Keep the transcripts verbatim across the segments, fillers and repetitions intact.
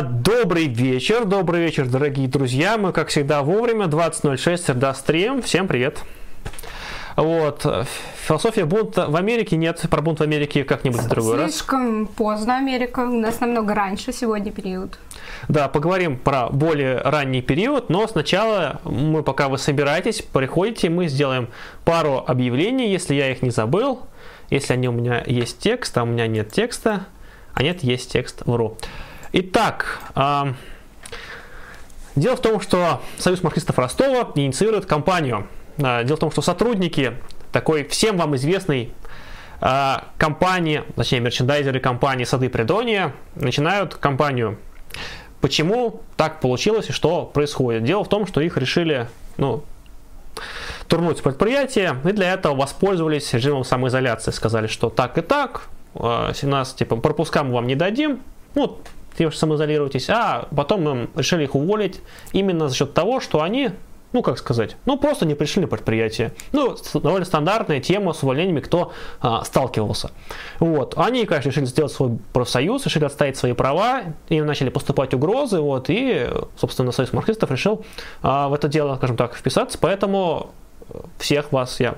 Добрый вечер, добрый вечер, дорогие друзья. Мы, как всегда, вовремя. двадцать ноль шесть, средастрим. Всем привет. Вот. Философия бунта в Америке? Нет, про бунт в Америке как-нибудь в другой раз. Слишком поздно Америка, у нас намного раньше сегодня период. Да, поговорим про более ранний период, но сначала мы, пока вы собираетесь, приходите, мы сделаем пару объявлений, если я их не забыл, если они у меня есть текст, а у меня нет текста, а нет, есть текст, вру. Итак, э, дело в том, что Союз марксистов Ростова инициирует кампанию. Дело в том, что сотрудники такой всем вам известной э, компании, точнее мерчендайзеры компании Сады Придонья начинают кампанию. Почему так получилось и что происходит? Дело в том, что их решили, ну, турнуть предприятие, и для этого воспользовались режимом самоизоляции. Сказали, что так и так, э, нас типа пропуска мы вам не дадим, ну, вы же самоизолируетесь, а потом мы решили их уволить именно за счет того, что они, ну, как сказать, ну, просто не пришли на предприятие. Ну, довольно стандартная тема с увольнениями, кто а, сталкивался. Вот. Они, конечно, решили сделать свой профсоюз, решили отставить свои права, им начали поступать угрозы, вот, и, собственно, Союз марксистов решил а, в это дело, скажем так, вписаться, поэтому всех вас я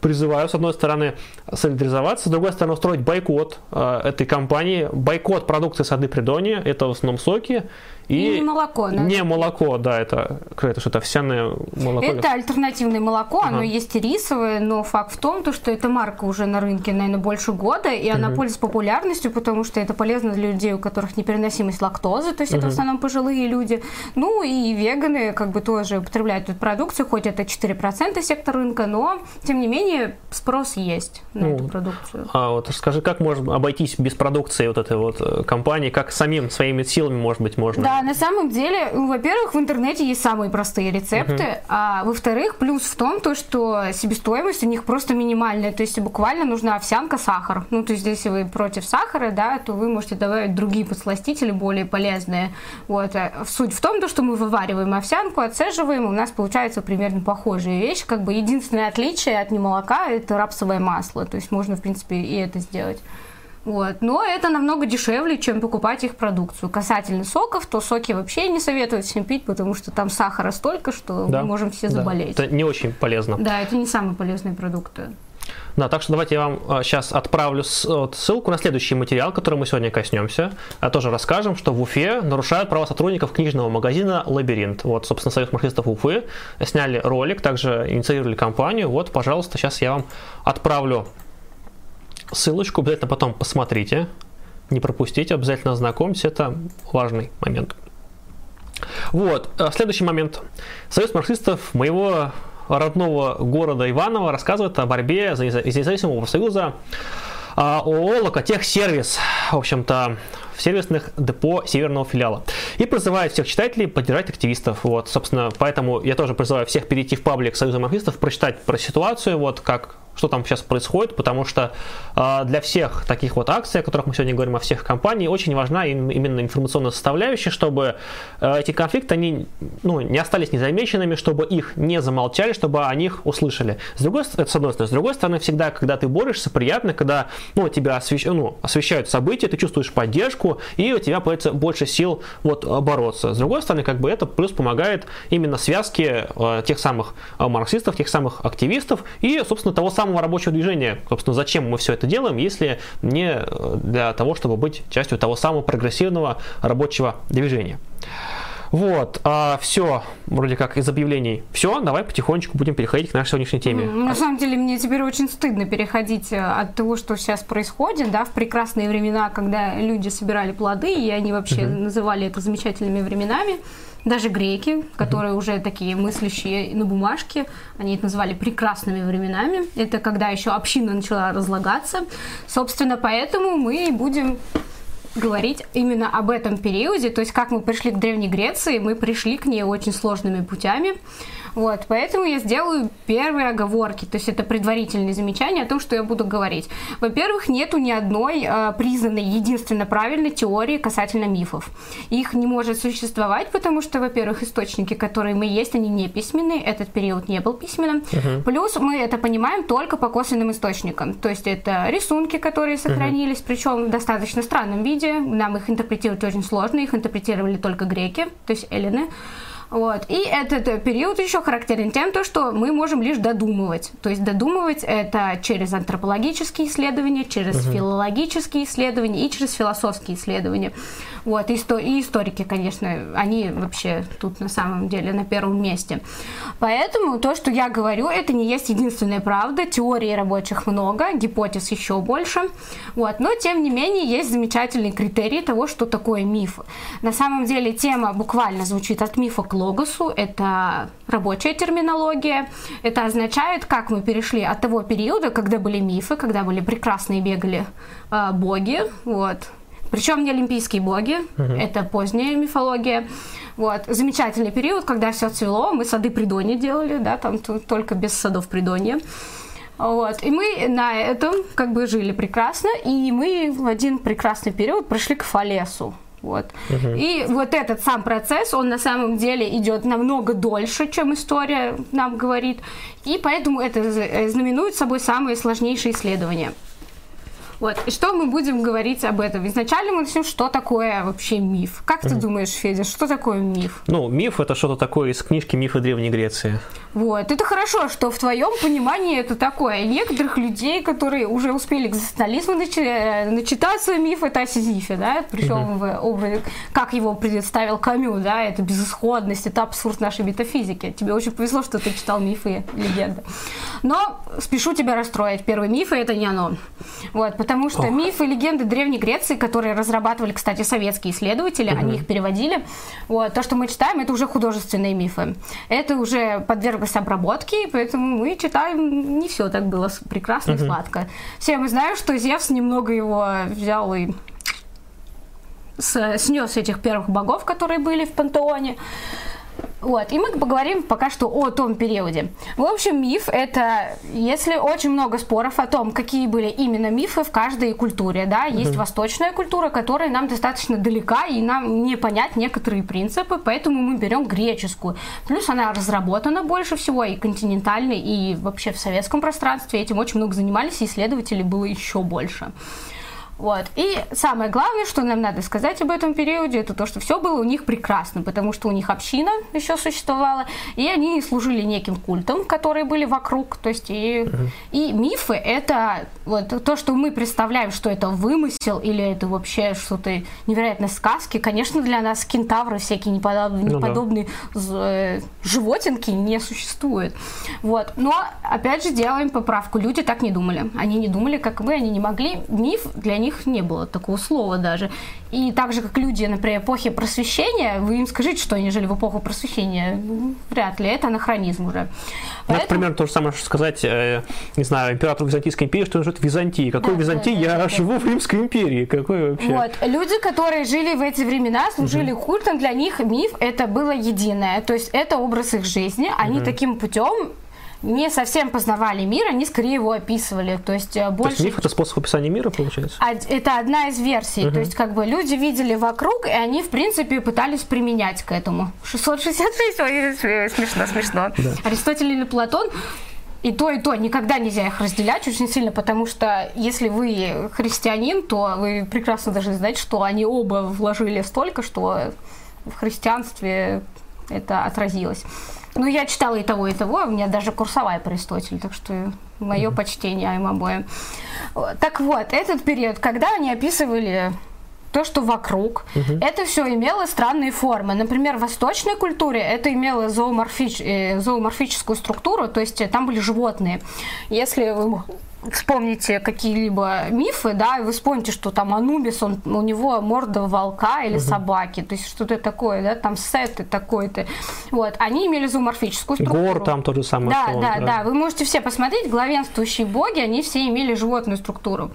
призываю, с одной стороны, солидаризоваться, с другой стороны, устроить бойкот э, этой компании, бойкот продукции Сады Придонья, это в основном соки. И, и не молоко. Да? Не молоко, да, это, это что-то овсяное молоко. Это альтернативное молоко, ага. Оно есть и рисовое, но факт в том, то, что эта марка уже на рынке, наверное, больше года, и она угу. пользуется популярностью, потому что это полезно для людей, у которых непереносимость лактозы, то есть угу. это в основном пожилые люди. Ну и веганы как бы тоже употребляют эту продукцию, хоть это четыре процента сектор рынка, но тем не менее спрос есть на ну, эту продукцию. А вот скажи, как можно обойтись без продукции вот этой вот компании, как самим своими силами, может быть, можно? Да, на самом деле, во-первых, в интернете есть самые простые рецепты, uh-huh. а во-вторых, плюс в том, то, что себестоимость у них просто минимальная, то есть буквально нужна овсянка, сахар. Ну, то есть если вы против сахара, да, то вы можете добавить другие подсластители, более полезные. Вот. Суть в том, то, что мы вывариваем овсянку, отцеживаем, у нас получается примерно похожие вещи, как бы единственное отличие от немолока это рапсовое масло, то есть можно в принципе и это сделать. Вот. Но это намного дешевле, чем покупать их продукцию. Касательно соков, то соки вообще не советуют всем пить, потому что там сахара столько, что да, мы можем все да. заболеть. Это не очень полезно. Да, это не самые полезные продукты. Да, так что давайте я вам сейчас отправлю ссылку на следующий материал, который мы сегодня коснемся. А тоже расскажем, что в Уфе нарушают права сотрудников книжного магазина «Лабиринт». Вот, собственно, Союз марксистов Уфы сняли ролик, также инициировали кампанию. Вот, пожалуйста, сейчас я вам отправлю ссылочку. Обязательно потом посмотрите, не пропустите, обязательно ознакомьтесь. Это важный момент. Вот, следующий момент. Союз марксистов моего родного города Иваново рассказывает о борьбе за независимого профсоюза ООО «Локотехсервис», в общем-то, в сервисных депо северного филиала. И призывает всех читателей поддержать активистов. Вот, собственно, поэтому я тоже призываю всех перейти в паблик Союза марксистов, прочитать про ситуацию, вот как, что там сейчас происходит, потому что э, для всех таких вот акций, о которых мы сегодня говорим, о всех компаниях, очень важна им, именно информационная составляющая, чтобы э, эти конфликты, они ну, не остались незамеченными, чтобы их не замолчали, чтобы о них услышали. С другой, это с одной стороны. С другой стороны, всегда, когда ты борешься, приятно, когда ну, тебя освещ, ну, освещают события, ты чувствуешь поддержку, и у тебя появится больше сил вот, бороться. С другой стороны, как бы это плюс помогает именно связке э, тех самых марксистов, тех самых активистов и, собственно, того самого рабочего движения. Собственно, зачем мы все это делаем, если не для того, чтобы быть частью того самого прогрессивного рабочего движения. Вот, а, все, вроде как из объявлений все, давай потихонечку будем переходить к нашей сегодняшней теме. На самом деле мне теперь очень стыдно переходить от того, что сейчас происходит, да, в прекрасные времена, когда люди собирали плоды, и они вообще угу. называли это замечательными временами. Даже греки, которые угу. уже такие мыслящие на бумажке, они это называли прекрасными временами. Это когда еще община начала разлагаться. Собственно, поэтому мы и будем говорить именно об этом периоде, то есть как мы пришли к Древней Греции, мы пришли к ней очень сложными путями. Вот, поэтому я сделаю первые оговорки, то есть это предварительные замечания о том, что я буду говорить. Во-первых, нету ни одной э, признанной единственно правильной теории касательно мифов. Их не может существовать, потому что, во-первых, источники, которые мы есть, они не письменные, этот период не был письменным. Uh-huh. Плюс мы это понимаем только по косвенным источникам, то есть это рисунки, которые сохранились, uh-huh. причем в достаточно странном виде, нам их интерпретировать очень сложно, их интерпретировали только греки, то есть эллины. Вот. И этот период еще характерен тем, что мы можем лишь додумывать. То есть додумывать это через антропологические исследования, через uh-huh. филологические исследования и через философские исследования. Вот. И, истор- и историки, конечно, они вообще тут на самом деле на первом месте. Поэтому то, что я говорю, это не есть единственная правда. Теорий рабочих много, гипотез еще больше. Вот. Но, тем не менее, есть замечательные критерии того, что такое миф. На самом деле тема буквально звучит от мифа к логосу, это рабочая терминология, это означает, как мы перешли от того периода, когда были мифы, когда были прекрасные бегали э, боги, вот, причем не олимпийские боги, uh-huh. это поздняя мифология, вот, замечательный период, когда все цвело, мы сады Придонья делали, да, там только без садов Придонья. Вот. И мы на этом как бы жили прекрасно, и мы в один прекрасный период пришли к Фалесу. Вот. Угу. И вот этот сам процесс, он на самом деле идет намного дольше, чем история нам говорит, и поэтому это знаменует собой самые сложнейшие исследования. Вот. И что мы будем говорить об этом? Изначально мы начнем, что такое вообще миф. Как mm-hmm. ты думаешь, Федя, что такое миф? Ну, миф – это что-то такое из книжки «Мифы Древней Греции». Вот. Это хорошо, что в твоем понимании это такое. Некоторых людей, которые уже успели к экзистенциализму начи- начитаться, миф – это о Сизифе, да? Причем mm-hmm. в образе, как его представил Камю, да? Это безысходность, это абсурд нашей метафизики. Тебе очень повезло, что ты читал мифы и легенды. Но спешу тебя расстроить. Первый миф – это не оно. Вот. Потому что Ох. мифы и легенды Древней Греции, которые разрабатывали, кстати, советские исследователи, угу. они их переводили, вот, то, что мы читаем, это уже художественные мифы. Это уже подверглось обработке, поэтому мы читаем, не все так было прекрасно угу. и сладко. Все мы знаем, что Зевс немного его взял и снес этих первых богов, которые были в пантеоне. Вот, и мы поговорим пока что о том периоде. В общем, миф — это, если очень много споров о том, какие были именно мифы в каждой культуре, да, есть mm-hmm. восточная культура, которая нам достаточно далека, и нам не понять некоторые принципы, поэтому мы берем греческую. Плюс она разработана больше всего, и континентальной, и вообще в советском пространстве этим очень много занимались, и исследователей было еще больше. Вот. И самое главное, что нам надо сказать об этом периоде, это то, что все было у них прекрасно, потому что у них община еще существовала, и они служили неким культом, которые были вокруг. То есть и, uh-huh. и мифы — это вот то, что мы представляем, что это вымысел или это вообще что-то невероятное сказки. Конечно, для нас кентавры всякие неподобные, ну, неподобные да. животинки не существуют. Вот. Но опять же делаем поправку. Люди так не думали. Они не думали, как мы, они не могли. Миф для них не было такого слова даже. И так же, как люди, например, эпохи просвещения, вы им скажите, что они жили в эпоху просвещения. Вряд ли. Это анахронизм уже. Поэтому... Это примерно то же самое, что сказать, э, не знаю, императору Византийской империи, что он живет в Византии. Какой да, Византии? Да, да, я да, живу да. в Римской империи. Какой вообще? Вот. Люди, которые жили в эти времена, служили угу. культом, для них миф это было единое. То есть это образ их жизни. Они угу. таким путем не совсем познавали мир, они скорее его описывали. То есть, больше... То есть миф — это способ описания мира, получается? Это одна из версий. Uh-huh. То есть как бы люди видели вокруг, и они, в принципе, пытались применять к этому. шестьсот шестьдесят шесть, ой, смешно, смешно. Да. Аристотель или Платон? И то, и то. Никогда нельзя их разделять очень сильно, потому что если вы христианин, то вы прекрасно должны знать, что они оба вложили столько, что в христианстве это отразилось. Ну, я читала и того, и того. У меня даже курсовая по Аристотелю, так что мое mm-hmm. почтение им обоим. Так вот, этот период, когда они описывали то, что вокруг, mm-hmm. это все имело странные формы. Например, в восточной культуре это имело зооморфич... зооморфическую структуру, то есть там были животные. Если вы вспомните какие-либо мифы, да, и вы вспомните, что там Анубис, он, у него морда волка или угу. собаки, то есть что-то такое, да, там Сеты такой-то, вот, они имели зооморфическую структуру. Гор там то же самое. Да, слово, да, да, да, вы можете все посмотреть, главенствующие боги, они все имели животную структуру.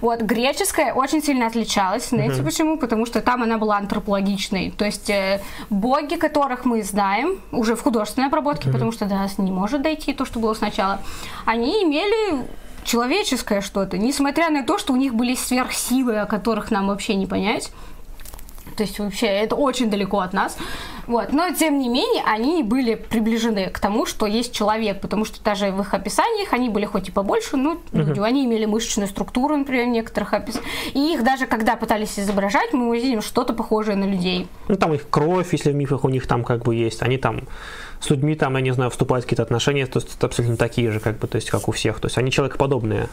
Вот, греческая очень сильно отличалась, знаете угу. почему? Потому что там она была антропологичной, то есть э, боги, которых мы знаем, уже в художественной обработке, угу. потому что до нас не может дойти то, что было сначала, они имели... человеческое что-то, несмотря на то, что у них были сверхсилы, о которых нам вообще не понять. То есть вообще это очень далеко от нас. Вот. Но тем не менее они были приближены к тому, что есть человек, потому что даже в их описаниях они были хоть и побольше, но uh-huh. они имели мышечную структуру, например, в некоторых описаниях. И их даже когда пытались изображать, мы увидим что-то похожее на людей. Ну там их кровь, если в мифах у них там как бы есть, они там... с людьми там, я не знаю, вступают в какие-то отношения, то есть это абсолютно такие же, как бы, то есть как у всех, то есть они человекоподобные.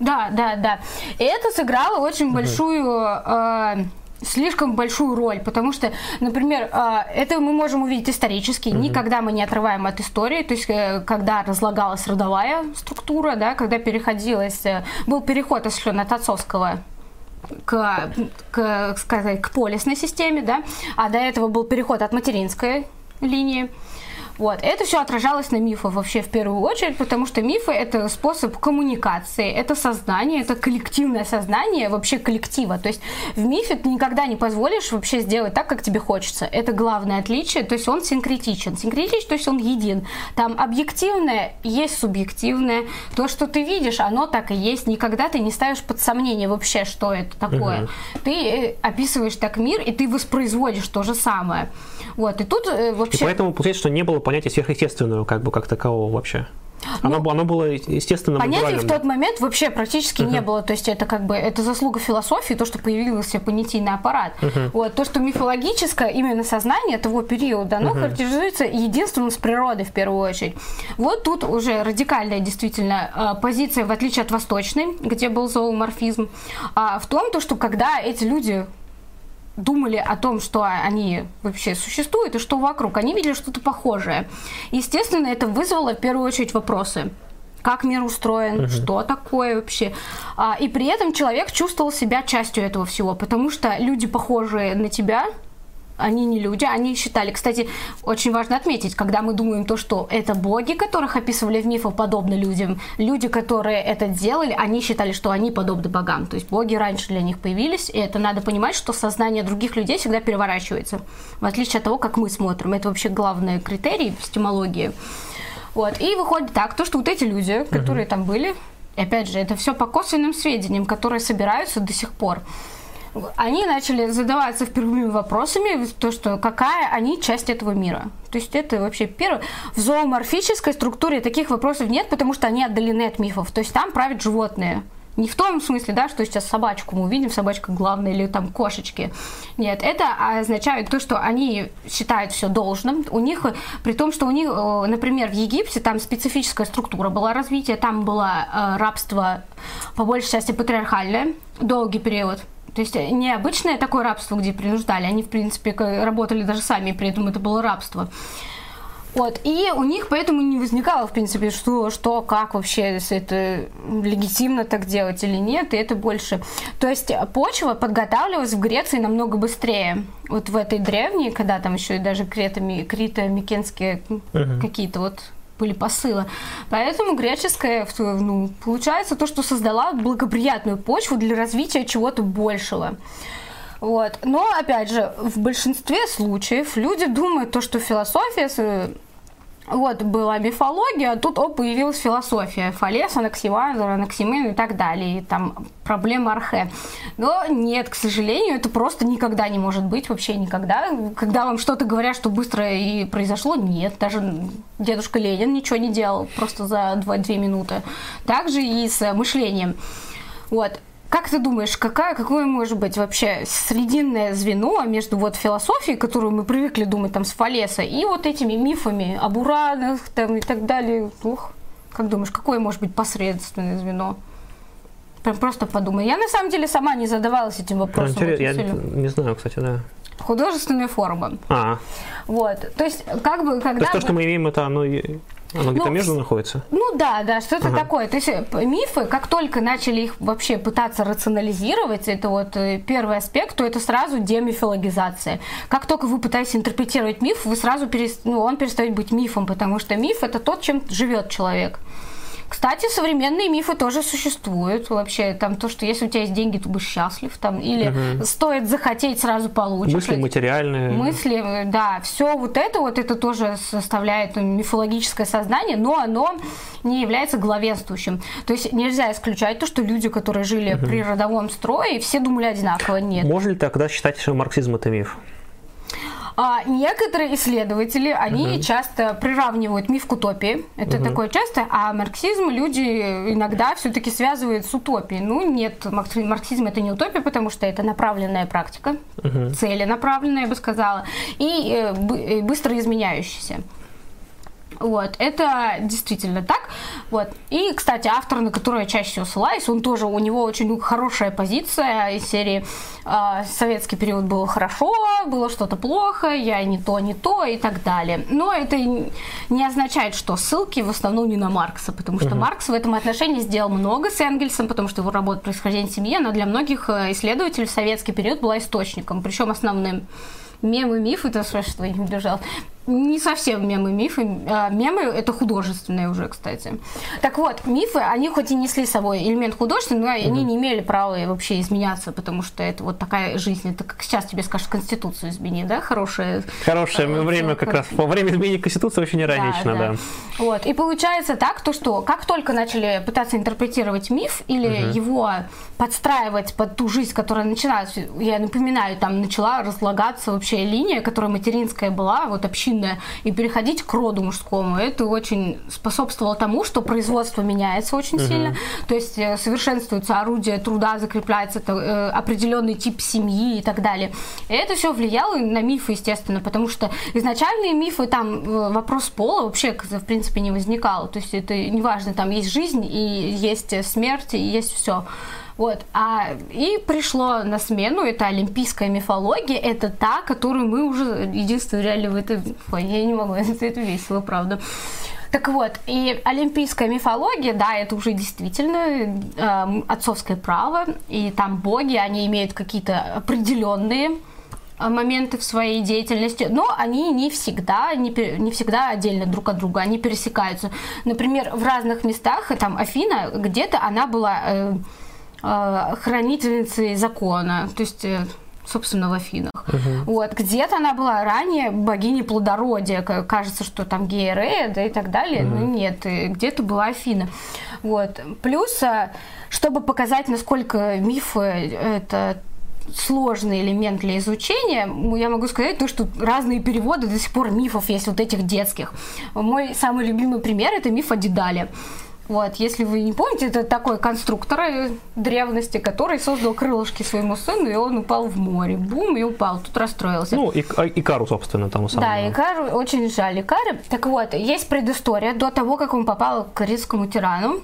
Да, да, да. И это сыграло очень большую, mm-hmm. э, слишком большую роль, потому что, например, э, это мы можем увидеть исторически, mm-hmm. никогда мы не отрываем от истории, то есть э, когда разлагалась родовая структура, да, когда переходилось, э, был переход, если от отцовского к, к, сказать, к полисной системе, да, а до этого был переход от материнской линии. Вот. Это все отражалось на мифах вообще в первую очередь, потому что мифы – это способ коммуникации, это сознание, это коллективное сознание вообще коллектива. То есть в мифе ты никогда не позволишь вообще сделать так, как тебе хочется. Это главное отличие, то есть он синкретичен. Синкретичен, то есть он един. Там объективное есть субъективное. То, что ты видишь, оно так и есть. Никогда ты не ставишь под сомнение вообще, что это такое. Угу. Ты описываешь так мир, и ты воспроизводишь то же самое. Вот. И тут э, вообще... И поэтому получается, что не было понятия сверхъестественного, как бы, как такового вообще. Оно, ну, оно было естественным. Понятия в тот момент вообще практически uh-huh. не было. То есть это как бы это заслуга философии, то, что появился понятийный аппарат. Uh-huh. Вот, то, что мифологическое именно сознание того периода, оно uh-huh. характеризуется единством с природой в первую очередь. Вот тут уже радикальная действительно позиция, в отличие от восточной, где был зооморфизм, в том, то, что когда эти люди... думали о том, что они вообще существуют и что вокруг. Они видели что-то похожее. Естественно, это вызвало в первую очередь вопросы. Как мир устроен, uh-huh. что такое вообще. А, и при этом человек чувствовал себя частью этого всего, потому что люди, похожие на тебя, они не люди, они считали. Кстати, очень важно отметить, когда мы думаем то, что это боги, которых описывали в мифах, подобны людям. Люди, которые это делали, они считали, что они подобны богам. То есть боги раньше для них появились, и это надо понимать, что сознание других людей всегда переворачивается. В отличие от того, как мы смотрим. Это вообще главный критерий эпистемологии. Вот. И выходит так, то, что вот эти люди, которые угу. там были, и опять же, это все по косвенным сведениям, которые собираются до сих пор. Они начали задаваться впервые вопросами, то, что какая они часть этого мира. То есть это вообще первое. В зооморфической структуре таких вопросов нет, потому что они отдалены от мифов. То есть там правят животные. Не в том смысле, да, что сейчас собачку мы увидим, собачка главная, или там кошечки. Нет, это означает то, что они считают все должным. У них, при том, что у них, например, в Египте там специфическая структура была развития, там было рабство по большей части патриархальное, долгий период. То есть необычное такое рабство, где принуждали. Они, в принципе, работали даже сами, при этом это было рабство. Вот. И у них поэтому не возникало, в принципе, что, что как вообще, это легитимно так делать или нет, и это больше. То есть почва подготавливалась в Греции намного быстрее. Вот в этой древней, когда там еще и даже крито-микенские uh-huh. какие-то вот... были посылы. Поэтому греческая, ну, получается, то, что создала благоприятную почву для развития чего-то большего. Вот. Но, опять же, в большинстве случаев люди думают, то, что философия... Вот, была мифология, а тут, о, появилась философия. Фалес, Анаксимандр, Анаксимен и так далее. И там проблема архе. Но нет, к сожалению, это просто никогда не может быть, вообще никогда. Когда вам что-то говорят, что быстро и произошло, нет. Даже дедушка Ленин ничего не делал просто за два-две минуты. Так же и с мышлением. Вот. Как ты думаешь, какая, какое может быть вообще срединное звено между вот философией, которую мы привыкли думать там с Фалеса, и вот этими мифами об уранах там, и так далее? Ух, как думаешь, какое может быть посредственное звено? Прям просто подумай. Я на самом деле сама не задавалась этим вопросом. А, вот, я не, не знаю, кстати, да. Художественная форма. А. Вот. То есть, как бы, когда... То есть, то, что мы имеем, это оно... Она где-то ну, между находится? Ну да, да, что-то ага. такое. То есть мифы, как только начали их вообще пытаться рационализировать, это вот первый аспект, то это сразу демифологизация. Как только вы пытаетесь интерпретировать миф, вы сразу перест... ну, он перестает быть мифом, потому что миф – это тот, чем живет человек. Кстати, современные мифы тоже существуют вообще. Там то, что если у тебя есть деньги, ты будешь счастлив. Там, или угу. стоит захотеть, сразу получишь. Мысли материальные. Мысли, да. Все вот это, вот это тоже составляет мифологическое сознание, но оно не является главенствующим. То есть нельзя исключать то, что люди, которые жили угу. при родовом строе, все думали одинаково. Нет. Можно ли тогда считать, что марксизм – это миф? А некоторые исследователи, они uh-huh. часто приравнивают миф к утопии. Это uh-huh. такое часто. А марксизм люди иногда все-таки связывают с утопией. Ну нет, марксизм это не утопия, потому что это направленная практика, uh-huh. целенаправленная, я бы сказала, и быстро изменяющаяся. Вот, это действительно так. Вот. И, кстати, автор, на которого я чаще всего ссылаюсь, он тоже, у него очень хорошая позиция из серии э, «Советский период было хорошо, было что-то плохо, я не то, не то» и так далее. Но это не означает, что ссылки в основном не на Маркса, потому что угу. Маркс в этом отношении сделал много с Энгельсом, потому что его работа «Происхождение семьи», она для многих исследователей в советский период была источником, причем основным. Мемы, мифы, это что я не держал. Не совсем мемы, мифы. Мемы это художественные уже, кстати. Так вот, мифы, они хоть и несли с собой элемент художественный, но они mm-hmm. не имели права вообще изменяться, потому что это вот такая жизнь. Это как сейчас тебе скажут, Конституцию измени, да? Хорошее... Хорошее э, время как, как раз. Во время изменения Конституции очень иронично, да. да. да. Вот. И получается так, то, что как только начали пытаться интерпретировать миф или mm-hmm. его подстраивать под ту жизнь, которая начиналась, я напоминаю, там начала разлагаться вообще линия, которая материнская была, вот общинная, и переходить к роду мужскому. Это очень способствовало тому, что производство меняется очень uh-huh. сильно, то есть совершенствуются орудия труда, закрепляется э, определенный тип семьи и так далее. И это все влияло на мифы, естественно, потому что изначальные мифы, там вопрос пола вообще, в принципе, не возникал. То есть это неважно, там есть жизнь, и есть смерть, и есть все. Вот. А, и пришло на смену, это олимпийская мифология, это та, которую мы уже единственное реально в этой... Ой, я не могу, это, это весело, правда. Так вот, и олимпийская мифология, да, это уже действительно э, отцовское право, и там боги, они имеют какие-то определенные моменты в своей деятельности, но они не всегда, не, не всегда отдельно друг от друга, они пересекаются. Например, в разных местах, там Афина, где-то она была... Э, хранительницей закона, то есть, собственно, в Афинах. Uh-huh. Вот. Где-то она была ранее богиней плодородия, кажется, что там Гея, да и так далее, uh-huh. но нет, где-то была Афина. Вот. Плюс, чтобы показать, насколько мифы это сложный элемент для изучения, я могу сказать то, что разные переводы до сих пор мифов есть вот этих детских. Мой самый любимый пример – это миф о Дедале. Вот, если вы не помните, это такой конструктор древности, который создал крылышки своему сыну, и он упал в море. Бум, и упал, тут расстроился. Ну, и, Икару, собственно, там самому. Да, Икару, очень жаль Икару. Так вот, есть предыстория до того, как он попал к коринфскому тирану.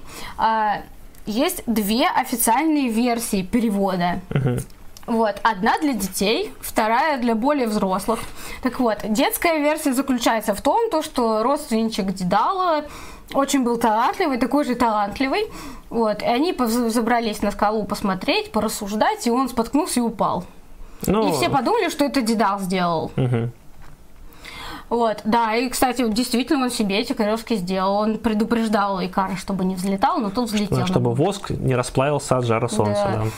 Есть две официальные версии перевода. Uh-huh. Вот, одна для детей, вторая для более взрослых. Так вот, детская версия заключается в том, то, что родственничек Дедала очень был талантливый, такой же талантливый. Вот. И они забрались на скалу посмотреть, порассуждать, и он споткнулся и упал. Ну... И все подумали, что это Дедал сделал. Угу. Вот. Да, и, кстати, действительно он себе эти корешки сделал. Он предупреждал Икара, чтобы не взлетал, но тут взлетел. Чтобы воск не расплавился от жара солнца. Да. Да.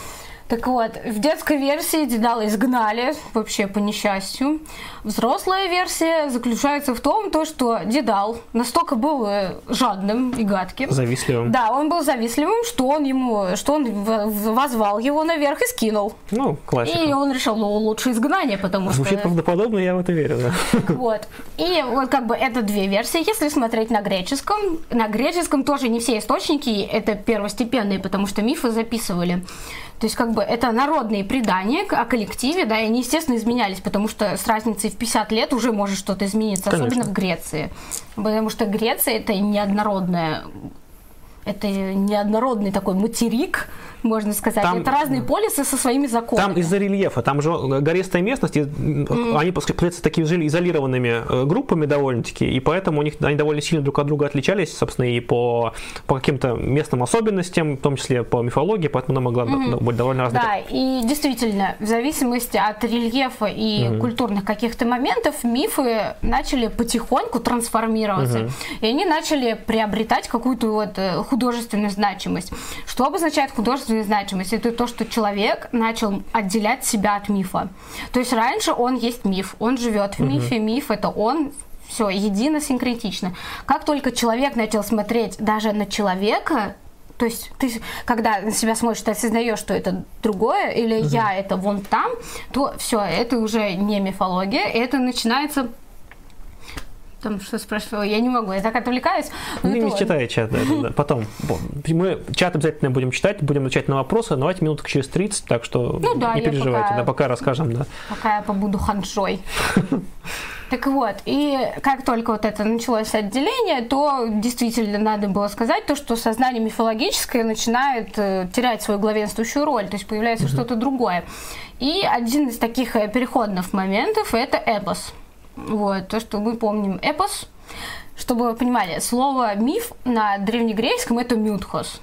Так вот, в детской версии Дедала изгнали, вообще по несчастью. Взрослая версия заключается в том, то, что Дедал настолько был жадным и гадким. Завистливым. Да, он был завистливым, что он ему, что он возвал его наверх и скинул. Ну, классика. И он решил, ну, лучше изгнание, потому что... Звучит правдоподобно, я в это верю, да. Вот. И вот как бы это две версии. Если смотреть на греческом, на греческом тоже не все источники, это первостепенные, потому что мифы записывали. То есть, как бы, это народные предания о коллективе, да, и они, естественно, изменялись, потому что с разницей в пятьдесят лет уже может что-то измениться, конечно, особенно в Греции. Потому что Греция – это неоднородная, это неоднородный такой материк, можно сказать. Там, это разные полисы со своими законами. Там из-за рельефа, там же гористая местность, mm-hmm. они, получается, такие жили изолированными группами довольно-таки, и поэтому у них, они довольно сильно друг от друга отличались, собственно, и по, по каким-то местным особенностям, в том числе по мифологии, поэтому она могла mm-hmm. быть довольно разной. Да, и действительно, в зависимости от рельефа и mm-hmm. культурных каких-то моментов, мифы начали потихоньку трансформироваться, mm-hmm. и они начали приобретать какую-то вот художественную значимость. Что обозначает художественную значимость? Это то, что человек начал отделять себя от мифа. То есть раньше он есть миф, он живет в мифе, mm-hmm. миф это он, все, едино синкретично. Как только человек начал смотреть даже на человека, то есть ты, когда на себя смотришь, ты осознаешь, что это другое, или mm-hmm. я это вон там, то все, это уже не мифология, это начинается... Там что спрашивала, я не могу, я так отвлекаюсь. Ну, не читай чат, да, да, да. Потом. Мы чат обязательно будем читать, будем отвечать на вопросы, но давайте минуток через тридцать, так что ну, да, не переживайте, пока, да, пока расскажем. Да. Пока я побуду ханжой. Так вот, и как только вот это началось отделение, то действительно надо было сказать то, что сознание мифологическое начинает терять свою главенствующую роль, то есть появляется mm-hmm. что-то другое. И один из таких переходных моментов – это эпос. Вот, то, что мы помним эпос, чтобы вы понимали, слово миф на древнегреческом это мютхос.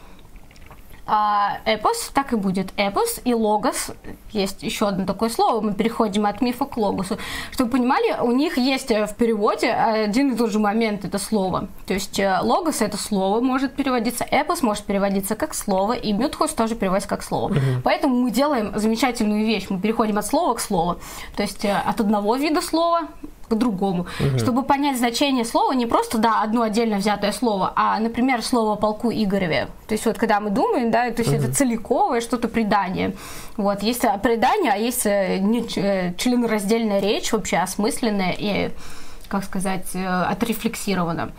А эпос, так и будет эпос, и логос, есть еще одно такое слово, мы переходим от мифа к логосу. Чтобы вы понимали, у них есть в переводе один и тот же момент, это слово. То есть логос это слово может переводиться, эпос может переводиться как слово, и мютхос тоже переводится как слово. Uh-huh. Поэтому мы делаем замечательную вещь, мы переходим от слова к слову. То есть от одного вида слова к другому. Угу. Чтобы понять значение слова, не просто, да, одно отдельно взятое слово, а, например, слово о полку Игореве. То есть вот когда мы думаем, да, то есть угу. это целиковое что-то предание. Вот, есть предание, а есть членораздельная речь вообще осмысленная и, как сказать, отрефлексирована.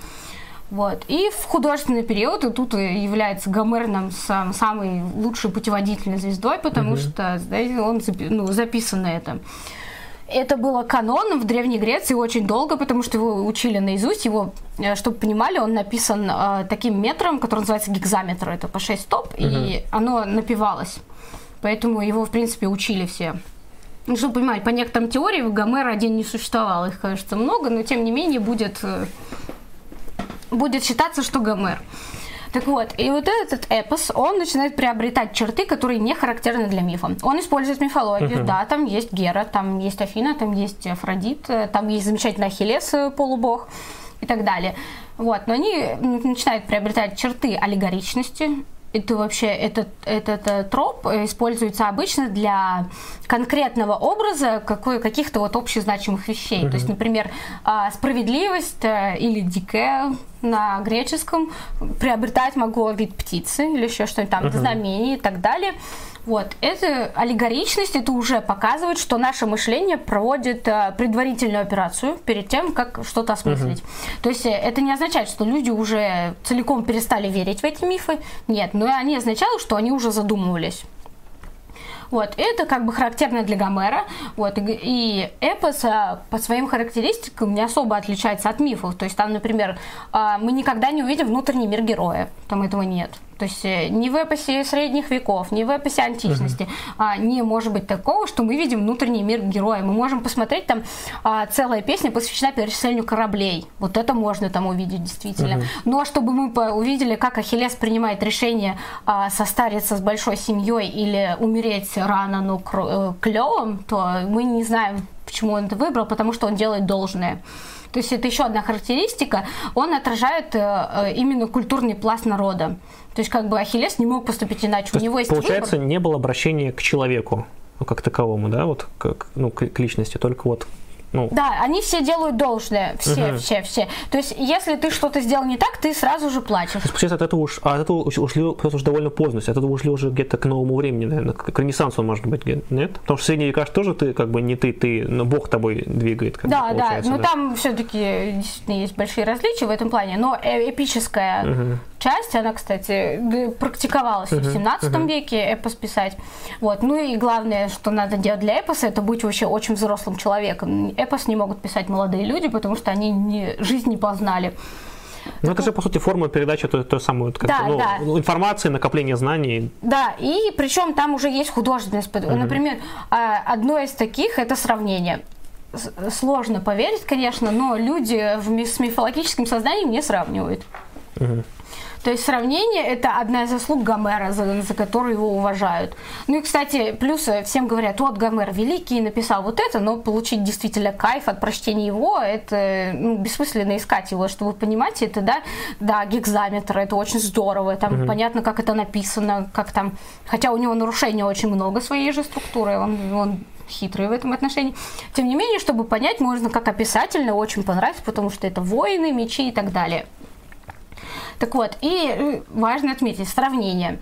Вот. И в художественный период, и тут является Гомер нам сам, самой лучшей путеводительной звездой, потому угу. что, знаете, он ну, записан на этом. Это было каноном в Древней Греции очень долго, потому что его учили наизусть. Его, чтобы понимали, он написан э, таким метром, который называется гигзаметр. Это по шесть стоп, угу. и оно напевалось. Поэтому его, в принципе, учили все. Ну, чтобы понимать, по некоторым теориям Гомер один не существовал. Их, конечно, много, но тем не менее будет, будет считаться, что Гомер. Так вот, и вот этот эпос, он начинает приобретать черты, которые не характерны для мифа. Он использует мифологию, uh-huh. да, там есть Гера, там есть Афина, там есть Афродит, там есть замечательный Ахиллес, полубог и так далее. Вот, но они начинают приобретать черты аллегоричности. Это вообще, этот, этот троп используется обычно для конкретного образа какой, каких-то вот общезначимых вещей. Mm-hmm. То есть, например, справедливость или дикая на греческом приобретать могло вид птицы или еще что-нибудь там, mm-hmm. знамение и так далее. Вот, это аллегоричность, это уже показывает, что наше мышление проводит э, предварительную операцию перед тем, как что-то осмыслить. Uh-huh. То есть это не означает, что люди уже целиком перестали верить в эти мифы, нет, но они означали, что они уже задумывались. Вот, это как бы характерно для Гомера, вот, и, и эпос по своим характеристикам не особо отличается от мифов, то есть там, например, мы никогда не увидим внутренний мир героя, там этого нет, то есть ни в эпосе средних веков, ни в эпосе античности uh-huh. не может быть такого, что мы видим внутренний мир героя, мы можем посмотреть, там целая песня посвящена переселению кораблей, вот это можно там увидеть действительно, uh-huh. но чтобы мы увидели, как Ахиллес принимает решение состариться с большой семьей или умереть рано, но клёвым, то мы не знаем, почему он это выбрал, потому что он делает должное. То есть это еще одна характеристика, он отражает именно культурный пласт народа. То есть как бы Ахиллес не мог поступить иначе. То у него есть получается, выбор. Не было обращения к человеку, ну, как таковому, да, вот как, ну, к, к личности, только вот. Ну. Да, они все делают должное, все, угу. все, все. То есть, если ты что-то сделал не так, ты сразу же плачешь. То есть, от этого, уж, от этого ушли уже довольно поздно, от этого ушли уже где-то к новому времени, наверное, к Ренессансу, может быть, нет? Потому что в средние века тоже ты, как бы, не ты, ты, но Бог тобой двигает, как да, бы, да, но да. там все-таки действительно есть большие различия в этом плане, но эпическая угу. часть, она, кстати, практиковалась угу. в семнадцатом угу. веке, эпос писать. Вот. Ну и главное, что надо делать для эпоса, это быть вообще очень взрослым человеком. Эпос не могут писать молодые люди, потому что они не, жизнь не познали. Ну, это же, по сути, форма передачи той, той самой вот, как да, ну, да. информации, накопления знаний. Да, и причем там уже есть художественность. Mm-hmm. Например, одно из таких – это сравнение. Сложно поверить, конечно, но люди с мифологическим сознанием не сравнивают. Mm-hmm. То есть сравнение – это одна из заслуг Гомера, за, за которую его уважают. Ну и, кстати, плюс всем говорят, вот Гомер великий, написал вот это, но получить действительно кайф от прочтения его – это ну, бессмысленно искать его, чтобы вы понимаете, это, да, да, гекзаметр, это очень здорово, там угу. понятно, как это написано, как там… Хотя у него нарушений очень много своей же структуры, он… он хитрые в этом отношении. Тем не менее, чтобы понять, можно как описательно очень понравится, потому что это воины, мечи и так далее. Так вот, и важно отметить сравнение.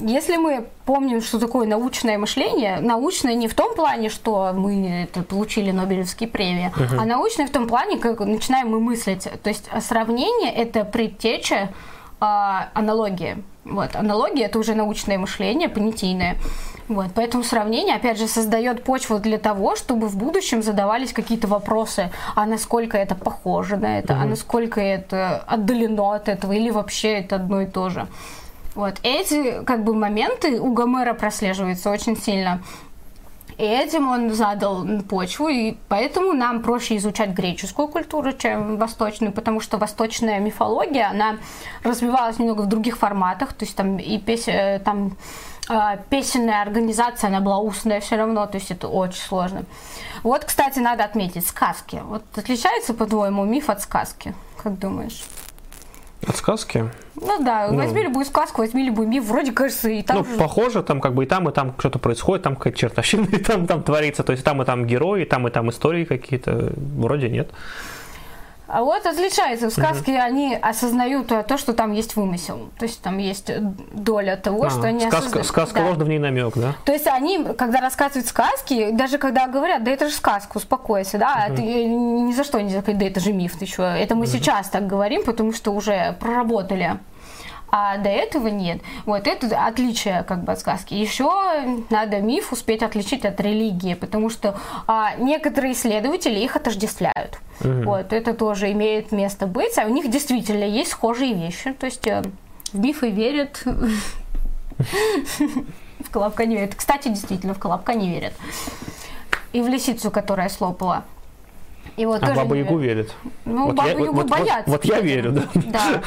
Если мы помним, что такое научное мышление, научное не в том плане, что мы это, получили Нобелевские премии, uh-huh. а научное в том плане, как начинаем мы мыслить. То есть сравнение – это предтеча аналогии. Вот, аналогия – это уже научное мышление, понятийное. Вот, поэтому сравнение, опять же, создает почву для того, чтобы в будущем задавались какие-то вопросы, а насколько это похоже на это, mm-hmm. а насколько это отдалено от этого, или вообще это одно и то же. Вот, эти, как бы, моменты у Гомера прослеживаются очень сильно. И этим он задал почву, и поэтому нам проще изучать греческую культуру, чем восточную, потому что восточная мифология, она развивалась немного в других форматах, то есть там и пес... там песенная организация, она была устная все равно, то есть это очень сложно. Вот, кстати, надо отметить, сказки. Вот отличается, по-твоему, миф от сказки? Как думаешь? От сказки? Ну да, ну, возьми любую сказку, возьми любой миф, вроде кажется и там... Ну, же... похоже, там как бы и там, и там что-то происходит, там какая-то чертовщина, и там, там творится, то есть там и там герои, и там и там истории какие-то, вроде нет. А вот отличается. В сказке mm-hmm. они осознают то, что там есть вымысел. То есть там есть доля того, а, что они сказка, осознают. Сказка да. ложна, в ней намек, да? То есть они, когда рассказывают сказки, даже когда говорят, да это же сказка, успокойся, да, mm-hmm. ты ни за что нельзя сказать, да это же миф, ты что. Это мы mm-hmm. сейчас так говорим, потому что уже проработали. А до этого нет. Вот это отличие как бы от сказки. Еще надо миф успеть отличить от религии, потому что а, некоторые исследователи их отождествляют. Угу. Вот это тоже имеет место быть, а у них действительно есть схожие вещи. То есть э, в мифы верят, в колобка не верят. Кстати, действительно, в колобка не верят. И в лисицу, которая слопала. И вот а Баба-Ягу верит. Ну, вот Бабу-Ягу вот, боятся. Вот, вот я верю, да. да.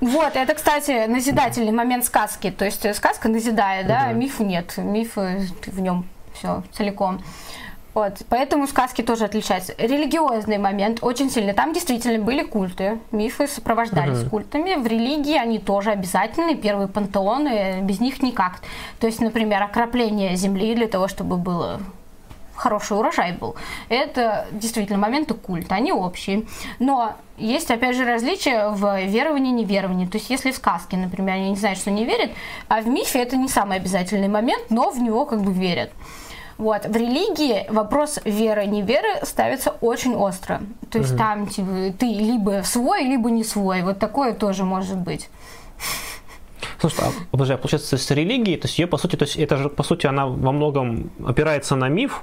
Вот, это, кстати, назидательный момент сказки. То есть сказка назидает, да, да. миф нет. Миф в нем все целиком. Вот, поэтому сказки тоже отличаются. Религиозный момент очень сильный. Там действительно были культы. Мифы сопровождались uh-huh. культами. В религии они тоже обязательны. Первые пантеоны, без них никак. То есть, например, окропление земли для того, чтобы было... хороший урожай был. Это действительно моменты культа, они общие. Но есть, опять же, различия в веровании и неверовании. То есть, если в сказке, например, они не знают, что не верят, а в мифе это не самый обязательный момент, но в него как бы верят. Вот. В религии вопрос веры и неверы ставится очень остро. То есть, угу. там типа, ты либо свой, либо не свой. Вот такое тоже может быть. Слушай, а, получается, с религией, то есть, ее, по сути, то есть, это же, по сути, она во многом опирается на миф.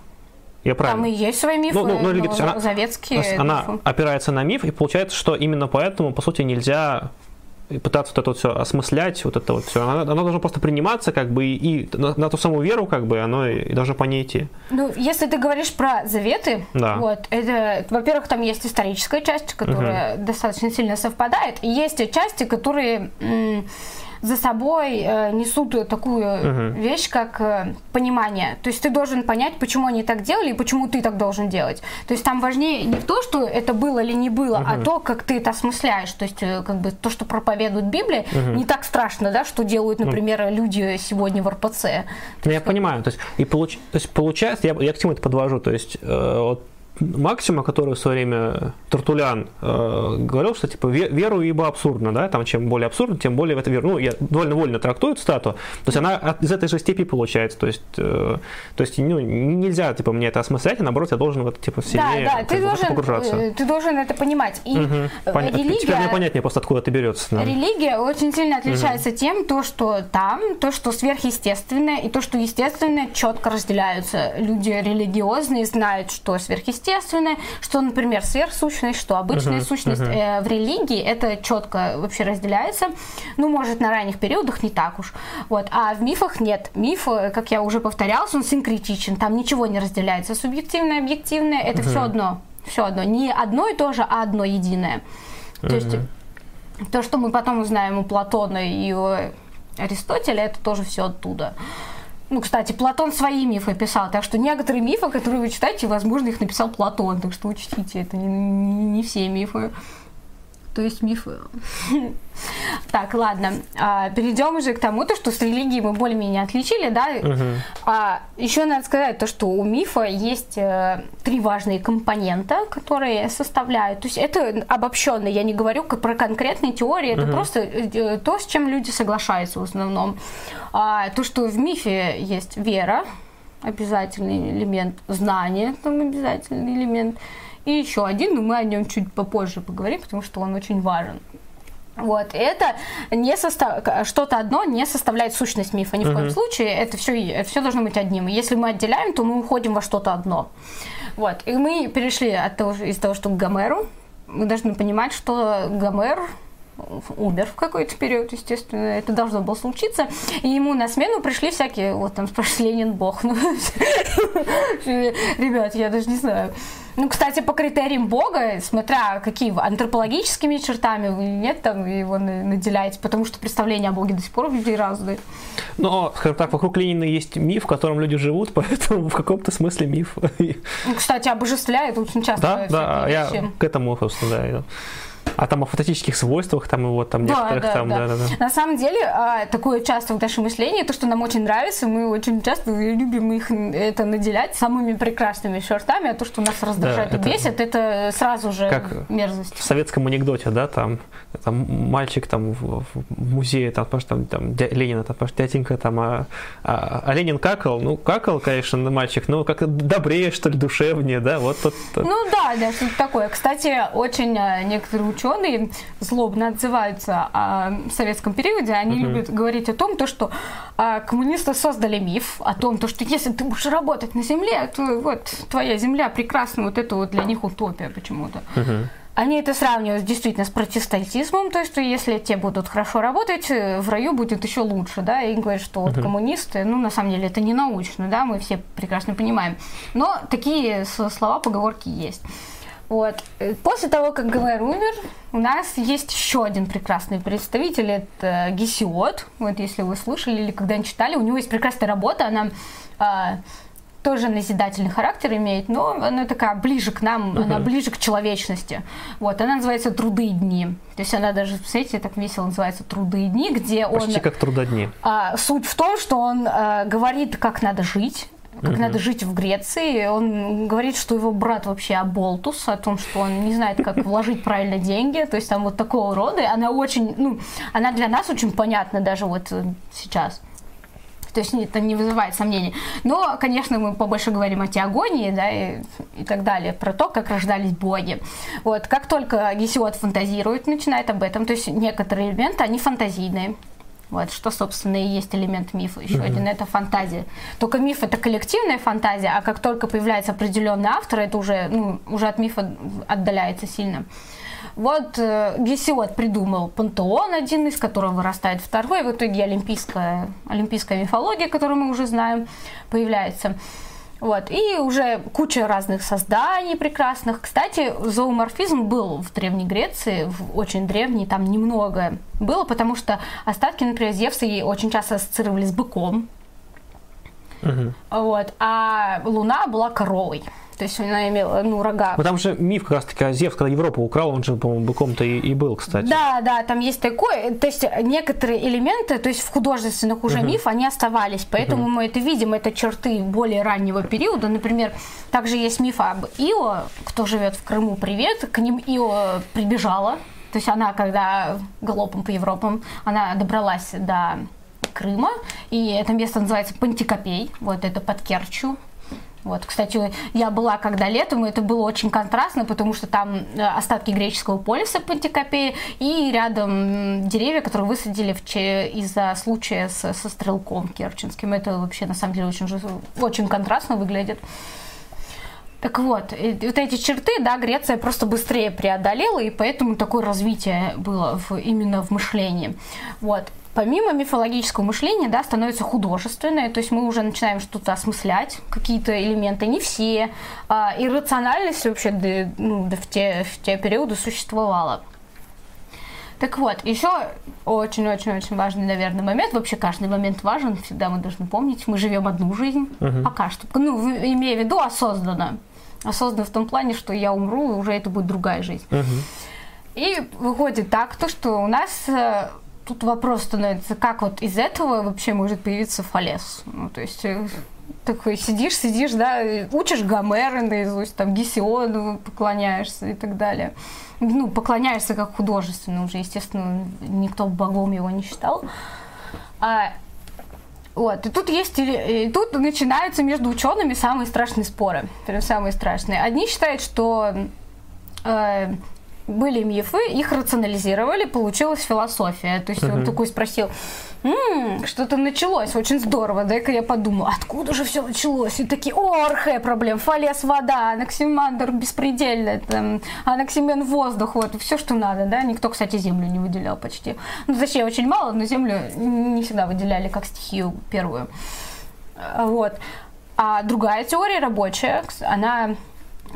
Я правильно? Там и есть свои мифы, ну, ну, ну, но она, заветские. Она мифы. Опирается на миф, и получается, что именно поэтому, по сути, нельзя пытаться вот это вот все осмыслять, вот это вот все. Оно, оно должно просто приниматься, как бы, и, и на, на ту самую веру, как бы, оно и должно по ней идти. Ну, если ты говоришь про заветы, да. вот, это, во-первых, там есть историческая часть, которая угу. достаточно сильно совпадает, и есть части, которые... М- за собой э, несут такую uh-huh. вещь, как э, понимание. То есть ты должен понять, почему они так делали и почему ты так должен делать. То есть там важнее не то, что это было или не было, uh-huh. а то, как ты это осмысляешь. То есть как бы то, что проповедует Библия, uh-huh. не так страшно, да, что делают, например, uh-huh. люди сегодня в эр пэ цэ. Я как... понимаю. То есть, и получ... то есть получается, я, я к чему это подвожу. То есть э, вот Максима, который в свое время Тертулян э, говорил, что типа веру ибо абсурдно, да, там чем более абсурдно, тем более в это веру. Ну, я довольно вольно трактую эту статую, то есть она от, из этой же степи получается, то есть, э, то есть ну, нельзя типа мне это осмыслять, а наоборот я должен вот типа сильнее да, да, ты должен, погружаться. Ты должен это понимать. И угу. Понятно. Религия, теперь мне понятнее просто откуда это берется. Да. Религия очень сильно отличается угу. тем, то что там, то что сверхъестественное и то что естественное четко разделяются. Люди религиозные знают, что сверхъестественное. сверхъестественное, что, например, сверхсущность, что обычная uh-huh, сущность uh-huh. Э, в религии, это четко вообще разделяется. Ну, может, на ранних периодах не так уж. Вот. А в мифах нет. Миф, как я уже повторялась, он синкретичен, там ничего не разделяется. Субъективное, объективное, это uh-huh. все одно. Все одно. Не одно и то же, а одно единое. Uh-huh. То есть то, что мы потом узнаем у Платона и у Аристотеля, это тоже все оттуда. Ну, кстати, Платон свои мифы писал, так что некоторые мифы, которые вы читаете, возможно, их написал Платон, так что учтите, это не, не, не все мифы. То есть мифы. Так, ладно, а, перейдем уже к тому, то, что с религией мы более-менее отличили, да? Uh-huh. А, еще надо сказать то, что у мифа есть э, три важные компонента, которые составляют. То есть это обобщенно, я не говорю про конкретные теории, uh-huh. это просто э, то, с чем люди соглашаются в основном. А, то, что в мифе есть вера, обязательный элемент, знание, там обязательный элемент. И еще один, но мы о нем чуть попозже поговорим, потому что он очень важен. Вот, это не состав... что-то одно не составляет сущность мифа ни в uh-huh. коем случае, это все, все должно быть одним. И если мы отделяем, то мы уходим во что-то одно. Вот, и мы перешли от того, из того, что к Гомеру. Мы должны понимать, что Гомер умер в какой-то период, естественно, это должно было случиться, и ему на смену пришли всякие, вот там спрашивали, Ленин бог, ну, ребят, я даже не знаю. Ну, кстати, по критериям бога, смотря какие антропологическими чертами вы или нет, там его наделяете, потому что представления о боге до сих пор у людей разные. Но, скажем так, вокруг Ленина есть миф, в котором люди живут, поэтому в каком-то смысле миф. Кстати, обожествляет очень часто. Да, да, я к этому, собственно, да. А там о фантастических свойствах, там его там да, некоторых да, там, да. Да, да, да. На самом деле, такое часто в нашем мышлении, то, что нам очень нравится, мы очень часто любим их это наделять самыми прекрасными чертами, а то, что нас раздражает да, и это... бесит, это сразу же как мерзость. В советском анекдоте, да, там, там мальчик там в, в музее, там, там, там дя, Ленина, там, дяденька, там, а, а, а Ленин какал, ну, какал, конечно, мальчик, но как-то добрее, что ли, душевнее, да, вот тот. тот. Ну да, да, что-то такое. Кстати, очень некоторые ученые злобно отзываются о советском периоде, они uh-huh. любят говорить о том, то, что а, коммунисты создали миф о том, то, что если ты будешь работать на земле, то вот твоя земля прекрасна, вот это вот для них утопия почему-то. Uh-huh. Они это сравнивают действительно с протестантизмом, то есть, что если те будут хорошо работать, в раю будет еще лучше, да, и говорят, что вот, uh-huh. коммунисты, ну, на самом деле, это не научно, да, мы все прекрасно понимаем, но такие слова, поговорки есть. Вот. После того, как Гомер умер, у нас есть еще один прекрасный представитель, это Гесиод. Вот, если вы слышали или когда-нибудь читали, у него есть прекрасная работа, она а, тоже назидательный характер имеет, но она такая ближе к нам, uh-huh. она ближе к человечности. Вот, она называется «Труды и дни». То есть она даже, представляете, так весело называется «Труды и дни», где он... Почти как «Трудодни». А, суть в том, что он а, говорит, как надо жить. Как mm-hmm. надо жить в Греции. Он говорит, что его брат вообще оболтус, о том, что он не знает, как вложить правильно деньги. То есть там вот такого рода. Она очень, ну, она для нас очень понятна даже вот сейчас. То есть это не вызывает сомнений. Но, конечно, мы побольше говорим о теогонии, да, и, и так далее, про то, как рождались боги. Вот, как только Гесиод фантазирует, начинает об этом. То есть некоторые элементы, они фантазийные. Вот, что, собственно, и есть элемент мифа. Еще mm-hmm. один – это фантазия. Только миф – это коллективная фантазия, а как только появляется определенный автор, это уже, ну, уже от мифа отдаляется сильно. Вот э, Гесиод придумал пантеон, один из которого вырастает второй. В итоге олимпийская, олимпийская мифология, которую мы уже знаем, появляется. Вот. И уже куча разных созданий прекрасных. Кстати, зооморфизм был в Древней Греции, в очень древней, там немного было, потому что остатки, например, Зевса очень часто ассоциировались с быком. Угу. Вот. А Луна была коровой. То есть она имела, ну, рога. Но там же миф как раз-таки о Зевс, когда Европу украл, он же, по-моему, быком-то и, и был, кстати. Да, да, там есть такое. То есть некоторые элементы, то есть в художественных уже uh-huh. миф, они оставались. Поэтому uh-huh. мы это видим, это черты более раннего периода. Например, также есть миф об Ио, кто живет в Крыму, привет. К ним Ио прибежала. То есть она, когда галопом по Европам, она добралась до Крыма. И это место называется Пантикопей. Вот это под Керчью. Вот, кстати, я была когда летом, и это было очень контрастно, потому что там остатки греческого полиса Пантикопея и рядом деревья, которые высадили в че... из-за случая с... со стрелком керченским. Это вообще, на самом деле, очень, очень контрастно выглядит. Так вот, вот эти черты, да, Греция просто быстрее преодолела, и поэтому такое развитие было в, именно в мышлении. Вот. Помимо мифологического мышления, да, становится художественное, то есть мы уже начинаем что-то осмыслять, какие-то элементы, не все, а, и рациональность вообще да, ну, да, в, те, в те периоды существовала. Так вот, еще очень-очень-очень важный, наверное, момент. Вообще каждый момент важен, всегда мы должны помнить. Мы живем одну жизнь, uh-huh. пока что. Ну, имея в виду осознанно. Осознанно в том плане, что я умру, и уже это будет другая жизнь. Uh-huh. И выходит так, то, что у нас... Тут вопрос становится, как вот из этого вообще может появиться Фалес? Ну, то есть... Такой сидишь, сидишь, да, учишь Гомера наизусть, там, Гесиоду поклоняешься и так далее. Ну, поклоняешься как художественно уже, естественно, никто богом его не считал. А, вот, и тут есть, и тут начинаются между учеными самые страшные споры. Прям самые страшные. Одни считают, что э, были мифы, их рационализировали, получилась философия. То есть [S2] Uh-huh. [S1] Он такой спросил... М-м, что-то началось, очень здорово, дай-ка я подумаю, откуда же все началось? И такие, о, архе проблем, Фалес вода, Анаксимандр беспредельно, там, Анаксимен воздух, вот, все, что надо, да, никто, кстати, землю не выделял почти. Ну, точнее, очень мало, но землю не всегда выделяли как стихию первую. Вот. А другая теория рабочая, она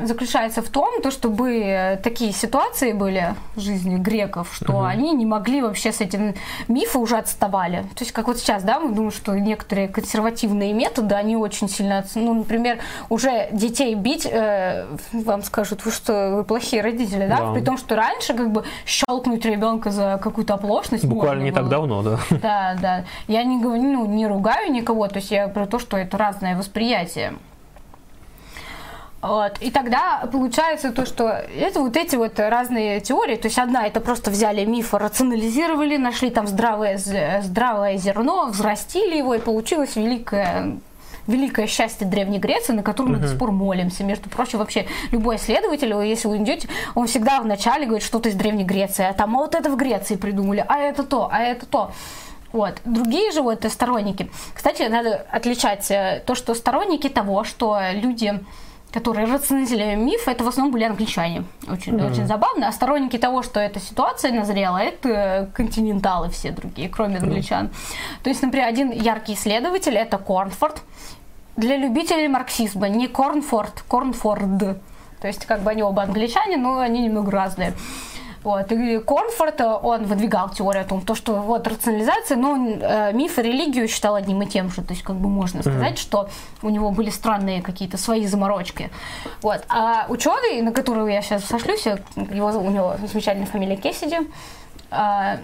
заключается в том, то, чтобы такие ситуации были в жизни греков, что [S2] Uh-huh. [S1] Они не могли вообще с этим... Мифы уже отставали. То есть, как вот сейчас, да, мы думаем, что некоторые консервативные методы, они очень сильно... Ну, например, уже детей бить, э, вам скажут, вы что, вы плохие родители, да? [S2] Да. [S1] При том, что раньше как бы щелкнуть ребенка за какую-то оплошность буквально не было. Так давно, да. Да, да. Я не, ну, не ругаю никого, то есть я про то, что это разное восприятие. Вот. И тогда получается то, что это вот эти вот разные теории, то есть одна это просто взяли мифы, рационализировали, нашли там здравое, здравое зерно, взрастили его, и получилось великое, великое счастье Древней Греции, на котором мы [S2] Uh-huh. [S1] До сих пор молимся. Между прочим, вообще любой исследователь, если вы идете, он всегда вначале говорит что-то из Древней Греции, а там а вот это в Греции придумали, а это то, а это то. Вот. Другие же вот сторонники. Кстати, надо отличать то, что сторонники того, что люди... которые рационализировали миф, это в основном были англичане. Очень, mm-hmm. очень забавно. А сторонники того, что эта ситуация назрела, это континенталы все другие, кроме англичан. Mm-hmm. То есть, например, один яркий исследователь – это Корнфорд. Для любителей марксизма не Корнфорд, Корнфорд. То есть, как бы они оба англичане, но они немного разные. Вот. И Корнфорд, он выдвигал теорию о том, то, что вот рационализация, но он, э, миф и религию считал одним и тем же. То есть, как бы можно сказать, mm-hmm. что у него были странные какие-то свои заморочки. Вот. А ученый, на которого я сейчас сошлюсь, его, у него замечательная фамилия Кессиди, э,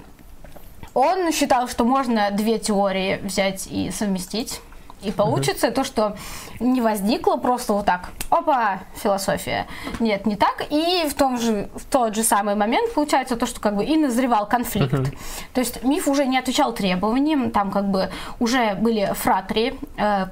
он считал, что можно две теории взять и совместить. И получится mm-hmm. то, что не возникло просто вот так, опа, философия. Нет, не так. И в, том же, в тот же самый момент получается то, что как бы и назревал конфликт. Mm-hmm. То есть миф уже не отвечал требованиям, там как бы уже были фратрии.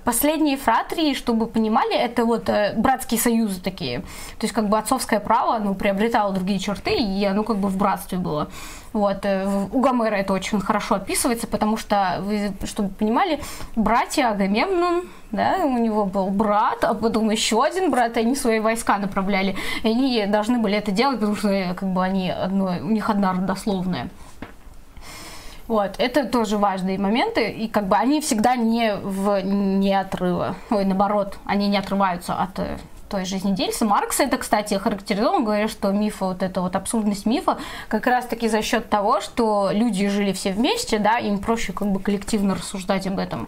Последние фратрии, чтобы понимали, это вот братские союзы такие. То есть как бы отцовское право, оно приобретало другие черты, и оно как бы в братстве было. Вот. У Гомера это очень хорошо описывается, потому что, вы, чтобы понимали, братья Агамемнон, да, у него был брат, а потом еще один брат, и они свои войска направляли. И они должны были это делать, потому что как бы, они одно, у них одна родословная. Вот. Это тоже важные моменты, и как бы они всегда не в неотрыва, ой, наоборот, они не отрываются от... той жизнедельца. Маркс это, кстати, характеризовал, он говорит, что миф, вот эта вот абсурдность мифа, как раз-таки за счет того, что люди жили все вместе, да, им проще как бы коллективно рассуждать об этом.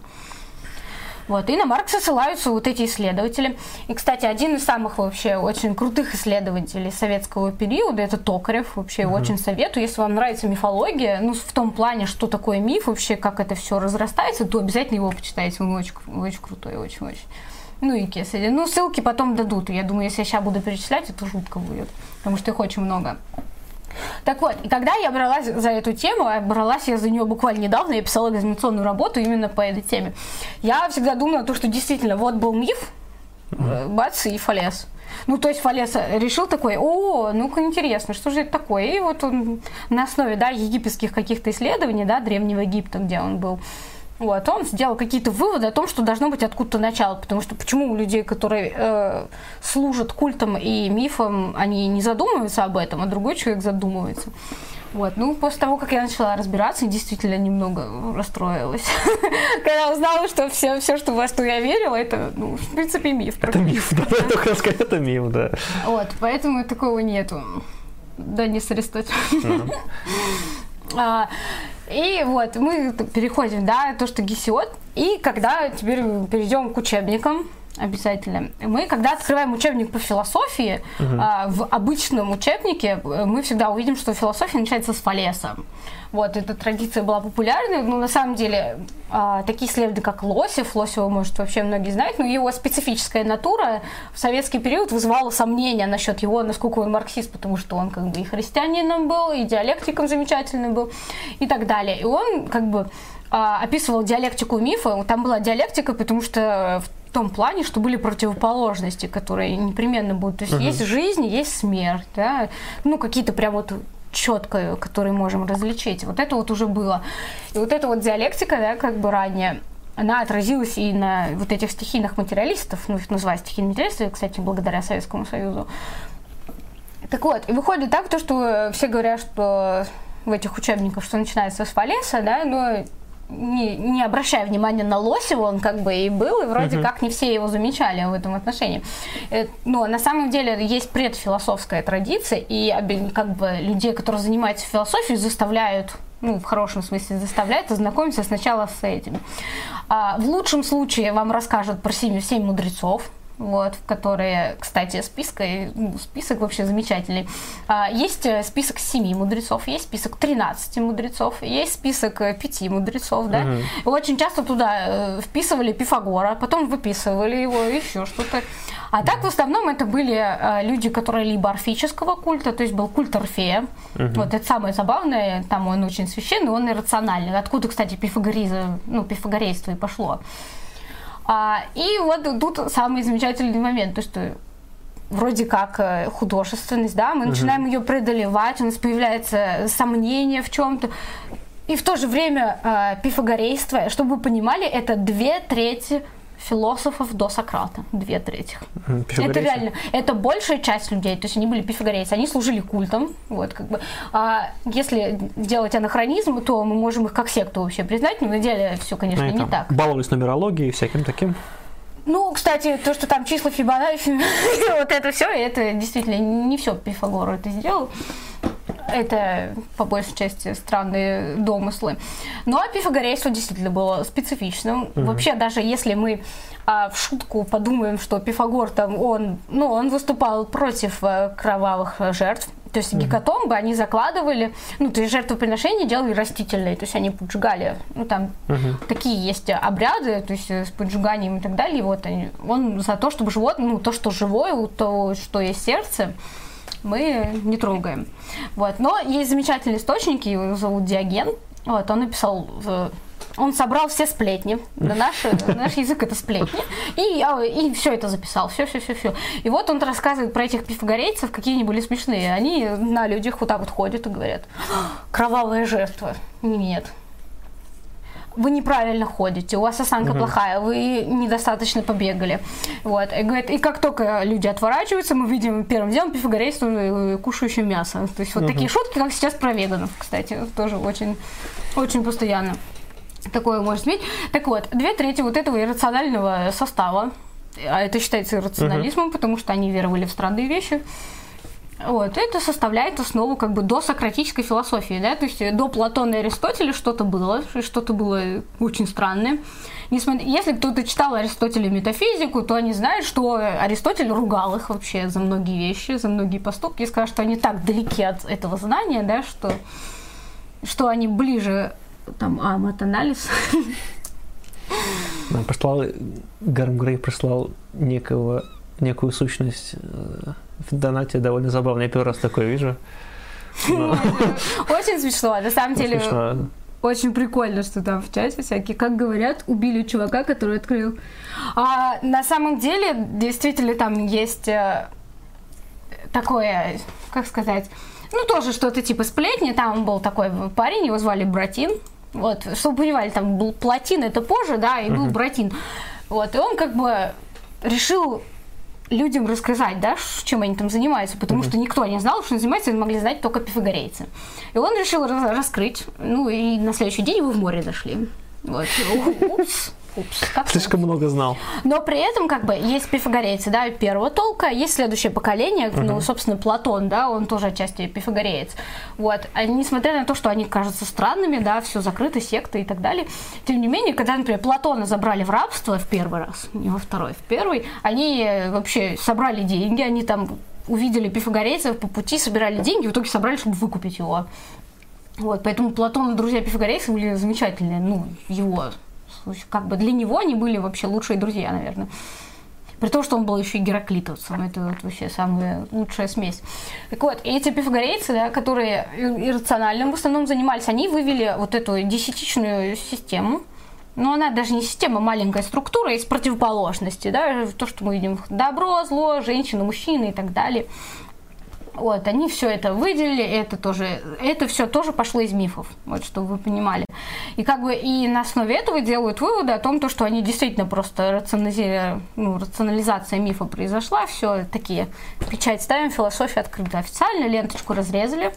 Вот, и на Маркса ссылаются вот эти исследователи. И, кстати, один из самых вообще очень крутых исследователей советского периода, это Токарев, вообще mm-hmm. очень советую. Если вам нравится мифология, ну, в том плане, что такое миф, вообще, как это все разрастается, то обязательно его почитайте, он очень, очень крутой, очень-очень. Ну и Кессиди. Ну, ссылки потом дадут. Я думаю, если я сейчас буду перечислять, это жутко будет, потому что их очень много. Так вот, и когда я бралась за эту тему, а бралась я за нее буквально недавно, я писала экзаменационную работу именно по этой теме. Я всегда думала, то, что действительно, вот был миф, бац, и Фалес. Ну, то есть Фалес решил такой, о, ну-ка интересно, что же это такое? И вот он на основе, да, египетских каких-то исследований, да, Древнего Египта, где он был, Вот, он сделал какие-то выводы о том, что должно быть откуда-то начало, потому что почему у людей, которые э, служат культам и мифам, они не задумываются об этом, а другой человек задумывается. Вот. Ну, после того, как я начала разбираться, действительно немного расстроилась. Когда узнала, что все, все, что во что я верила, это, ну, в принципе, миф. Это миф, да, только я скажу, это миф, да. Вот, поэтому такого нету. Да, не с Аристотелем. И вот, мы переходим, да, то, что Гесиод. И когда теперь перейдем к учебникам, обязательно. Мы, когда открываем учебник по философии, угу. а, в обычном учебнике мы всегда увидим, что философия начинается с Фалеса. Вот, эта традиция была популярной, но на самом деле а, такие исследователи, как Лосев, Лосева, может, вообще многие знают, но его специфическая натура в советский период вызывала сомнения насчет его, насколько он марксист, потому что он как бы и христианином был, и диалектиком замечательным был, и так далее. И он как бы а, описывал диалектику мифа, там была диалектика, потому что в В том плане, что были противоположности, которые непременно будут. То есть uh-huh. есть жизнь, есть смерть, да? Ну, какие-то прям вот четко, которые можем различить. Вот это вот уже было. И вот эта вот диалектика, да, как бы ранее, она отразилась и на вот этих стихийных материалистов, ну, их называют стихийные материалисты, кстати, благодаря Советскому Союзу. Так вот, и выходит так, то, что все говорят, что в этих учебниках, что начинается с Фалеса, да, но Не, не обращая внимания на Лосева, он как бы и был, и вроде uh-huh. как не все его замечали в этом отношении. Но на самом деле есть предфилософская традиция, и как бы людей, которые занимаются философией, заставляют, ну, в хорошем смысле заставляют ознакомиться сначала с этим. А, в лучшем случае вам расскажут про семь, семь мудрецов, вот, которые, кстати, списка, ну, список вообще замечательный. А, есть список семи мудрецов, есть список тринадцати мудрецов, есть список пяти мудрецов, да. Uh-huh. Очень часто туда вписывали Пифагора, потом выписывали его, еще что-то. А так в основном это были люди, которые либо орфического культа, то есть был культ Орфея. Uh-huh. Вот это самое забавное, там он очень священный, он иррациональный. Откуда, кстати, пифагоризм, ну, пифагорейство и пошло. А, и вот тут самый замечательный момент, то что вроде как художественность, да, мы начинаем ее преодолевать, у нас появляется сомнение в чем-то. И в то же время а, пифагорейство, чтобы вы понимали, это две трети философов до Сократа, две трети. Это реально, это большая часть людей, то есть они были пифагорейцы, они служили культом, вот как бы. А если делать анахронизм, то мы можем их как секту вообще признать, но на деле все, конечно, не так. Баловались нумерологией и всяким таким. Ну, кстати, то, что там числа Фибоначчи, вот это все, это действительно не все Пифагор это сделал. Это, по большей части, странные домыслы. Но пифагорейство действительно было специфичным. Mm-hmm. Вообще, даже если мы а, в шутку подумаем, что Пифагор там, он, ну, он выступал против а, кровавых жертв. То есть mm-hmm. гекатомбы они закладывали, ну, то есть жертвоприношения делали растительные, то есть они поджигали, ну, там mm-hmm. такие есть обряды, то есть с поджиганием и так далее. И вот они, он за то, чтобы животное, ну, то, что живое, то, что есть сердце, мы не трогаем. Вот. Но есть замечательные источники, его зовут Диоген. Вот, он написал, он собрал все сплетни. На наш, на наш язык это сплетни. И, и все это записал. Все, все, все, все. И вот он рассказывает про этих пифагорейцев, какие они были смешные. Они на людях вот так вот ходят и говорят: кровавая жертва. Нет. Вы неправильно ходите, у вас осанка mm-hmm. плохая, вы недостаточно побегали. Вот. И, говорит, и как только люди отворачиваются, мы видим первым делом пифагорейство, кушающее мясо. То есть вот mm-hmm. такие шутки, как сейчас про веганов, кстати, тоже очень, очень постоянно такое может иметь. Так вот, две трети вот этого иррационального состава, а это считается иррационализмом, mm-hmm. потому что они веровали в странные вещи. Вот, это составляет основу как бы до сократической философии, да, то есть до Платона и Аристотеля что-то было, что-то было очень странное. Несмотря... Если кто-то читал Аристотеля метафизику, то они знают, что Аристотель ругал их вообще за многие вещи, за многие поступки, и сказал, что они так далеки от этого знания, да, что, что они ближе, там, а, матанализ. Прислал, Гарм Грей прислал некого, некую сущность в донате, довольно забавно, я первый раз такое вижу. Но... Очень смешно, на самом деле, смешно, да? Очень прикольно, что там в чате всякие, как говорят, убили чувака, который открыл. А на самом деле, действительно, там есть такое, как сказать, ну, тоже что-то типа сплетни, там был такой парень, его звали Братин, Вот, чтобы вы понимали, там был Плотин, это позже, да, и был uh-huh. Братин. Вот, и он как бы решил людям рассказать, да, чем они там занимаются, потому uh-huh. что никто не знал, что они занимаются, и могли знать только пифагорейцы. И он решил раз- раскрыть, ну и на следующий день его в море нашли. Вот, упс. Упс, слишком это? Много знал. Но при этом, как бы, есть пифагорейцы, да, первого толка, есть следующее поколение, uh-huh. ну, собственно, Платон, да, он тоже отчасти пифагореец. Вот, а несмотря на то, что они кажутся странными, да, все закрыто, секты и так далее, тем не менее, когда, например, Платона забрали в рабство в первый раз, не во второй, в первый, они вообще собрали деньги, они там увидели пифагорейцев по пути, собирали деньги, в итоге собрали, чтобы выкупить его. Вот, поэтому Платон и друзья пифагорейцы были замечательные, ну, его... Как бы для него они были вообще лучшие друзья, наверное. При том, что он был еще и гераклитовцем. Это вот вообще самая лучшая смесь. Так вот, эти пифагорейцы, да, которые иррациональным в основном занимались, они вывели вот эту десятичную систему. Но она даже не система, маленькая структура из противоположности. Да, то, что мы видим, добро, зло, женщина, мужчина и так далее. Вот, они все это выделили, это тоже, это все тоже пошло из мифов, вот, чтобы вы понимали. И как бы и на основе этого делают выводы о том, то, что они действительно просто рационализация, ну, рационализация мифа произошла, все такие, печать ставим, философия открыта. Официально ленточку разрезали,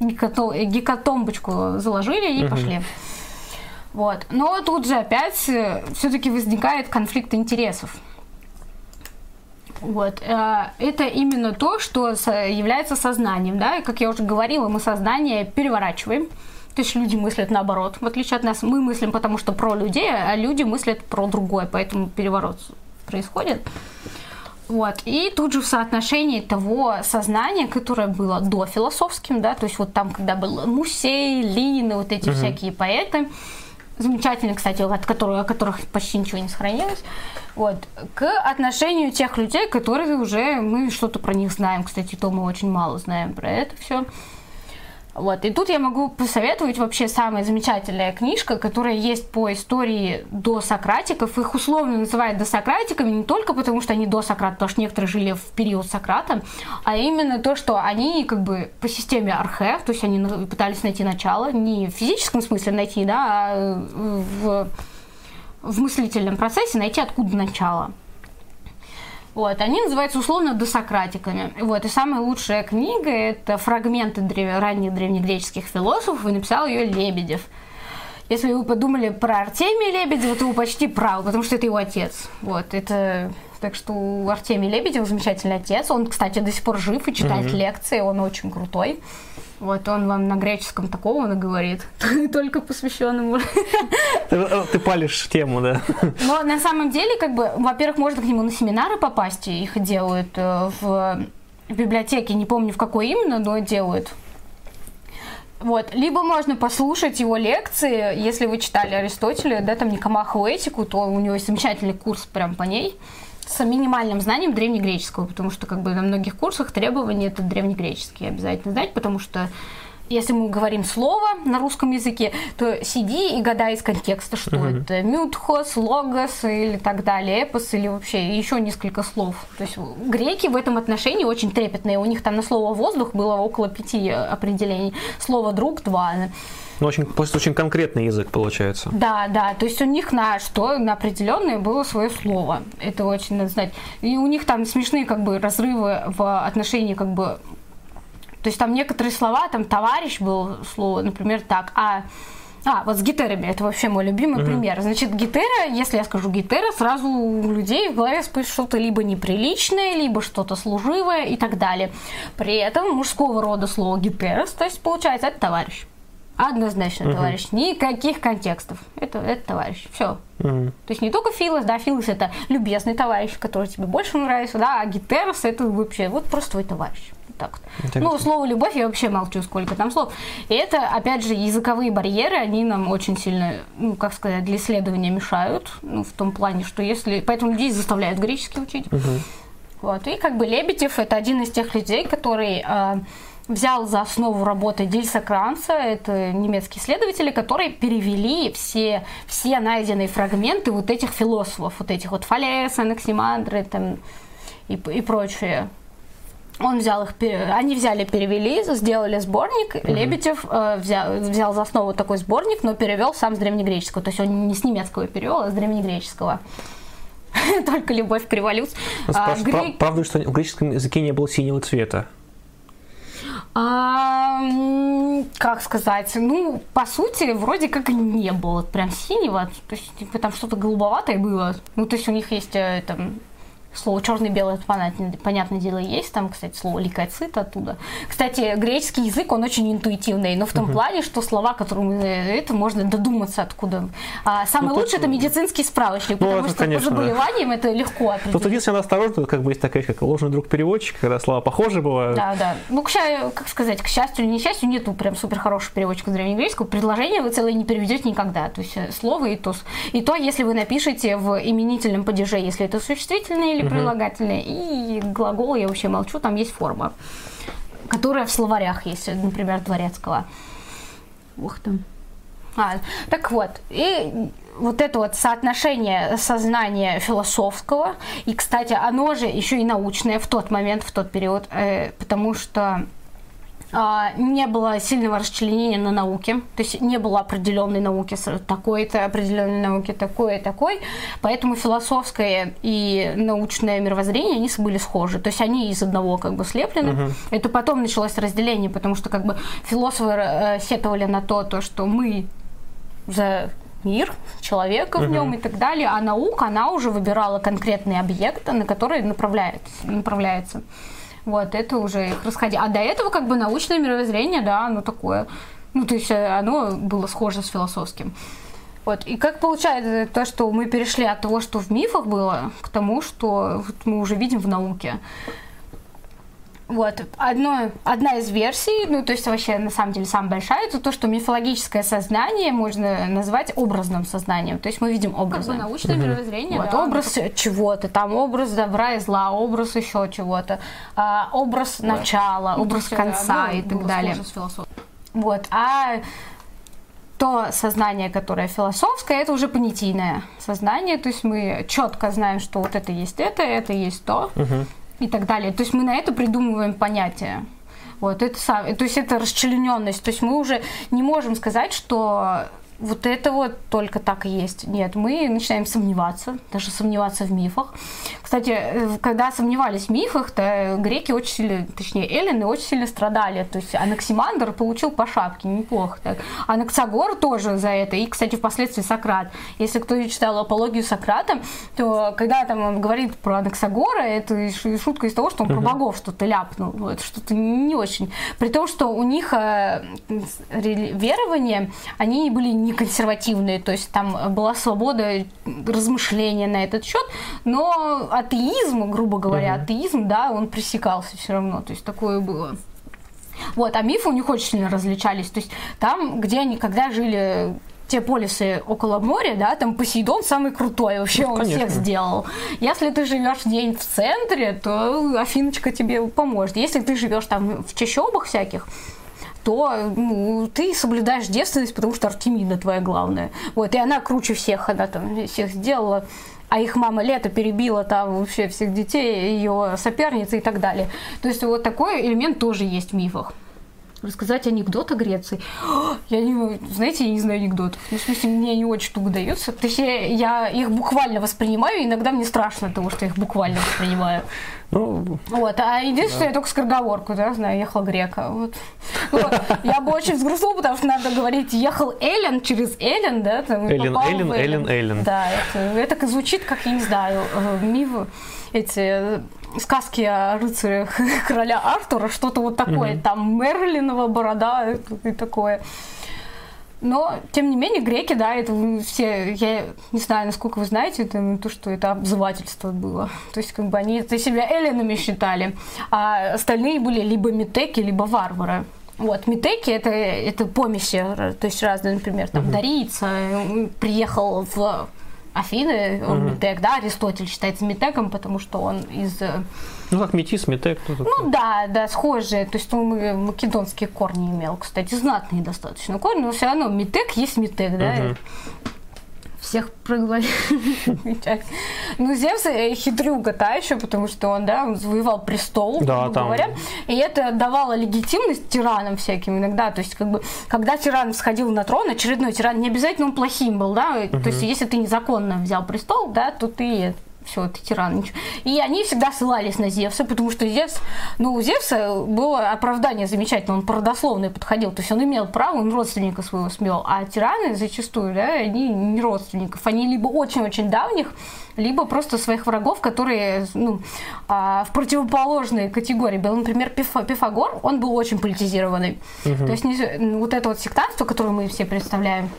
гекатомбочку заложили и пошли. Угу. Вот. Но тут же опять все-таки возникает конфликт интересов. Вот. Это именно то, что является сознанием, да, и, как я уже говорила, мы сознание переворачиваем, то есть люди мыслят наоборот, в отличие от нас, мы мыслим потому что про людей, а люди мыслят про другое, поэтому переворот происходит. Вот. И тут же в соотношении того сознания, которое было дофилософским, да, то есть вот там, когда был Мусей, Ленин, вот эти [S2] Uh-huh. [S1] Всякие поэты, замечательные, кстати, от которых, о которых почти ничего не сохранилось, вот, к отношению тех людей, которые уже, мы что-то про них знаем, кстати, то мы очень мало знаем про это все. Вот, и тут я могу посоветовать вообще самая замечательная книжка, которая есть по истории досократиков, их условно называют досократиками не только потому, что они до Сократа, потому что некоторые жили в период Сократа, а именно то, что они как бы по системе архе, то есть они пытались найти начало, не в физическом смысле найти, да, а в, в мыслительном процессе найти, откуда начало. Вот, они называются условно досократиками. Вот, и самая лучшая книга – это «Фрагменты древ... ранних древнегреческих философов», и написал ее Лебедев. Если вы подумали про Артемия Лебедева, то вы почти правы, потому что это его отец. Вот, это... Так что у Артемия Лебедева замечательный отец. Он, кстати, до сих пор жив и читает mm-hmm. лекции, он очень крутой. Вот, он вам на греческом такого наговорит, только посвященному. Ты, ты палишь тему, да. Но на самом деле, как бы, во-первых, можно к нему на семинары попасть, их делают в библиотеке, не помню в какой именно, но делают. Вот. Либо можно послушать его лекции, если вы читали Аристотеля, да, там Никомахову этику, то у него есть замечательный курс прям по ней, с минимальным знанием древнегреческого, потому что как бы на многих курсах требования это древнегреческие обязательно знать, потому что если мы говорим слово на русском языке, то сиди и гадай из контекста, что uh-huh. это мютхос, логос или так далее, эпос или вообще еще несколько слов. То есть греки в этом отношении очень трепетные, у них там на слово воздух было около пяти определений, слово друг два. Ну, очень, очень конкретный язык получается. Да, да, то есть у них на что, на определенное было свое слово, это очень надо знать. И у них там смешные как бы разрывы в отношении как бы, то есть там некоторые слова, там товарищ было слово, например, так, а... А, вот с гетерами, это вообще мой любимый uh-huh. пример. Значит, гетера, если я скажу гетера, сразу у людей в голове вспомнит что-то либо неприличное, либо что-то служивое и так далее. При этом мужского рода слово гетерос, то есть получается, это товарищ. Однозначно, uh-huh. товарищ. Никаких контекстов. Это, это товарищ. Все. Uh-huh. То есть не только филос, да, филос это любезный товарищ, который тебе больше нравится, да, а гетерос это вообще вот просто твой товарищ. Так вот. Ну, слово «любовь» я вообще молчу, сколько там слов. И это, опять же, языковые барьеры, они нам очень сильно, ну, как сказать, для исследования мешают. Ну, в том плане, что если... Поэтому людей заставляют греческий учить. Uh-huh. Вот. И как бы Лебедев – это один из тех людей, который... Э, взял за основу работы Дильса Кранца, это немецкие исследователи, которые перевели все, все найденные фрагменты вот этих философов, вот этих вот Фалеса, Анаксимандра там, и, и прочие. Он взял их, они взяли, перевели, сделали сборник. Uh-huh. Лебедев э, взял, взял за основу такой сборник, но перевел сам с древнегреческого. То есть он не с немецкого перевел, а с древнегреческого. Только любовь к революции. А, грек... Правда, что в греческом языке не было синего цвета? А, как сказать? Ну, по сути, вроде как не было прям синего. То есть там что-то голубоватое было. Ну, то есть у них есть там... Слово черный-белый, это понятное дело, есть. Там, кстати, слово лейкоцит оттуда. Кстати, греческий язык, он очень интуитивный, но в том uh-huh. плане, что слова, которые это можно додуматься откуда. А самое ну, лучшее тут... это медицинский справочник, ну, потому это, что конечно, по заболеваниям да. это легко определить. Тут единственное, осторожно, как бы есть такая как ложный друг-переводчик, когда слова похожи бывают. Да, да. Ну, к, как сказать, к счастью или несчастью, нету прям супер хорошего переводчика с древнегреческого. Предложение вы целое не переведете никогда. То есть слово и то. И то, если вы напишете в именительном падеже, если это существительное или прилагательные, и глагол, я вообще молчу, там есть форма, которая в словарях есть, например, дворецкого. Ух ты. А, так вот, и вот это вот соотношение сознания философского, и, кстати, оно же еще и научное в тот момент, в тот период, э, потому что не было сильного расчленения на науки, то есть не было определенной науки, такой-то определенной науки, такой-такой, поэтому философское и научное мировоззрение, они были схожи, то есть они из одного как бы слеплены. Uh-huh. Это потом началось разделение, потому что как бы философы сетовали на то, то что мы за... мир, человека в нем uh-huh. и так далее, а наука, она уже выбирала конкретные объекты, на которые направляется. Вот, это уже их расходило. А до этого как бы научное мировоззрение, да, оно такое. Ну, то есть оно было схоже с философским. Вот, и как получается то, что мы перешли от того, что в мифах было, к тому, что вот мы уже видим в науке. Вот, Одно, одна из версий, ну, то есть вообще на самом деле самая большая, это то, что мифологическое сознание можно назвать образным сознанием. То есть мы видим образы. Как бы научное mm-hmm. мировоззрение. Вот, да, образ это... чего-то, там образ добра и зла, образ еще чего-то, а, образ yeah. начала, ну, образ конца, да, и так далее. Вот, а то сознание, которое философское, это уже понятийное сознание. То есть мы четко знаем, что вот это есть это, это есть то. Mm-hmm. И так далее. То есть мы на это придумываем понятие. Вот, это сам, то есть это расчлененность. То есть мы уже не можем сказать, что вот это вот только так и есть. Нет, мы начинаем сомневаться, даже сомневаться в мифах. Кстати, когда сомневались в мифах, то греки очень сильно, точнее эллины, очень сильно страдали. То есть Анаксимандр получил по шапке, неплохо так. Анаксагор тоже за это. И, кстати, впоследствии Сократ. Если кто читал апологию Сократа, то когда там он говорит про Анаксагора, это шутка из того, что он про богов что-то ляпнул. Вот, что-то не очень. При том, что у них верования, они были не консервативные. То есть там была свобода размышления на этот счет, но атеизм, грубо говоря, uh-huh. атеизм, да, он пресекался все равно, то есть такое было. Вот, а мифы у них очень сильно различались, то есть там, где они, когда жили те полисы около моря, да, там Посейдон самый крутой, вообще ну, он конечно. всех сделал. Если ты живешь где-нибудь в центре, то Афиночка тебе поможет. Если ты живешь там в чащобах всяких, то ну, ты соблюдаешь девственность, потому что Артемида твоя главная. Вот, и она круче всех, она там всех сделала. А их мама лето перебила там вообще всех детей, ее соперницы и так далее. То есть вот такой элемент тоже есть в мифах. Рассказать анекдот о Греции. Я не, знаете, я не знаю анекдотов. Ну, в смысле, мне не очень туго дается. То есть я, я их буквально воспринимаю, иногда мне страшно от того, что я их буквально воспринимаю. Ну, вот. А единственное, да. я только скороговорку, да, знаю, ехал грека. Вот. Вот. Я бы очень взгрустнула, потому что надо говорить, ехал Эллен через Эллен, да, там, Эллен, Эллен, Эллен, Эллен. Да, это, это звучит, как, я не знаю, миф, эти... сказки о рыцарях короля Артура, что-то вот такое, mm-hmm. там Мерлинова борода и такое. Но, тем не менее, греки, да, это все, я не знаю, насколько вы знаете, это, то, что это обзывательство было. То есть, как бы они это себя эллинами считали, а остальные были либо метеки, либо варвары. Вот, метеки это, это помеси, то есть разные, например, там, mm-hmm. дарийца, приехал в... Афины, он uh-huh. метек, да, Аристотель считается метеком, потому что он из... Ну, как метис, метек. Ну, да, да, схожие, то есть он македонские корни имел, кстати, знатные достаточно корни, но все равно метек есть метек, да. Uh-huh. всех проглотил. Ну, Зевс хитрюга, да, еще, потому что он, да, завоевал престол, да, грубо говоря. И это давало легитимность тиранам всяким иногда. То есть, как бы, когда тиран сходил на трон, очередной тиран, не обязательно он плохим был, да. Угу. То есть, если ты незаконно взял престол, да, то ты... Все, ты тиран. И они всегда ссылались на Зевса, потому что Зевс, ну, у Зевса было оправдание замечательное, он породословно подходил, то есть он имел право, он родственника своего смел, а тираны зачастую, да, они не родственников, они либо очень-очень давних, либо просто своих врагов, которые, ну, в противоположной категории были. Например, Пифагор, он был очень политизированный. Угу. То есть вот это вот сектантство, которое мы все представляем,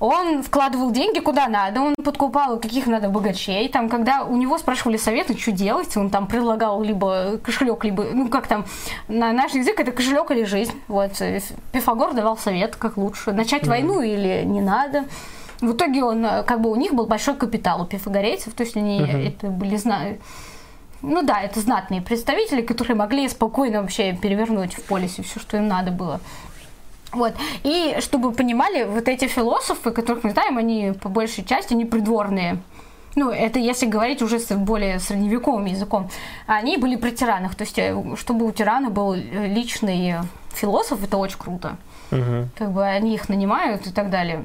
он вкладывал деньги куда надо, он подкупал каких надо богачей. Там, когда у него спрашивали советы, что делать, он там предлагал либо кошелек, либо, ну как там, на наш язык это кошелек или жизнь. Вот. Пифагор давал совет, как лучше, начать mm-hmm. войну или не надо. В итоге он, как бы у них был большой капитал у пифагорейцев, то есть они mm-hmm. это были знают. Ну да, это знатные представители, которые могли спокойно вообще перевернуть в полисе все, что им надо было. Вот. И чтобы вы понимали, вот эти философы, которых мы знаем, они по большей части не придворные. Ну, это если говорить уже с более средневековым языком. Они были при тиранах. То есть, чтобы у тирана был личный философ, это очень круто. Угу. Как бы они их нанимают и так далее.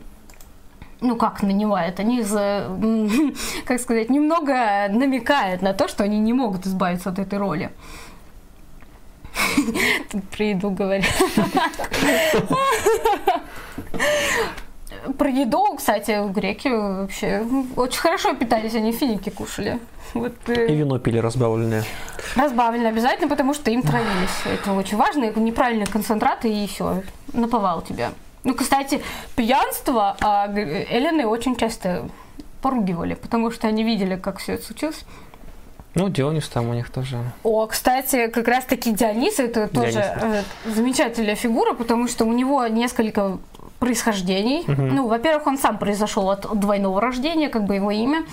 Ну, как нанимают? Они, за, как сказать, немного намекают на то, что они не могут избавиться от этой роли. Тут про еду говорят. Про еду, кстати, греки вообще очень хорошо питались, они финики кушали. Вот, э... И вино пили разбавленное. Разбавленное обязательно, потому что им травились. Это очень важно, неправильные концентраты и все, наповал тебя. Ну, кстати, пьянство а эллины очень часто поругивали, потому что они видели, как все это случилось. Ну, Дионис там у них тоже. О, кстати, как раз-таки Дионис, это Дионис. тоже замечательная фигура, потому что у него несколько происхождений. Угу. Ну, во-первых, он сам произошел от двойного рождения, как бы его имя.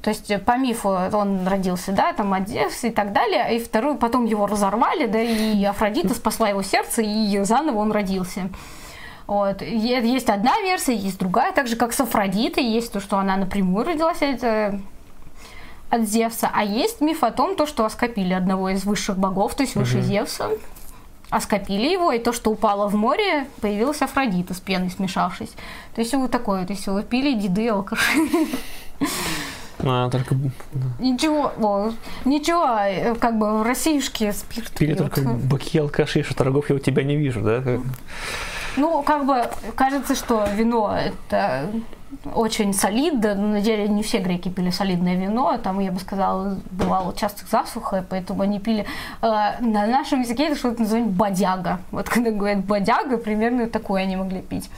То есть, по мифу, он родился, да, там, от Зевса и так далее. И вторую, потом его разорвали, да, и Афродита спасла его сердце, и заново он родился. Вот. Есть одна версия, есть другая, так же, как с Афродитой. Есть то, что она напрямую родилась, это... от Зевса, а есть миф о том, то, что оскопили одного из высших богов, то есть выше угу. Зевса, оскопили его, и то, что упало в море, появилась Афродита с пеной смешавшись. То есть вот такое, то есть его пили деды алкаши. А, только... Ничего, о, ничего, как бы в Россиюшке спирт. Пили только баки алкаши, что торгов я у тебя не вижу, да? Ну, как бы, кажется, что вино это... очень солидно, но на деле не все греки пили солидное вино, там, я бы сказала, бывало частых засух, и поэтому они пили, э, на нашем языке это что-то называют бодяга, вот когда говорят бодяга, примерно такое они могли пить.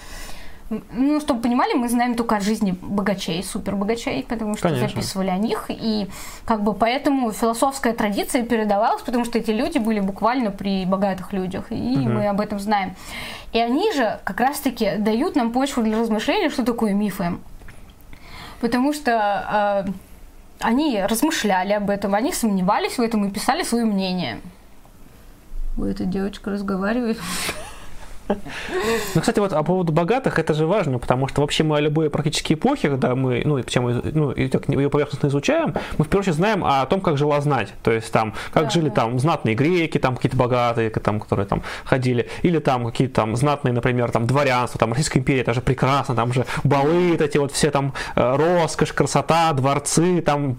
Ну, чтобы понимали, мы знаем только о жизни богачей, супербогачей, потому что Конечно. записывали о них, и как бы поэтому философская традиция передавалась, потому что эти люди были буквально при богатых людях, и угу. мы об этом знаем. И они же как раз-таки дают нам почву для размышления, что такое мифы, потому что э, они размышляли об этом, они сомневались в этом и писали свое мнение. Ой, эта девочка разговаривает... Ну, кстати, вот о поводу богатых, это же важно, потому что вообще мы о любой практически эпохе, когда мы, ну, причем, ну, ее поверхностно изучаем, мы в первую очередь знаем о том, как жила знать, то есть там, как да, жили да. там знатные греки, там какие-то богатые, там, которые там ходили, или там какие-то там знатные, например, там дворянство, там Российская империя, это же прекрасно, там же балы, эти вот все там роскошь, красота, дворцы, там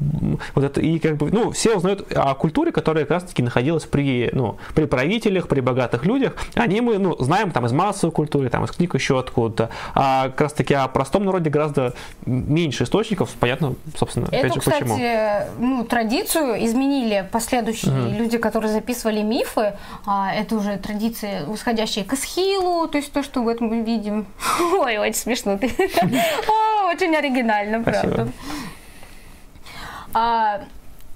вот это, и как бы, ну, все узнают о культуре, которая как раз-таки находилась при, ну, при правителях, при богатых людях, они мы, ну, знаем там из массовой культуры, там из книг еще откуда-то. А как раз таки о простом народе гораздо меньше источников, понятно, собственно, это, опять же, кстати, почему. Эту, ну, кстати, традицию изменили последующие mm-hmm. люди, которые записывали мифы. А, это уже традиции, восходящие к Эсхилу, то есть то, что в этом мы видим. Ой, очень смешно. Очень оригинально, правда.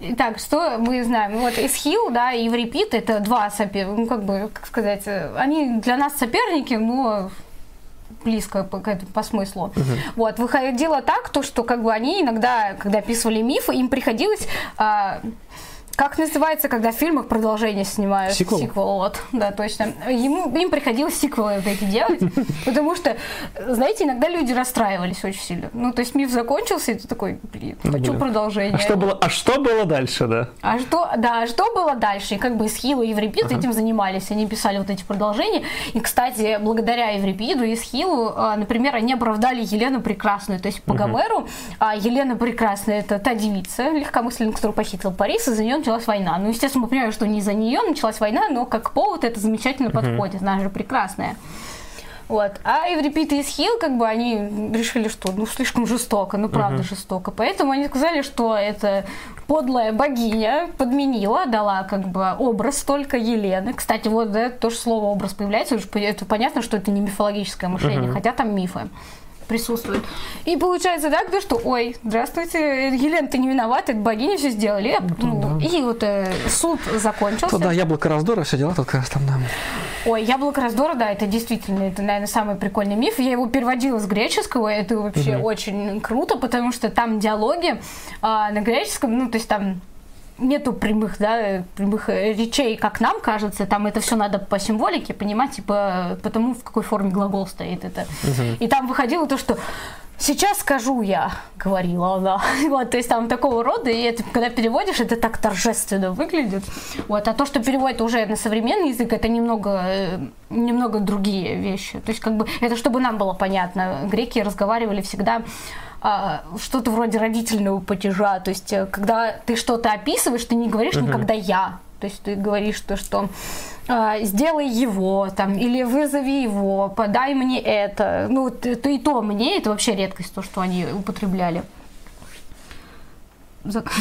Итак, что мы знаем? Вот Эсхил, да, и Еврипид, это два соперника, ну, как бы, как сказать, они для нас соперники, но близко по, по смыслу. Uh-huh. Вот, выходило так, то, что, как бы, они иногда, когда описывали мифы, им приходилось... А, Как называется, когда в фильмах продолжение снимают? Сиквел. Сиквел, вот, да, точно. Ему, им приходилось сиквелы вот эти делать, потому что, знаете, иногда люди расстраивались очень сильно. Ну, то есть миф закончился, и ты такой, блин, хочу продолжение. А что было, а что было дальше, да? А что, да, а что было дальше? И как бы Эсхил и Еврипид ага. этим занимались, они писали вот эти продолжения. И, кстати, благодаря Еврипиду и Эсхилу, например, они оправдали Елену Прекрасную. То есть по Гомеру Елена Прекрасная — это та девица легкомысленная, которую похитил Парис, и за нее началась война. Ну, естественно, мы понимаем, что не из-за нее началась война, но как повод это замечательно подходит. Она же прекрасная. Вот. А Еврипид и Эсхил, как бы, они решили, что ну слишком жестоко, ну правда uh-huh. жестоко. Поэтому они сказали, что эта подлая богиня подменила, дала как бы образ только Елены. Кстати, вот да, тоже слово образ появляется, это понятно, что это не мифологическое мышление, uh-huh. хотя там мифы присутствует. И получается так, да, что, ой, здравствуйте, Елена, ты не виновата, это богиня все сделали. Ну, да. И вот э, суд закончился. То, да, яблоко раздора, все дела, тут как раз там, да. Ой, яблоко раздора, да, это действительно, это, наверное, самый прикольный миф. Я его переводила с греческого, это вообще угу. очень круто, потому что там диалоги э, на греческом, ну, то есть там нету прямых, да, прямых речей, как нам кажется, там это все надо по символике понимать, типа, потому в какой форме глагол стоит это. Uh-huh. И там выходило то, что «сейчас скажу я», говорила она. Вот, то есть там такого рода, и это, когда переводишь, это так торжественно выглядит. Вот, а то, что переводит уже на современный язык, это немного, немного другие вещи. То есть как бы это чтобы нам было понятно. Греки разговаривали всегда что-то вроде родительного падежа. То есть когда ты что-то описываешь, ты не говоришь uh-huh. никогда «я». То есть ты говоришь то, что «сделай его», там, или «вызови его», «подай мне это». Ну, то и то «мне» — это вообще редкость, то, что они употребляли. Зак...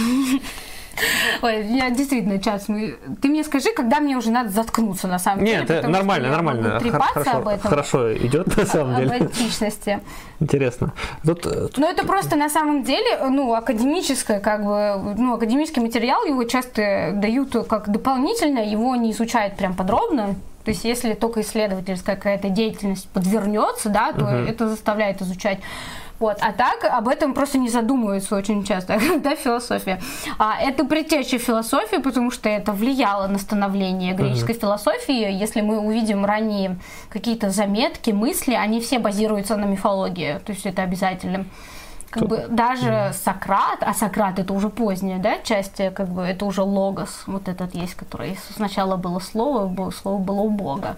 Ой, я действительно, сейчас, ты мне скажи, когда мне уже надо заткнуться, на самом деле. Нет, это нормально, нормально. Трепаться об этом. Хорошо идет, на самом деле. Об античности. Интересно. Тут, тут... Но это просто, на самом деле, ну, академическое, как бы, ну, академический материал, его часто дают как дополнительно, его не изучают прям подробно. То есть, если только исследовательская какая-то деятельность подвернется, да, то uh-huh. это заставляет изучать. Вот. А так об этом просто не задумываются очень часто, да, философия. А это предтеча философии, потому что это влияло на становление греческой uh-huh. философии. Если мы увидим ранние какие-то заметки, мысли, они все базируются на мифологии, то есть это обязательно. Как бы, даже mm. Сократ, а Сократ это уже поздняя, да, часть, как бы, это уже логос, вот этот есть, который сначала было слово, слово было у Бога.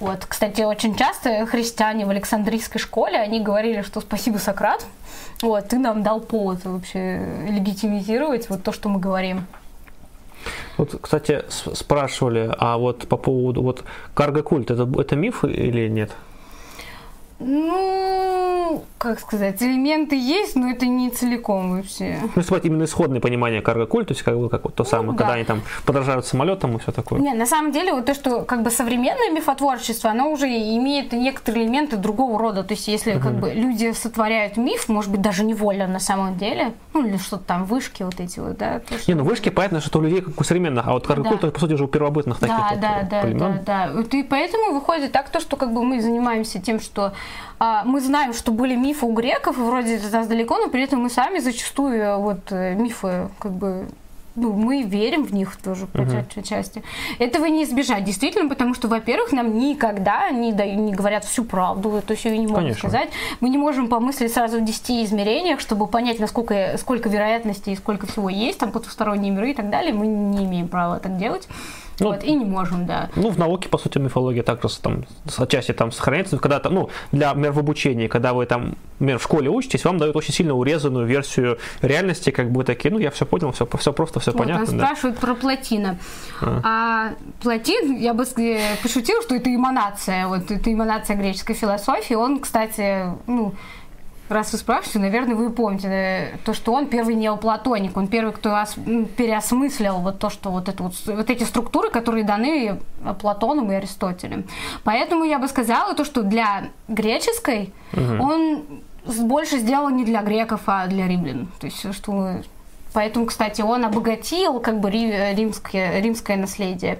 Вот, кстати, очень часто христиане в Александрийской школе, они говорили, что спасибо, Сократ, вот, ты нам дал повод вообще легитимизировать вот то, что мы говорим. Вот, кстати, спрашивали, а вот по поводу, вот, карго-культ, это, это миф или нет? Ну, как сказать, элементы есть, но это не целиком вообще. Ну, если именно исходное понимание карго-культа, то есть как бы как, вот, то самое, ну, да. когда они там подражают самолетам и все такое. Не, на самом деле, вот то, что как бы современное мифотворчество, оно уже имеет некоторые элементы другого рода. То есть, если uh-huh. как бы люди сотворяют миф, может быть, даже невольно на самом деле, ну, или что-то там, вышки вот эти вот, да. То, что... Не, ну вышки, понятно, что у людей как у современных, а вот карго-культ, да. по сути, уже у первобытных таких да, вот, да, да, племен. Да, да, да. И поэтому выходит так то, что как бы мы занимаемся тем, что мы знаем, что были мифы у греков, вроде это нас далеко, но при этом мы сами зачастую вот мифы, как бы, ну, мы верим в них тоже по uh-huh. части. Этого не избежать, действительно, потому что, во-первых, нам никогда не, да, не говорят всю правду, это все и не могут Конечно. сказать. Мы не можем помыслить сразу в десяти измерениях, чтобы понять, насколько, сколько вероятностей и сколько всего есть, там потусторонние миры и так далее. Мы не имеем права так делать. Ну, вот, и не можем, да. Ну, в науке, по сути, мифология так раз там отчасти там сохраняется. Но когда-то, ну, для мер в обучении, когда вы там, например, в школе учитесь, вам дают очень сильно урезанную версию реальности, как бы такие, ну, я все понял, все, все просто, все вот, понятно. Там спрашивают да. про Плотина. А. а Плотин, я бы пошутила, что это эманация, вот, это эманация греческой философии. Он, кстати, ну... Раз вы спрашиваете, наверное, вы помните то, что он первый неоплатоник, он первый, кто ос- переосмыслил вот то, что вот, это вот, вот эти структуры, которые даны Платоном и Аристотелем. Поэтому я бы сказала то, что для греческой угу. он больше сделал не для греков, а для римлян. То есть, что... Поэтому, кстати, он обогатил как бы римское, римское наследие.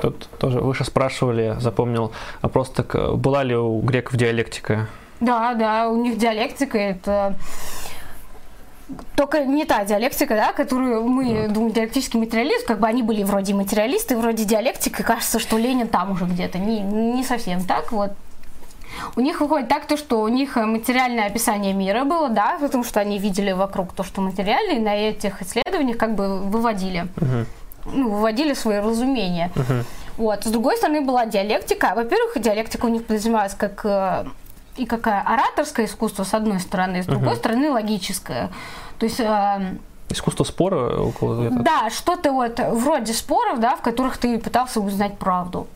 Тут тоже выше спрашивали, запомнил вопрос, так была ли у греков диалектика? Да, да, у них диалектика это только не та диалектика, да, которую мы вот. Думаем, диалектический материализм, как бы они были вроде материалисты, вроде диалектика, кажется, что Ленин там уже где-то, не, не совсем так, вот. У них выходит так, то, что у них материальное описание мира было, да, потому что они видели вокруг то, что материально, и на этих исследованиях как бы выводили, uh-huh. ну, выводили свои разумения. Uh-huh. Вот. С другой стороны была диалектика. Во-первых, диалектика у них подразумевалась как и как ораторское искусство, с одной стороны, с другой uh-huh. стороны логическое. То есть... Искусство спора около этого. Да, что-то вот вроде споров, да, в которых ты пытался узнать правду.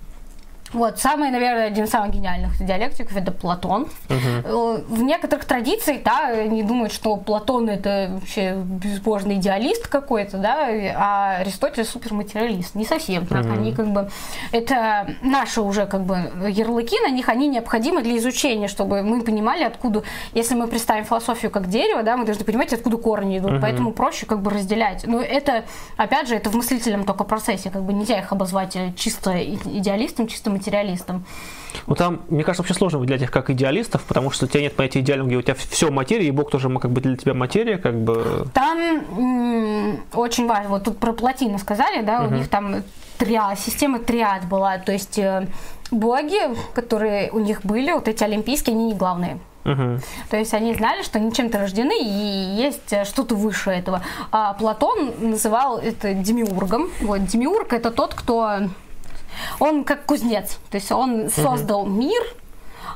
Вот, самый, наверное, один из самых гениальных диалектиков – это Платон. Uh-huh. В некоторых традициях, да, они думают, что Платон – это вообще безбожный идеалист какой-то, да, а Аристотель – суперматериалист. Не совсем так. Uh-huh. Они как бы… Это наши уже как бы ярлыки, на них они необходимы для изучения, чтобы мы понимали, откуда… Если мы представим философию как дерево, да, мы должны понимать, откуда корни идут, uh-huh. поэтому проще как бы разделять. Но это, опять же, это в мыслительном только процессе, как бы нельзя их обозвать чисто идеалистом, чисто материалистом. Ну там, мне кажется, вообще сложно выделять их как идеалистов, потому что у тебя нет понятия идеального, где у тебя все материя, и Бог тоже как бы для тебя материя, как бы. Там м- очень важно, вот тут про Плотина сказали, да, угу. у них там триад, система триад была, то есть э, боги, которые у них были, вот эти олимпийские, они не главные. Uh-huh. То есть они знали, что они чем-то рождены и есть что-то выше этого. А Платон называл это демиургом. Вот, демиург – это тот, кто… Он как кузнец, то есть он создал uh-huh. мир,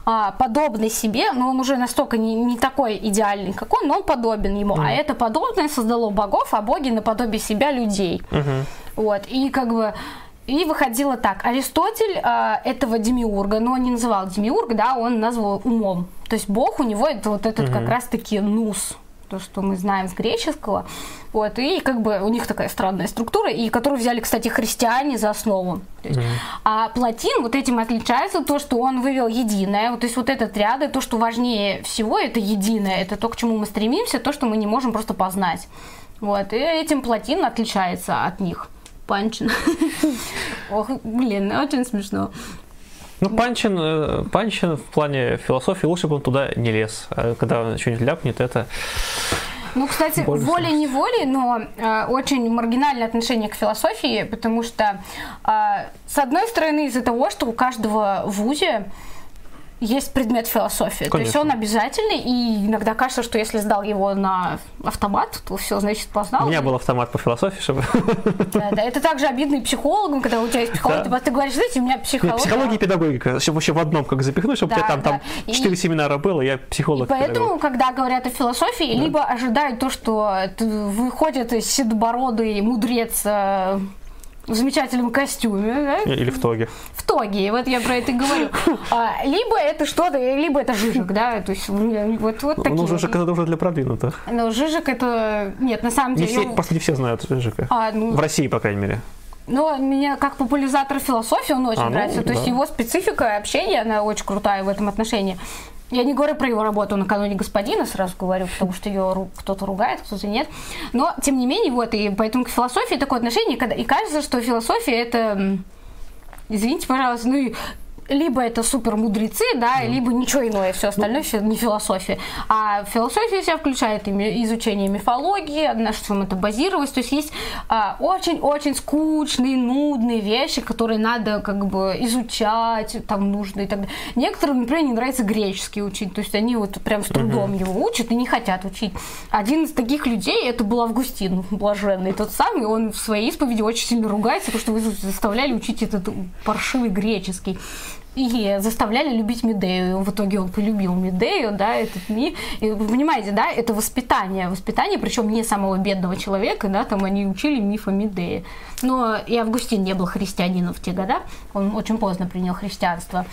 а, подобный себе, но он уже настолько не, не такой идеальный, как он, но он подобен ему. Uh-huh. А это подобное создало богов, а боги наподобие себя людей. Uh-huh. Вот, и как бы… И выходило так. Аристотель а, этого демиурга, но он не называл демиург, да, он назвал умом. То есть бог у него это вот этот uh-huh. как раз-таки нус, то, что мы знаем с греческого. Вот, и как бы у них такая странная структура, и которую взяли, кстати, христиане за основу. То есть, mm-hmm. А Платин вот этим отличается, то, что он вывел единое, то есть вот этот ряд, то, что важнее всего, это единое, это то, к чему мы стремимся, то, что мы не можем просто познать. Вот, и этим Платин отличается от них. Панчин. Ох, блин, очень смешно. Ну, Панчин, Панчин в плане философии, лучше бы он туда не лез. А когда он что-нибудь ляпнет, это... Ну, кстати, волей-неволей, но э, очень маргинальное отношение к философии, потому что, э, с одной стороны, из-за того, что у каждого в вузе есть предмет философии. Конечно. То есть он обязательный, и иногда кажется, что если сдал его на автомат, то все, значит, познал. У меня был автомат по философии, чтобы... Да, да, это также обидно и психологам, когда у тебя есть психология, да. Ты говоришь, знаете, у меня психология... Нет, психология и педагогика, чтобы вообще в одном как запихнуть, чтобы да, у тебя там, да. там четыре и... семинара было, я психолог. И поэтому, педагог. Когда говорят о философии, да. либо ожидают то, что выходит седобородый мудрец... в замечательном костюме, да? Или в тоге. В тоге, вот я про это и говорю. А, либо это что-то, либо это Жижек, да, то есть вот, вот такие. Ну, Жижек это уже для продвинутых. Ну, Жижек это... Нет, на самом деле... Не все, его... Просто не все знают Жижека. А, ну... В России, по крайней мере. Но мне как популяризатор философии он очень а, нравится, ну, то да. есть его специфика общения, она очень крутая в этом отношении. Я не говорю про его работу «Накануне господина», сразу говорю, потому что ее кто-то ругает, кто-то нет. Но, тем не менее, вот, и поэтому к философии такое отношение, и кажется, что философия это, извините, пожалуйста, ну, либо это супермудрецы, да, mm. либо ничего иное, все остальное все не философия. А философия себя включает изучение мифологии, на чем это базировалось, то есть есть а, очень-очень скучные, нудные вещи, которые надо как бы изучать, там нужно и так далее. Некоторым, например, не нравится греческий учить, то есть они вот прям с трудом mm-hmm. его учат и не хотят учить. Один из таких людей, это был Августин Блаженный, тот самый, он в своей исповеди очень сильно ругается, потому что вы заставляли учить этот паршивый греческий. И заставляли любить Медею. В итоге он полюбил Медею, да, этот миф. И вы понимаете, да, это воспитание. Воспитание, причем не самого бедного человека, да, там они учили миф о Медее. Но и Августин не был христианином в те годы. Он очень поздно принял христианство.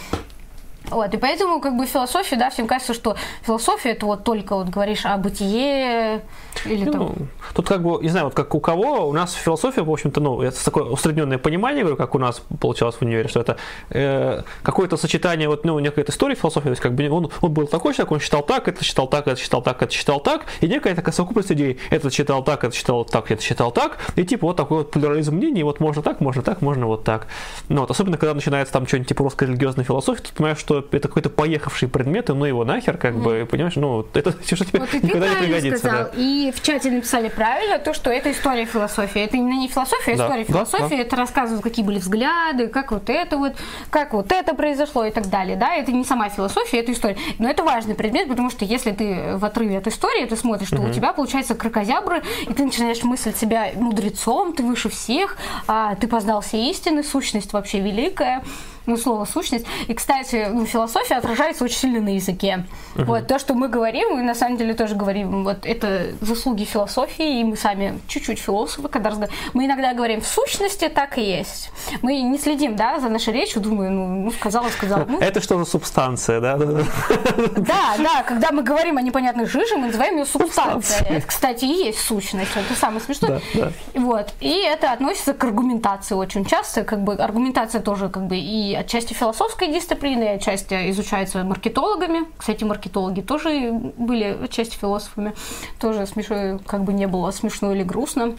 Вот, и поэтому, как бы, философия, да, всем кажется, что философия, это вот только вот говоришь о бытие или ну, там... Тут, как бы, не знаю, вот как у кого, у нас философия, в общем-то, ну, это такое усредненное понимание, говорю, как у нас получалось в универе, что это э, какое-то сочетание, вот, ну, некой истории философии, то есть, как бы, он, он был такой человек, он считал так, это считал так, это считал так, это считал так, и некая такая совокупность идей, это считал так, это считал так, это считал так, и, типа, вот такой вот плюрализм мнений, вот можно так, можно так, можно вот так. Ну, вот, особенно, когда начинается там что-нибудь, типа, русско-религиозная философия, ты понимаешь, что что это какой-то поехавший предмет, и ну его нахер, как mm. бы, понимаешь, ну, это все, что тебе вот никогда не пригодится. Сказал, да. И в чате написали правильно то, что это история философии. Это именно не философия, а да. история философии. Да, да. Это рассказывают, какие были взгляды, как вот это вот, как вот это произошло и так далее. Да, это не сама философия, это история. Но это важный предмет, потому что если ты в отрыве от истории, ты смотришь, что mm-hmm. у тебя получается кракозябры, и ты начинаешь мыслить себя мудрецом, ты выше всех, а, ты познал все истины, сущность вообще великая. Ну, слово «сущность». И, кстати, ну, философия отражается очень сильно на языке. Uh-huh. Вот, то, что мы говорим, мы на самом деле тоже говорим, вот, это заслуги философии, и мы сами чуть-чуть философы, когда разговариваем. Мы иногда говорим «в сущности так и есть». Мы не следим, да, за нашей речью, думаю, ну, сказала, сказала. Ну. Это что за субстанция, да? Да, да, когда мы говорим о непонятной жиже, мы называем ее субстанцией. Это, кстати, и есть сущность, это самое смешное. Вот, и это относится к аргументации очень часто, как бы аргументация тоже, как бы, и отчасти философской дисциплины, отчасти изучается маркетологами. Кстати, маркетологи тоже были отчасти философами. Тоже смешно, как бы не было смешно или грустно.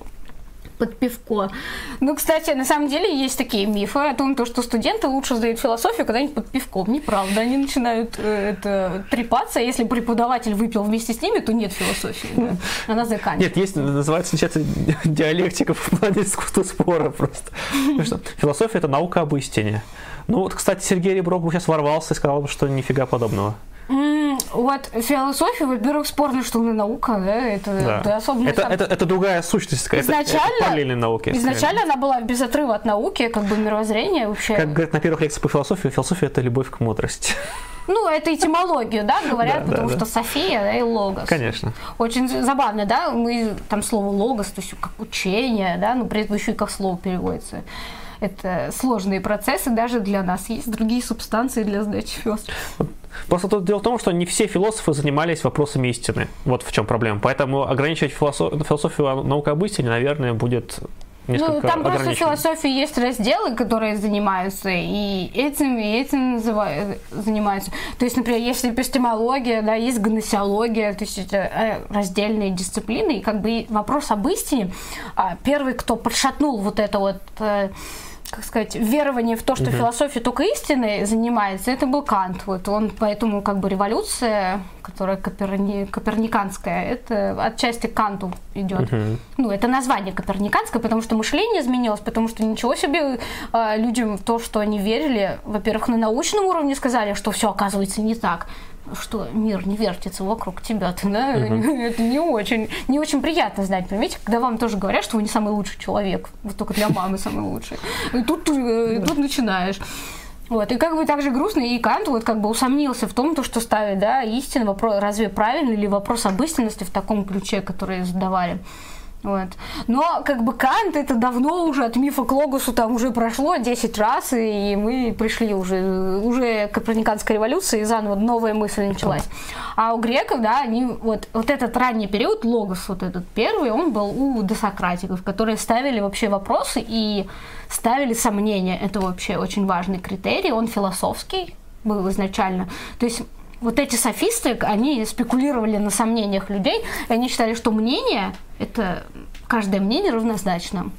Под пивко. Ну, кстати, на самом деле есть такие мифы о том, что студенты лучше сдают философию когда-нибудь под пивком. Неправда. Они начинают э, это, трепаться. Если преподаватель выпил вместе с ними, то нет философии. Да. Она заканчивается. Нет, есть, называется сейчас диалектика в плане искусства спора просто. Философия – это наука об истине. Ну, вот, кстати, Сергей Ребров бы сейчас ворвался и сказал бы, что нифига подобного. Вот философия, во-первых, спорно, что она наука, да, это, да. это особенно... Это, там... это, это другая сущность, изначально, это, это параллельные науки. Изначально она была без отрыва от науки, как бы мировоззрения вообще. Как говорят на первых лекциях по философии, философия – это любовь к мудрости. Ну, это этимологию, да, говорят, да, потому да, что да. София, да, и логос. Конечно. Очень забавно, да, мы там слово логос, то есть как учение, да, но при этом еще и как слово переводится. Это сложные процессы даже для нас. Есть другие субстанции для сдачи философии. Просто тут дело в том, что не все философы занимались вопросами истины. Вот в чем проблема. Поэтому ограничивать философию, философию наука об истине, наверное, будет... Ну, там просто в философии есть разделы, которые занимаются и этим, и этим называют, занимаются. То есть, например, есть эпистемология, да, есть гносеология, то есть это раздельные дисциплины. И как бы вопрос об истине, первый, кто подшатнул вот это вот... как сказать, верование в то, что угу. философия только истиной занимается, это был Кант. Вот он, поэтому как бы революция, которая коперни... коперниканская, это отчасти к Канту идет. Угу. Ну, это название коперниканское, потому что мышление изменилось, потому что ничего себе э, людям в то, что они верили, во-первых, на научном уровне сказали, что все оказывается не так. Что мир не вертится вокруг тебя, да? uh-huh. Это не очень, не очень приятно знать, понимаете, когда вам тоже говорят, что вы не самый лучший человек, вы только для мамы самый лучший, и тут, и тут начинаешь. Вот. И как бы также грустно, и Кант вот как бы усомнился в том, то, что ставит, да, истину, вопрос, разве правильно ли вопрос об истинности в таком ключе, который задавали. Вот. Но как бы Кант это давно уже от мифа к логосу там уже прошло десять раз, и мы пришли уже, уже к Коперниканской революции, и заново новая мысль началась. А у греков, да, они вот, вот этот ранний период, логос вот этот первый, он был у досократиков, которые ставили вообще вопросы и ставили сомнения. Это вообще очень важный критерий, он философский был изначально. То есть вот эти софисты, они спекулировали на сомнениях людей, и они считали, что мнение, это каждое мнение равнозначно.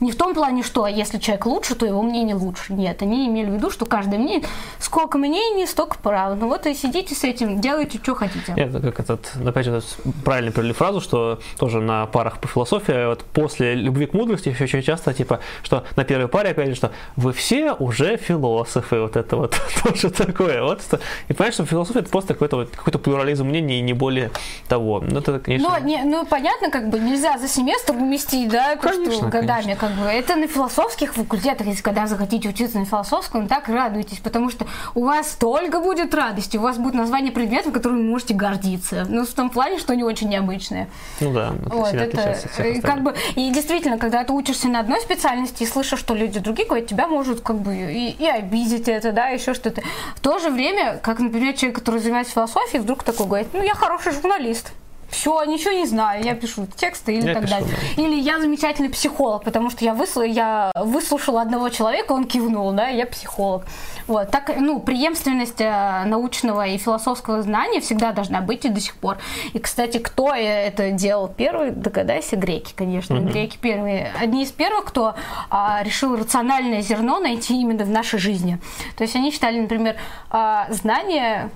Не в том плане, что если человек лучше, то его мнение лучше. Нет, они имели в виду, что каждое мнение, сколько мнений, столько прав. Ну вот и сидите с этим, делайте, что хотите. Это как этот, опять же, правильно привели фразу, что тоже на парах по философии, вот после любви к мудрости еще очень часто, типа, что на первой паре, опять же, что вы все уже философы, вот это вот тоже такое. Вот. И понимаешь, что философия это просто какой-то, вот, какой-то плюрализм мнений и не более того. Ну, это, конечно... Но, не, ну, понятно, как бы нельзя за семестр уместить, да, конечно, что годами, как это на философских факультетах, если когда захотите учиться на философском, так радуйтесь, потому что у вас только будет радость, у вас будет название предметов, которыми вы можете гордиться. Ну, в том плане, что они очень необычные. Ну да, вот, это как бы. И действительно, когда ты учишься на одной специальности и слышишь, что люди другие говорят, тебя может как бы и, и обидеть это, да, еще что-то. В то же время, как, например, человек, который занимается философией, вдруг такой говорит, ну, я хороший журналист. все, ничего не знаю, я пишу тексты или я так пишу, далее. Да. Или я замечательный психолог, потому что я, высл... я выслушала одного человека, он кивнул, да, я психолог. Вот. Так, ну, преемственность научного и философского знания всегда должна быть и до сих пор. И, кстати, кто это делал первый, догадайся, греки, конечно. Mm-hmm. Греки первые. Одни из первых, кто а, решил рациональное зерно найти именно в нашей жизни. То есть они считали, например, а, знания...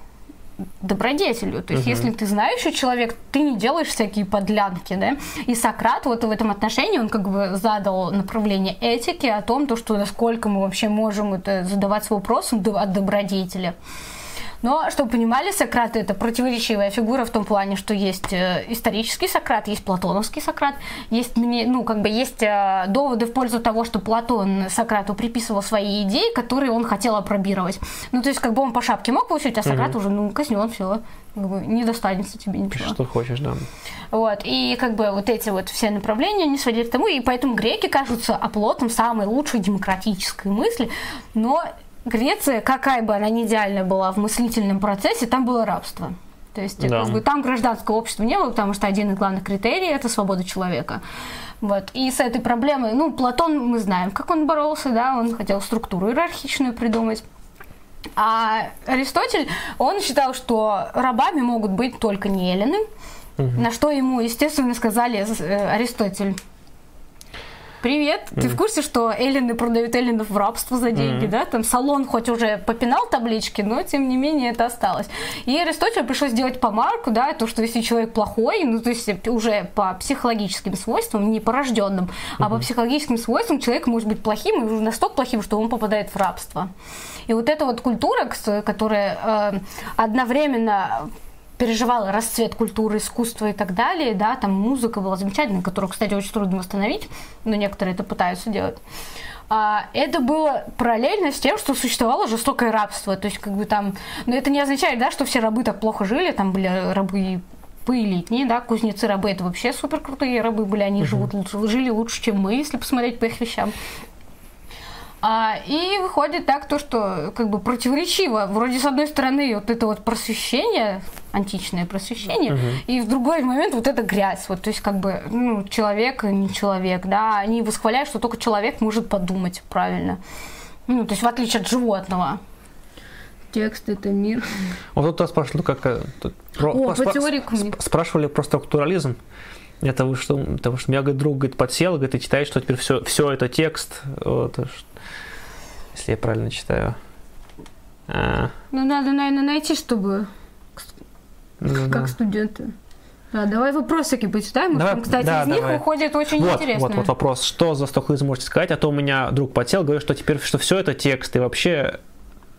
добродетелью. То есть, угу. если ты знающий человек, ты не делаешь всякие подлянки, да? И Сократ вот в этом отношении, он как бы задал направление этики о том, то, что насколько мы вообще можем это задаваться вопросом от добродетели. Но, чтобы понимали, Сократ – это противоречивая фигура в том плане, что есть исторический Сократ, есть платоновский Сократ, есть, ну, как бы есть доводы в пользу того, что Платон Сократу приписывал свои идеи, которые он хотел опробировать. Ну, то есть, как бы он по шапке мог получить, а Сократ угу. уже, ну, казнен, все, как бы не достанется тебе ничего. Что хочешь, да. Вот, и как бы вот эти вот все направления не сводили к тому, и поэтому греки кажутся оплотом самой лучшей демократической мысли, но... Греция, какая бы она ни идеальная была в мыслительном процессе, там было рабство. То есть да. как бы, там гражданского общества не было, потому что один из главных критерий – это свобода человека. Вот. И с этой проблемой, ну, Платон, мы знаем, как он боролся, да, он хотел структуру иерархичную придумать. А Аристотель, он считал, что рабами могут быть только не эллины, угу. на что ему, естественно, сказали Аристотель. Привет, mm-hmm. ты в курсе, что эллины продают эллинов в рабство за деньги, mm-hmm. да? Там Салон хоть уже попинал таблички, но тем не менее это осталось. И Аристотелю пришлось делать помарку, да, то, что если человек плохой, ну то есть уже по психологическим свойствам, не порожденным, mm-hmm. а по психологическим свойствам человек может быть плохим и уже настолько плохим, что он попадает в рабство. И вот эта вот культура, которая э, одновременно... переживала расцвет культуры, искусства и так далее, да, там музыка была замечательная, которую, кстати, очень трудно восстановить, но некоторые это пытаются делать. А, это было параллельно с тем, что существовало жестокое рабство, то есть как бы там, но это не означает, да, что все рабы так плохо жили, там были рабы поэлитнее, да, кузнецы-рабы, это вообще супер крутые рабы были, они [S2] Угу. [S1] живут лучше, жили лучше, чем мы, если посмотреть по их вещам. А, и выходит так то, что как бы противоречиво. Вроде с одной стороны вот это вот просвещение, античное просвещение, угу. и в другой момент вот эта грязь. Вот, то есть как бы ну, человек и не человек, да, они восхваляют, что только человек может подумать правильно. Ну, то есть в отличие от животного. Текст – это мир. Вот тут спрашивали, как про, О, по теории сп, спрашивали про структурализм. Это вы что, потому что у меня говорит, друг говорит, подсел, говорит, и читает, что теперь все, все это текст. Вот, если я правильно читаю. А. Ну, надо, наверное, найти, чтобы... Ну, как да. студенты. Да, давай вопросы такие почитаем. Давай, там, кстати, да, из давай. них выходит очень вот, интересно. Вот, вот вопрос. Что за структурализм можете сказать? А то у меня друг подсел, говорит, что теперь что все это текст. И вообще,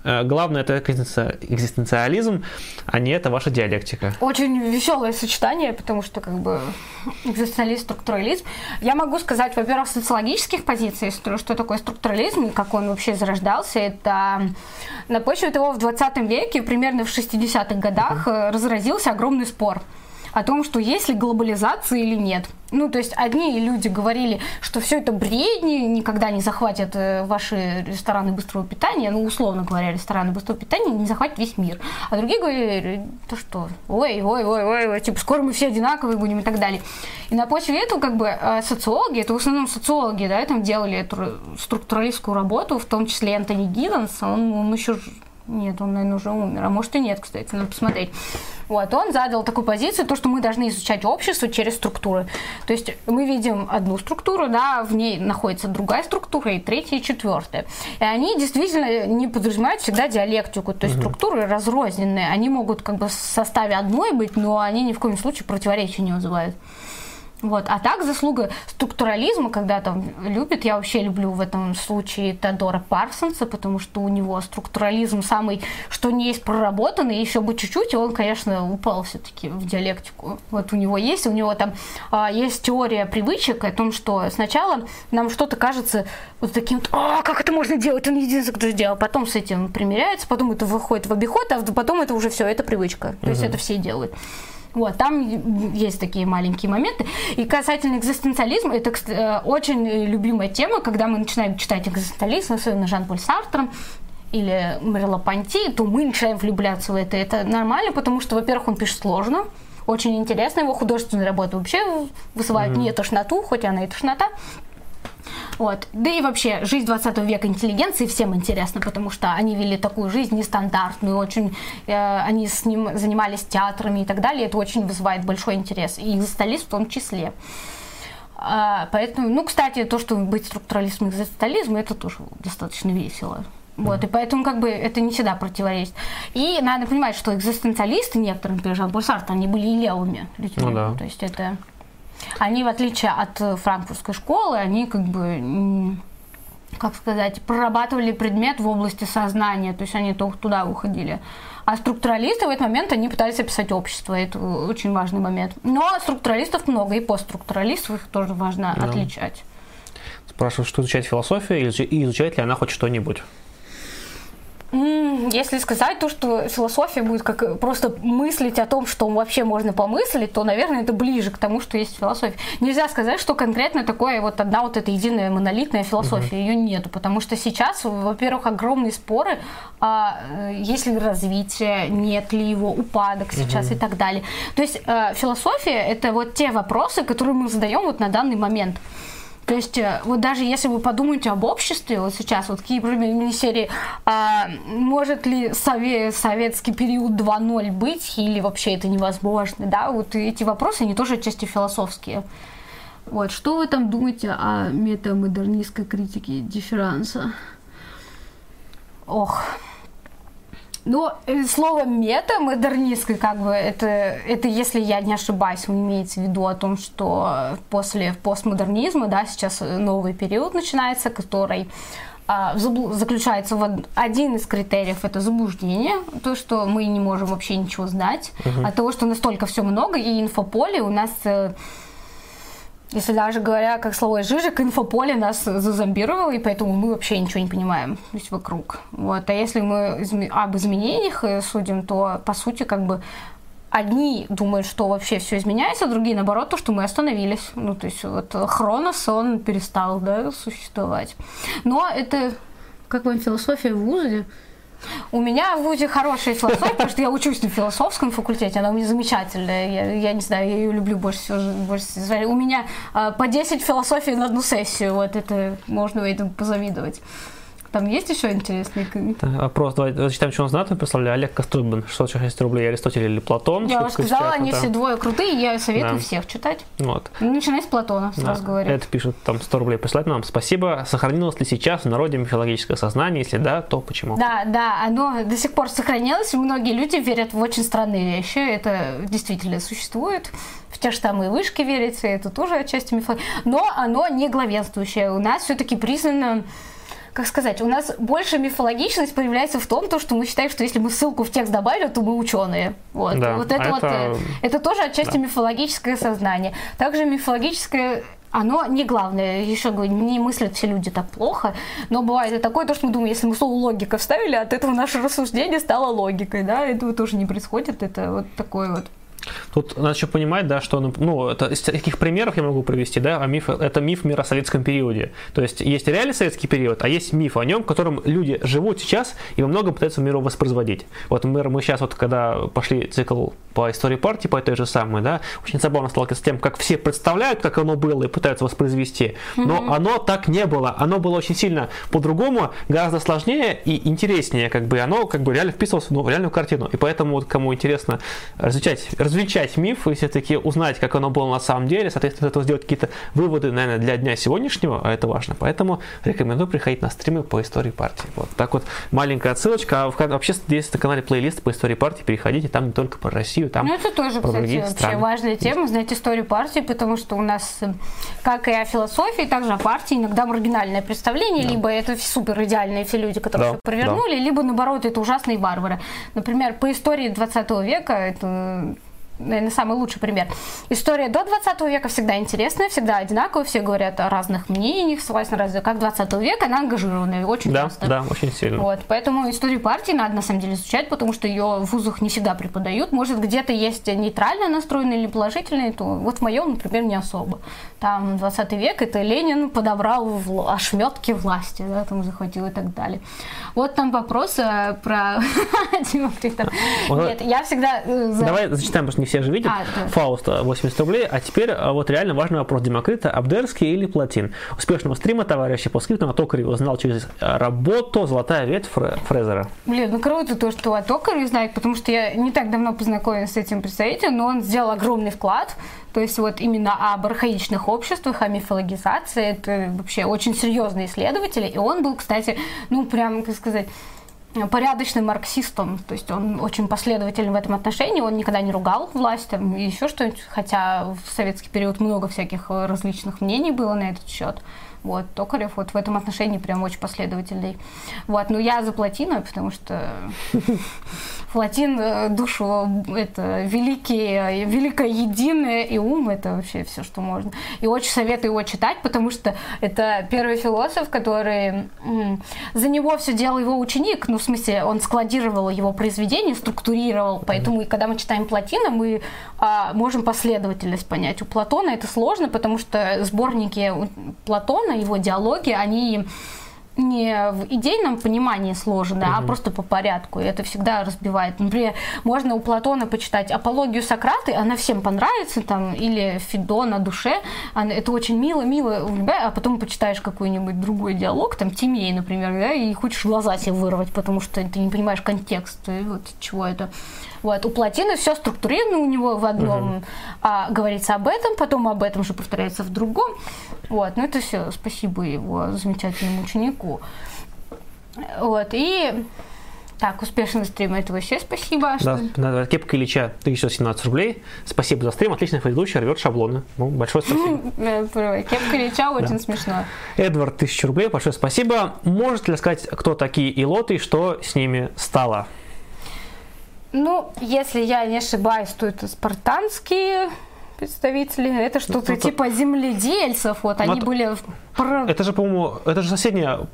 главное, это экзистенциализм, а не это ваша диалектика. Очень веселое сочетание, потому что, как бы, экзистенциализм, структурализм. Я могу сказать, во-первых, с социологических позиций, что такое структурализм и как он вообще зарождался. Это на почве того в двадцатом веке, примерно в шестидесятых годах, uh-huh. разразился огромный спор о том, что есть ли глобализация или нет. Ну, то есть одни люди говорили, что все это бредни, никогда не захватят ваши рестораны быстрого питания, ну, условно говоря, рестораны быстрого питания не захватят весь мир. А другие говорили, то что, ой-ой-ой-ой, типа, скоро мы все одинаковые будем и так далее. И на почве этого, как бы, социологи, это в основном социологи, да, там делали эту структуралистскую работу, в том числе Энтони Гидденс, он, он еще... Нет, он, наверное, уже умер. А может и нет, кстати, надо посмотреть. Вот, он задал такую позицию, то, что мы должны изучать общество через структуры. То есть мы видим одну структуру, да, в ней находится другая структура, и третья, и четвертая. И они действительно не подразумевают всегда диалектику. То есть угу. структуры разрозненные. Они могут как бы в составе одной быть, но они ни в коем случае противоречия не вызывают. Вот. А так заслуга структурализма, когда там любят, я вообще люблю в этом случае Теодора Парсонса, потому что у него структурализм самый, что не есть проработанный, еще бы чуть-чуть, и он, конечно, упал все-таки в диалектику. Вот у него есть, у него там а, есть теория привычек о том, что сначала нам что-то кажется вот таким, а как это можно делать, он единственный, кто сделал, потом с этим примиряется, потом это выходит в обиход, а потом это уже все, это привычка, то угу. есть это все делают. Вот, там есть такие маленькие моменты. И касательно экзистенциализма, это очень любимая тема, когда мы начинаем читать экзистенциализм, особенно Жан-Поль Сартр или Мерла-Понти, то мы начинаем влюбляться в это. Это нормально, потому что, во-первых, он пишет сложно, Очень интересно, его художественные работы вообще вызывают mm-hmm. не тошноту, хоть она и тошнота. Вот. Да и вообще, жизнь двадцатого века интеллигенции всем интересна, потому что они вели такую жизнь нестандартную, очень, э, они с ним занимались театрами и так далее, это очень вызывает большой интерес, и экзисталист в том числе. А, поэтому, ну, кстати, то, что быть структуралистом и экзистализмом, это тоже достаточно весело. Вот, и поэтому как бы это не всегда противоречит. И надо понимать, что экзистенциалисты некоторые, например, Жан-Поль Сартр, они были и левыми людьми. Ну, да. То есть это... Они, в отличие от франкфуртской школы, они как бы, как сказать, прорабатывали предмет в области сознания, то есть они только туда уходили. А структуралисты в этот момент, они пытались описать общество, это очень важный момент. Но структуралистов много, и постструктуралистов их тоже важно да. отличать. Спрашивают, что изучает философия, и изучает ли она хоть что-нибудь? Если сказать то, что философия будет как просто мыслить о том, что вообще можно помыслить, то, наверное, это ближе к тому, что есть философия. Нельзя сказать, что конкретно такое вот одна вот эта единая монолитная философия, ее нету, потому что сейчас, во-первых, огромные споры, а, есть ли развитие, нет ли его, упадок сейчас и так далее. То есть а, философия – это вот те вопросы, которые мы задаем вот на данный момент. То есть, вот даже если вы подумаете об обществе, вот сейчас, вот какие премьер-министерии, а, может ли совет, советский период два ноль быть, или вообще это невозможно, да, вот эти вопросы, они тоже отчасти философские. Вот, что вы там думаете о метамодернистской критике дифферанса? Ох... Но слово метамодернистское, как бы, это, это, если я не ошибаюсь, вы имеете в виду о том, что после постмодернизма, да, сейчас новый период начинается, который а, заключается в один из критериев, это заблуждение, то, что мы не можем вообще ничего знать, угу. от того, что настолько все много, и инфополе у нас... Если даже говоря, как слово Жижек, инфополе нас зазомбировало, и поэтому мы вообще ничего не понимаем, то есть вокруг. Вот. А если мы об изменениях судим, то, по сути, как бы одни думают, что вообще все изменяется, другие, наоборот, то, что мы остановились. Ну, то есть вот Хронос, он перестал, да, существовать. Но это, как вам философия в вузе? У меня в вузе хорошая философия, потому что я учусь на философском факультете, она у меня замечательная, я, я не знаю, я ее люблю больше всего. Больше всего. У меня э, по десять философии на одну сессию, вот это можно этому позавидовать. Там есть еще интересные книги? Вопрос, давай зачитаем, что у нас на этом прислали. Олег Каструбин, шестьсот шестьдесят рублей, Аристотель или Платон? Я уже сказала, чата, они да. все двое крутые, я советую да. всех читать. Вот. Начинай с Платона, сразу да. говорю. Это пишут, там сто рублей прислать нам. Спасибо. Сохранилось ли сейчас в народе мифологическое сознание? Если да, то почему? Да, да, оно до сих пор сохранилось. Многие люди верят в очень странные вещи. Это действительно существует. В те же самые вышки верится, это тоже отчасти мифология. Но оно не главенствующее. У нас все-таки признано... Как сказать, у нас больше мифологичность проявляется в том, то, что мы считаем, что если мы ссылку в текст добавили, то мы ученые. Вот, да, вот это, а вот, это... это тоже отчасти да. мифологическое сознание. Также мифологическое, оно не главное. Еще говорю, не мыслят все люди так плохо, но бывает и такое, то, что мы думаем, если мы слово логика вставили, от этого наше рассуждение стало логикой. Да, этого тоже не происходит. Это вот такое вот. Тут надо еще понимать, да, что, ну, это, из таких примеров я могу привести, да, а миф, это миф мира о советском периоде. То есть есть реальный советский период, а есть миф о нем, в котором люди живут сейчас и во многом пытаются миру воспроизводить. Вот мы, мы сейчас, вот, когда пошли цикл по истории партии, по той же самой, да, очень забавно сталкиваться с тем, как все представляют, как оно было и пытаются воспроизвести, но mm-hmm. оно так не было, оно было очень сильно по-другому, гораздо сложнее и интереснее, как бы, оно как бы реально вписывалось ну, в реальную картину, и поэтому, вот, кому интересно различать, различать миф и все-таки узнать, как оно было на самом деле, соответственно, этого сделать какие-то выводы, наверное, для дня сегодняшнего, а это важно, поэтому рекомендую приходить на стримы по истории партии. Вот так вот маленькая отсылочка, а вообще здесь на канале плейлист по истории партии, переходите, там не только про Россию, там ну, это тоже, про кстати, другие страны. Важная тема, знать историю партии, потому что у нас, как и о философии, также о партии иногда маргинальное представление, да. либо это супер идеальные все люди, которые да. все провернули, да. либо, наоборот, это ужасные варвары. Например, по истории двадцатого века это... Наверное, самый лучший пример. История до двадцатого века всегда интересная, всегда одинаковая, все говорят о разных мнениях, ссылаясь на разные, как двадцатый век, она ангажированная, очень да, часто. Да, очень сильно. Вот, поэтому историю партии надо, на самом деле, изучать, потому что ее в вузах не всегда преподают. Может, где-то есть нейтрально настроенные или положительные, то вот в моем, например, не особо. Там двадцатый век, это Ленин подобрал в ошметки власти, да, там захватил и так далее. Вот там вопрос про... Нет, я всегда... Давай зачитаем, потому что не все все же видят, а, да. Фауста восемьдесят рублей. А теперь вот реально важный вопрос Демокрита: Абдерский или Плотин? Успешного стрима, товарищи, по скриптам о Токареве узнал через работу «Золотая ветвь» Фрезера. Блин, ну круто то, что о Токареве знают, потому что я не так давно познакомилась с этим представителем, но он сделал огромный вклад. То есть вот именно об архаичных обществах, о мифологизации. Это вообще очень серьезные исследователи. И он был, кстати, ну прям, как сказать, порядочным марксистом. То есть он очень последователен в этом отношении. Он никогда не ругал власть там, и еще что-нибудь. Хотя в советский период много всяких различных мнений было на этот счет. Вот, Токарев вот в этом отношении прям очень последовательный. Вот, но я за Плотина, потому что Плотин, душу, это великие, великое единое, и ум, это вообще все, что можно. И очень советую его читать, потому что это первый философ, который... За него все делал его ученик, ну, в смысле, он складировал его произведения, структурировал, поэтому, и когда мы читаем Плотина, мы а, можем последовательность понять. У Платона это сложно, потому что сборники Платона, его диалоги, они не в идейном понимании сложены, угу. а просто по порядку. И это всегда разбивает. Например, можно у Платона почитать «Апологию Сократа», она всем понравится, там, или «Фидо на душе», она, это очень мило-мило, а потом почитаешь какой-нибудь другой диалог, там, Тимей, например, да, и хочешь глаза себе вырвать, потому что ты не понимаешь контекст, вот, чего это. Вот. У Плотина все структурировано, у него в одном угу. а, говорится об этом, потом об этом же повторяется в другом. Вот. Ну это все, спасибо его замечательному ученику. Вот. И так, успешный стрим, этого еще спасибо. Да, да, кепка Ильича, тысяча семнадцать рублей. Спасибо за стрим, отлично предыдущий, рвет шаблоны. Ну, большое спасибо. Кепка Ильича, очень смешно. Эдвард, тысяча рублей, большое спасибо. Можете ли сказать, кто такие илоты и что с ними стало? Ну, если я не ошибаюсь, то это спартанские представители. Это что-то это... типа земледельцев. Вот но они это... были... В... Это же, по-моему, это же соседняя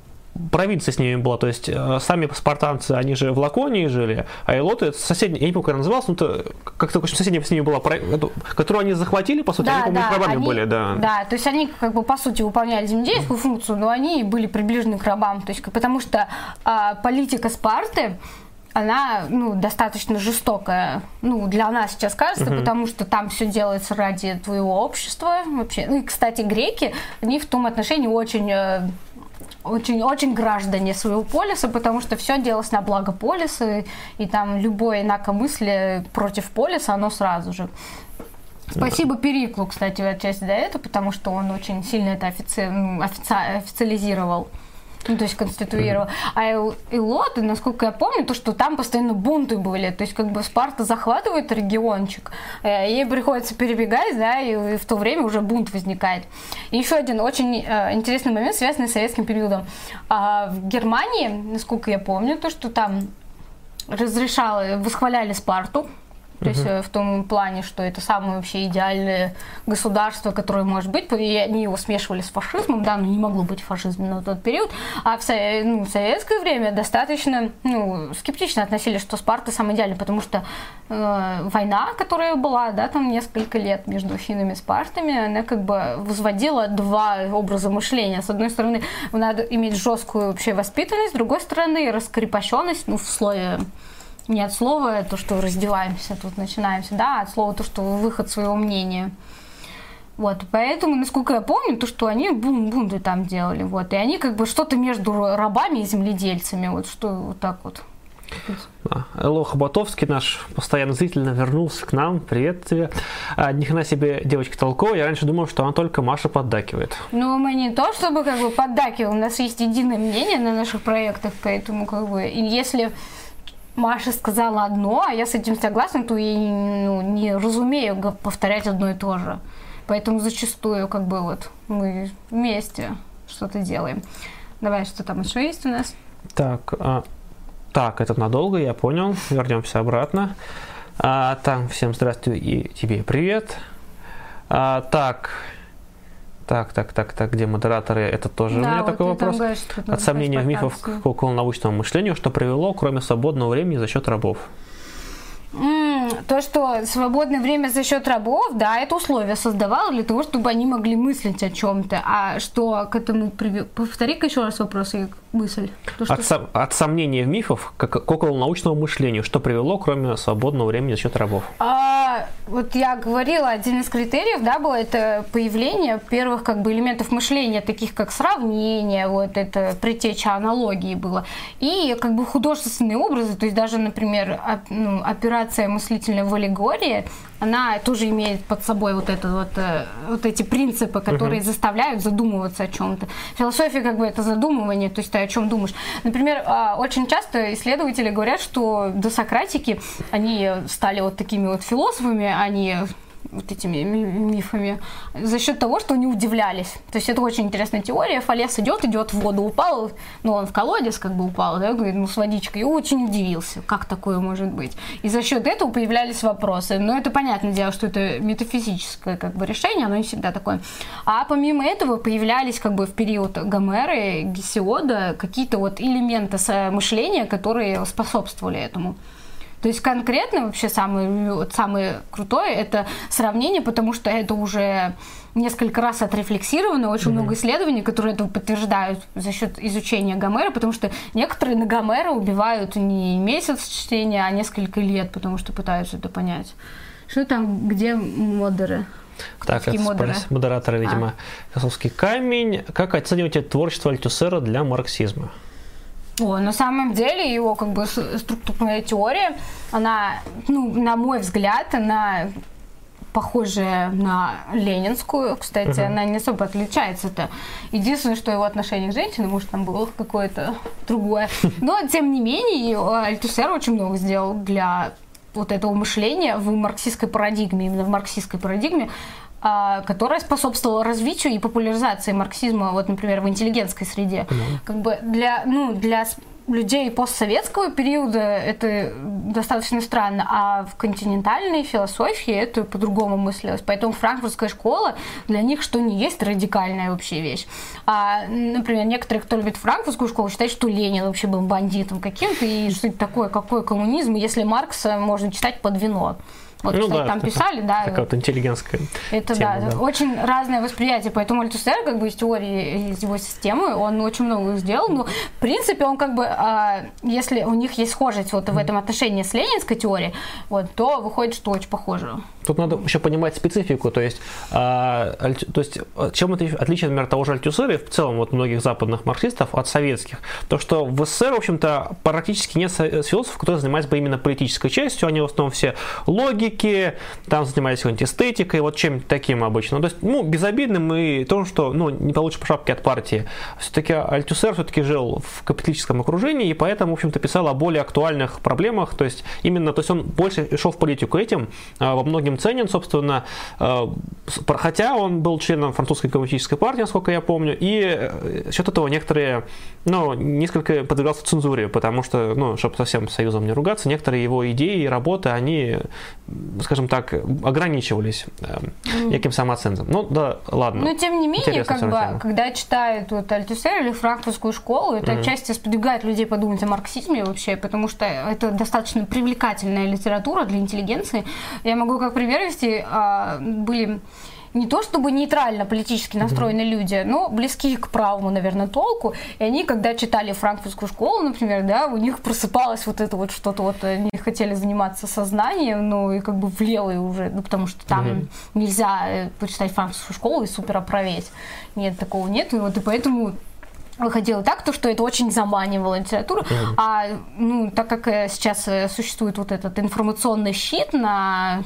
провинция с ними была. То есть сами спартанцы, они же в Лаконии жили, а илоты, это соседняя, я не помню, как она называлась, но это как-то соседняя с ними была, которую они захватили, по сути, да, они, по-моему, да, рабами они... были. Да. да, то есть они, как бы, по сути, выполняли земледельческую функцию, но они были приближены к рабам. То есть, потому что а, политика Спарты... она, ну, достаточно жестокая, ну, для нас сейчас кажется, uh-huh. потому что там все делается ради твоего общества вообще. Ну, и, кстати, греки, они в том отношении очень, очень, очень граждане своего полиса, потому что все делалось на благо полиса, и, и там любое инакомыслие против полиса, оно сразу же. Спасибо Периклу, кстати, отчасти за это, потому что он очень сильно это офици... офици... официализировал. Ну, то есть конституировал. Mm-hmm. А илоты, насколько я помню, то, что там постоянно бунты были. То есть, как бы, Спарта захватывает региончик, ей приходится перебегать, да, и в то время уже бунт возникает. И еще один очень интересный момент, связанный с советским периодом. В Германии, насколько я помню, то, что там разрешало, восхваляли Спарту. То есть uh-huh. в том плане, что это самое вообще идеальное государство, которое может быть. И они его смешивали с фашизмом, да, но ну, не могло быть фашизм на тот период. А в, со- ну, в советское время достаточно ну, скептично относились, что Спарта самая идеальная, потому что э, война, которая была, да, там несколько лет между финнами и спартами, она как бы возводила два образа мышления. С одной стороны, надо иметь жесткую вообще воспитанность, с другой стороны, раскрепощенность, ну, в слое... Не от слова то, что раздеваемся, тут начинаемся, да, от слова то, что выход своего мнения. Вот, поэтому, насколько я помню, то, что они бунты там делали, вот, и они как бы что-то между рабами и земледельцами, вот, что вот так вот. Да. Элло Хоботовский, наш постоянный зритель, вернулся к нам. Привет тебе. А, ни хрена себе девочка толковая. Я раньше думал, что она только Маша поддакивает. Ну, мы не то, чтобы как бы поддакиваем. У нас есть единое мнение на наших проектах, поэтому как бы, и если... Маша сказала одно, а я с этим согласна, то я ну, не разумею повторять одно и то же. Поэтому зачастую как бы вот мы вместе что-то делаем. Давай, что там еще есть у нас? Так, а, так это надолго, я понял. Вернемся обратно. А, там всем здравствуй и тебе привет. А, так... Так, так, так, так, где модераторы, это тоже да, у меня вот такой вопрос. Говоришь, от сомнения в мифах к околонаучному мышлению, что привело, кроме свободного времени, за счет рабов? Mm, то, что свободное время за счет рабов, да, это условие создавало для того, чтобы они могли мыслить о чем-то. А что к этому привело? Повтори-ка еще раз вопрос и мысль. То, что... от, сом... от сомнения в мифах к, к околонаучному мышлению, что привело, кроме свободного времени, за счет рабов? А... вот я говорила, один из критериев, да, было это появление первых как бы элементов мышления, таких как сравнение, вот это предтеча аналогии было, и как бы художественные образы, то есть даже, например, операция мыслительной в аллегории, она тоже имеет под собой вот, это, вот, вот эти принципы, которые [S2] Uh-huh. [S1] Заставляют задумываться о чем-то. Философия как бы это задумывание, то есть ты о чем думаешь. Например, очень часто исследователи говорят, что досократики, они стали вот такими вот философами, они... вот этими мифами, за счет того, что они удивлялись. То есть это очень интересная теория. Фалес идет, идет в воду, упал, ну он в колодец как бы упал, да, говорит, ну с водичкой, и очень удивился, как такое может быть. И за счет этого появлялись вопросы. Но это понятное дело, что это метафизическое как бы решение, оно не всегда такое. А помимо этого появлялись как бы в период Гомера, Гесиода какие-то вот элементы мышления, которые способствовали этому. То есть конкретно вообще самое, вот самое крутое это сравнение, потому что это уже несколько раз отрефлексировано, очень mm-hmm. много исследований, которые это подтверждают за счет изучения Гомера, потому что некоторые на Гомера убивают не месяц чтения, а несколько лет, потому что пытаются это понять. Что там, где модеры? Так, это модеры? Модераторы, видимо. А. Философский камень. Как оцениваете творчество Альтюссера для марксизма? О, на самом деле его как бы структурная теория, она, ну, на мой взгляд, она похожая на ленинскую, кстати, uh-huh. она не особо отличается-то. Единственное, что его отношение к женщине, может, там было какое-то другое. Но, тем не менее, Альтюссер очень много сделал для вот этого мышления в марксистской парадигме, именно в марксистской парадигме, которая способствовала развитию и популяризации марксизма, вот, например, в интеллигентской среде. Mm-hmm. Как бы для, ну, для людей постсоветского периода это достаточно странно, а в континентальной философии это по-другому мыслилось. Поэтому франкфуртская школа для них что не есть радикальная вообще вещь. А, например, некоторые, кто любит франкфуртскую школу, считают, что Ленин вообще был бандитом каким-то, и что это такое, какой коммунизм, если Маркса можно читать под вино. Вот, ну, кстати, да, там писали, да. Такая вот интеллигентская это, тема, да, да. Очень разное восприятие, поэтому Альтюссер, как бы, из теории, из его системы, он очень много сделал, но, в принципе, он, как бы, если у них есть схожесть вот в этом отношении с ленинской теорией, вот, то выходит, что очень похоже. Тут надо еще понимать специфику, то есть, а, то есть чем это отличие, например, того же Альтюссера и в целом вот многих западных марксистов от советских, то что в СССР, в общем-то, практически нет философов, которые занимались бы именно политической частью, они в основном все логики, там занимались антиэстетикой, вот чем таким обычно. То есть, ну, безобидным и то, что, ну, не получишь по шапке от партии. Все-таки Альтюссер все-таки жил в капиталистическом окружении, и поэтому, в общем-то, писал о более актуальных проблемах, то есть, именно, то есть, он больше шел в политику этим, во многим ценен, собственно, хотя он был членом французской коммунистической партии, насколько я помню, и за счет этого некоторые, ну, несколько подвергался цензуре, потому что, ну, чтобы совсем с Союзом не ругаться, некоторые его идеи и работы, они, скажем так, ограничивались э, неким самооцензом. Ну да, равно. Но тем не менее, как бы, когда читают вот Альтюссер или франкфуртскую школу, это mm-hmm. отчасти сподвигает людей подумать о марксизме вообще, потому что это достаточно привлекательная литература для интеллигенции. Я могу как пример вести, а, были... не то чтобы нейтрально политически настроенные mm-hmm. люди, но близкие к правому, наверное, толку. И они, когда читали франкфуртскую школу, например, да, у них просыпалось вот это вот что-то, вот они хотели заниматься сознанием, ну и как бы в левые уже, ну потому что там mm-hmm. нельзя почитать франкфуртскую школу и супер оправеть. Нет, такого нет. И вот и поэтому выходило так, то, что это очень заманивало литературу. Mm-hmm. А ну, так как сейчас существует вот этот информационный щит на...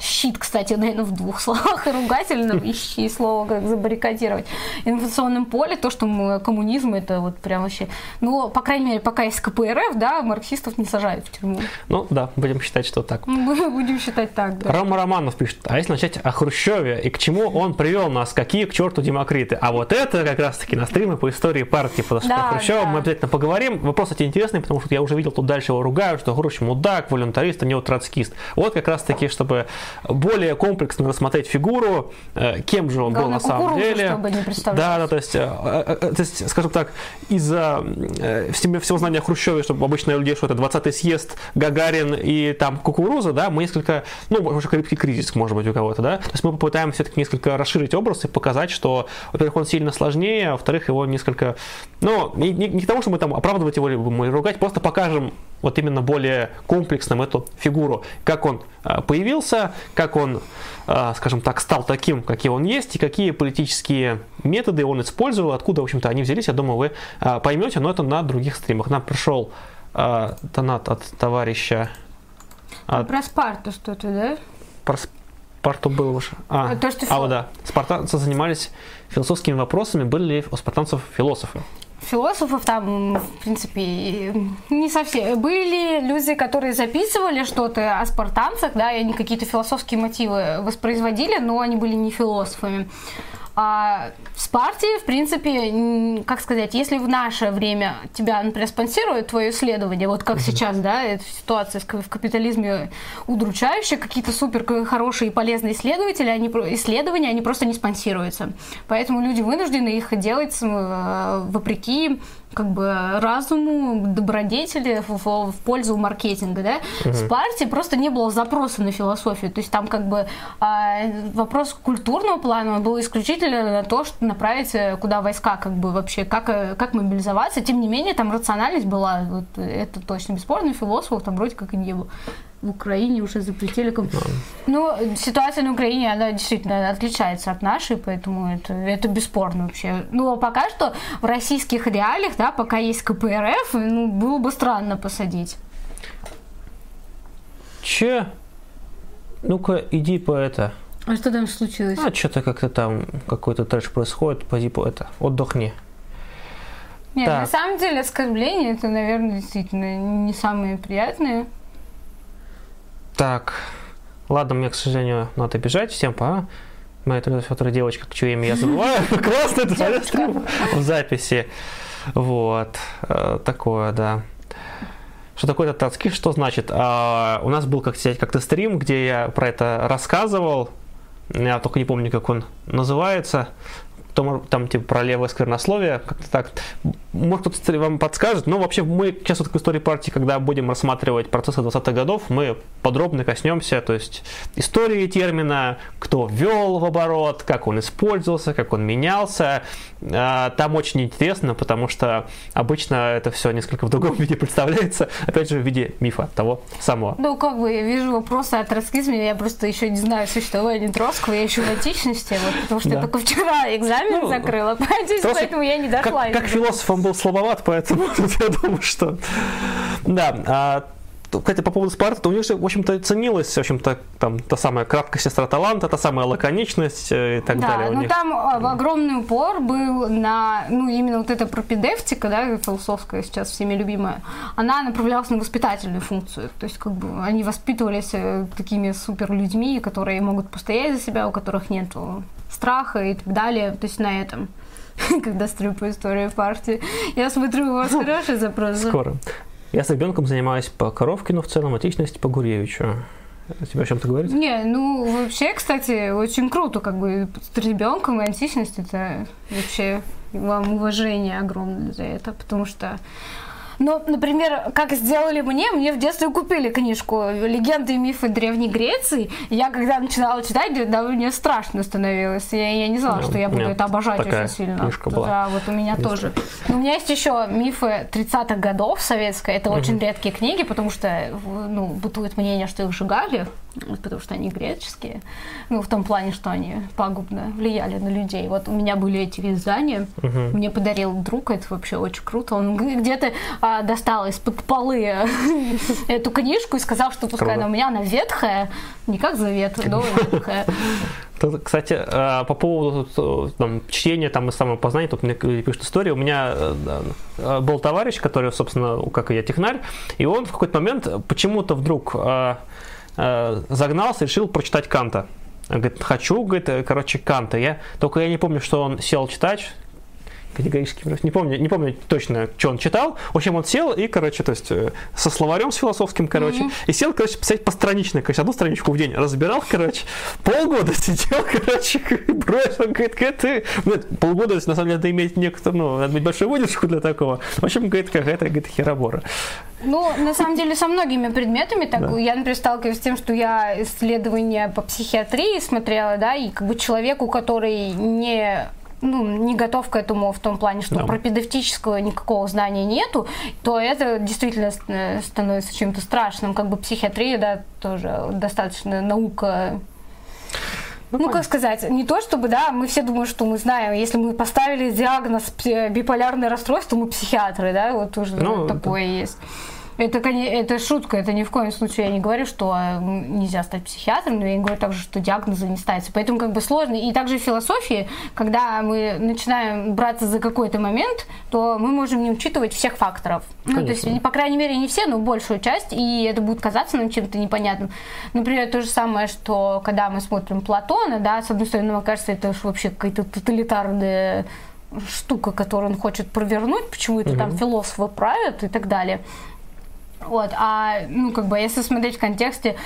Щит, кстати, наверное, в двух словах, и ругательном, ищи слово, как забаррикадировать. Информационном поле, то, что мы, коммунизм, это вот прям вообще... Ну, по крайней мере, пока есть ка пэ эр эф, да, марксистов не сажают в тюрьму. Ну, да, будем считать, что так. Мы будем считать так, да. Рома Романов пишет, а если начать о Хрущеве, и к чему он привел нас, какие к черту демокриты? А вот это как раз-таки на стримы по истории партии, потому что да, Хрущева да. мы обязательно поговорим. Вопрос, кстати, интересный, потому что я уже видел, тут дальше его ругают, что Хрущев мудак, волюнтарист, у него троцкист. Вот как раз-таки, чтобы... более комплексно рассмотреть фигуру, кем же он Главное, был на самом деле. Чтобы не да, да, то есть, то есть, скажем так, из-за всего знания Хрущева, чтобы обычные люди, что это двадцатый съезд, Гагарин и там кукуруза, да, мы несколько, ну, уже крепкий кризис, может быть, у кого-то, да, то есть мы попытаемся все-таки несколько расширить образ и показать, что, во-первых, он сильно сложнее, а во-вторых, его несколько, ну, не, не, не к тому, чтобы мы там оправдывать его, либо мы ругать, просто покажем вот именно более комплексным эту фигуру. Как он появился, как он, скажем так, стал таким, каким он есть, и какие политические методы он использовал, откуда, в общем-то, они взялись, я думаю, вы поймете, но это на других стримах. Нам пришел донат от товарища... От... Про Спарту что-то, да? Про Спарту было уже. А, То, что... а вот, да. Спартанцы занимались философскими вопросами. Были ли у спартанцев философы? Философов там, в принципе, не совсем. Были люди, которые записывали что-то о спартанцах, да, и они какие-то философские мотивы воспроизводили, но они были не философами. А в Спарте, в принципе, как сказать, если в наше время тебя, например, спонсируют твое исследование, вот как mm-hmm. сейчас, да, эта ситуация в капитализме удручающая, какие-то супер хорошие и полезные исследователи, они, исследования, они просто не спонсируются. Поэтому люди вынуждены их делать вопреки, как бы, разуму, добродетели в, в пользу маркетинга, да. Mm-hmm. В Спарте просто не было запроса на философию, то есть там как бы вопрос культурного плана был исключительно на то, что направить куда войска, как бы вообще, как, как мобилизоваться. Тем не менее, там рациональность была, вот, это точно бесспорно, философов там вроде как и не было. В Украине уже запретили. Как... Да. Ну, ситуация на Украине, она действительно отличается от нашей, поэтому это, это бесспорно вообще. Но пока что в российских реалиях, да, пока есть КПРФ, ну, было бы странно посадить. Че? Ну-ка, иди по это... А что там случилось? А, что-то как-то там какой-то трэш происходит по типу это. Отдохни. Нет, так. На самом деле оскорбления это, наверное, действительно не самые приятные. Так. Ладно, мне, к сожалению, надо бежать. Всем пока. Моя трудофёрая девочка, чьё имя я забываю. Классно, это в записи. Вот. Такое, да. Что такое татарский? Что значит? У нас был как-то стрим, где я про это рассказывал. Я только не помню, как он называется. Там, там типа про левое сквернословие, как-то так. Может, кто-то вам подскажет. Но вообще мы сейчас вот к истории партии, когда будем рассматривать процессы двадцатых годов, мы подробно коснемся, то есть истории термина, кто ввел в оборот, как он использовался, как он менялся. Там очень интересно, потому что обычно это все несколько в другом виде представляется, опять же в виде мифа того самого. Ну как бы я вижу вопросы о троцкизме, я просто еще не знаю существование Троцкого, я еще в античности, вот, потому что да. Я только вчера экзамен Ну, закрыла, Троцкий, поэтому я не дошла. Как, как философ он был слабоват, поэтому я думаю, что... Да, а, кстати, по поводу Спарта, у них же, в общем-то, ценилась, в общем-то, там, та самая краткость, сестра таланта, та самая лаконичность и так да, далее. Да, ну них... там mm. огромный упор был на, ну, именно вот эта пропедевтика, да, философская сейчас всеми любимая, она направлялась на воспитательную функцию, то есть, как бы, они воспитывались такими суперлюдьми, которые могут постоять за себя, у которых нету страха и так далее, то есть на этом, когда строю по истории партии. Я смотрю, у вас хороший запрос. Скоро. Я с ребенком занимаюсь по Коровкину, в целом античность по Гуревичу. Тебе о чем-то говорит? Не, ну вообще, кстати, очень круто, как бы с ребенком и античность, это вообще вам уважение огромное за это, потому что... Но, например, как сделали мне, мне в детстве купили книжку «Легенды и мифы Древней Греции». Я когда начинала читать, да, мне страшно становилось. Я, я не знала, ну, что я буду это обожать очень сильно. Книжка была. Да, вот у меня Здесь. тоже. Но у меня есть еще мифы тридцатых годов советской. Это угу. очень редкие книги, потому что, ну, бытует мнение, что их сжигали, потому что они греческие. Ну, в том плане, что они пагубно влияли на людей. Вот у меня были эти издания. Угу. Мне подарил друг, это вообще очень круто. Он где-то... достала из-под полы эту книжку и сказал, что пускай она у меня, она ветхая, не как завет, но ветхая. Кстати, по поводу там, чтения там, и самопознания, тут мне пишут историю. У меня был товарищ, который, собственно, как и я, технарь, и он в какой-то момент почему-то вдруг загнался и решил прочитать Канта. Говорит, хочу, говорит, короче, Канта. Я, только я не помню, что он сел читать, категорически не помню, не помню точно, что он читал. В общем, он сел и, короче, то есть со словарем с философским, короче, mm-hmm. и сел, короче, писать постранично, короче, одну страничку в день разбирал, короче, полгода сидел, короче, и бросил, говорит, ты, полгода, на самом деле, надо иметь некоторую, ну, надо иметь большую выдержку для такого. В общем, говорит, какая-то, говорит, херобора. Ну, на самом деле, со многими предметами, так, да. Я, например, сталкиваюсь с тем, что я исследования по психиатрии смотрела, да, и как бы человеку, который не ну, не готов к этому в том плане, что да. пропедевтического никакого знания нету, то это действительно становится чем-то страшным. Как бы психиатрия, да, тоже достаточно наука... Ну, как сказать, не то чтобы, да, мы все думаем, что мы знаем, если мы поставили диагноз биполярное расстройство, мы психиатры, да, вот уже ну, такое это... есть. Это, это шутка, это ни в коем случае я не говорю, что нельзя стать психиатром, но я не говорю также, что диагнозы не ставятся. Поэтому как бы сложно. И также в философии, когда мы начинаем браться за какой-то момент, то мы можем не учитывать всех факторов. Конечно. Ну, то есть, по крайней мере, не все, но большую часть, и это будет казаться нам чем-то непонятным. Например, то же самое, что когда мы смотрим Платона, да, с одной стороны, мне кажется, это уж вообще какая-то тоталитарная штука, которую он хочет провернуть, почему это угу. там философы правят и так далее. Вот, а ну как бы если смотреть в контексте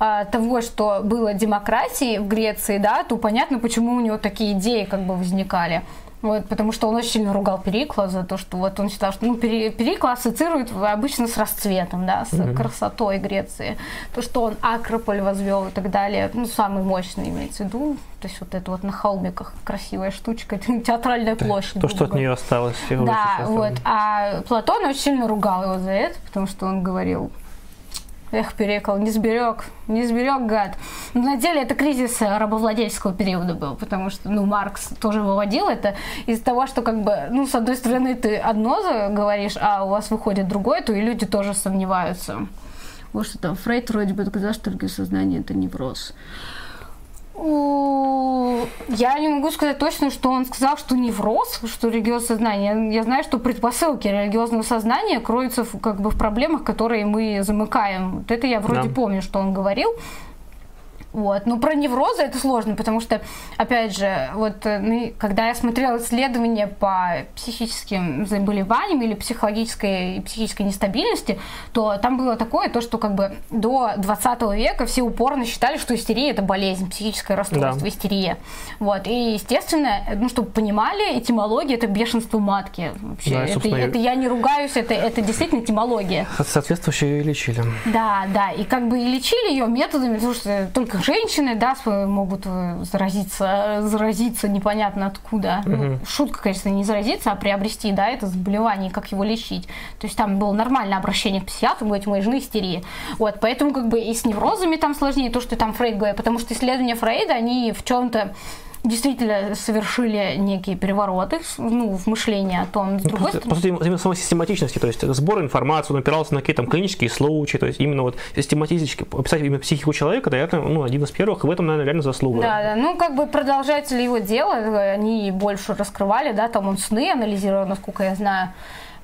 а, того, что было демократией в Греции, да, то понятно, почему у него такие идеи как бы возникали. Вот, потому что он очень сильно ругал Перикла за то, что вот он считал, что ну, Перикла ассоциирует обычно с расцветом, да, с mm-hmm. красотой Греции. То, что он Акрополь возвел и так далее, ну, самый мощный имеется в виду. То есть вот это вот на холмиках красивая штучка, театральная площадь. То, что от нее осталось. Да, вот. А Платон очень сильно ругал его за это, потому что он говорил... Эх, Перикл, не сберег, не сберег, гад. Но на деле это кризис рабовладельческого периода был, потому что, ну, Маркс тоже выводил это из-за того, что, как бы, ну, с одной стороны ты одно говоришь, а у вас выходит другое, то и люди тоже сомневаются. Вот что там, Фрейд вроде бы доказал, что другие сознания — это невроз. Я не могу сказать точно, что он сказал, что невроз, что религиозное сознание. Я знаю, что предпосылки религиозного сознания кроются в, как бы в проблемах, которые мы замыкаем. Вот это я вроде да. помню, что он говорил. Вот. Но про неврозы это сложно, потому что, опять же, вот, когда я смотрела исследования по психическим заболеваниям или психологической и психической нестабильности, то там было такое, то, что как бы до двадцатого века все упорно считали, что истерия – это болезнь, психическое расстройство, да. истерия. Вот. И, естественно, ну, чтобы понимали, этимология – это бешенство матки. Вообще. Да, это, это я не ругаюсь, это, это действительно этимология. Соответствующе ее и лечили. Да, да. И как бы и лечили ее методами, потому что только женщины, да, могут заразиться, заразиться непонятно откуда. Mm-hmm. Ну, шутка, конечно, не заразиться, а приобрести, да, это заболевание, как его лечить. То есть там было нормальное обращение к психиатру, говорить, моей жены истерия. Вот, поэтому как бы и с неврозами там сложнее, то, что там Фрейд говорит, потому что исследования Фрейда, они в чем-то действительно совершили некие перевороты, ну, в мышлении о том, с другой стороны. По сути, самой систематичности, то есть сбор информации, он опирался на какие-то там клинические случаи, то есть именно вот систематически описать именно психику человека, наверное, ну, один из первых, и в этом, наверное, реально заслуга. Да, да, ну, как бы продолжатели его дела, они больше раскрывали, да, там он сны анализировал, насколько я знаю.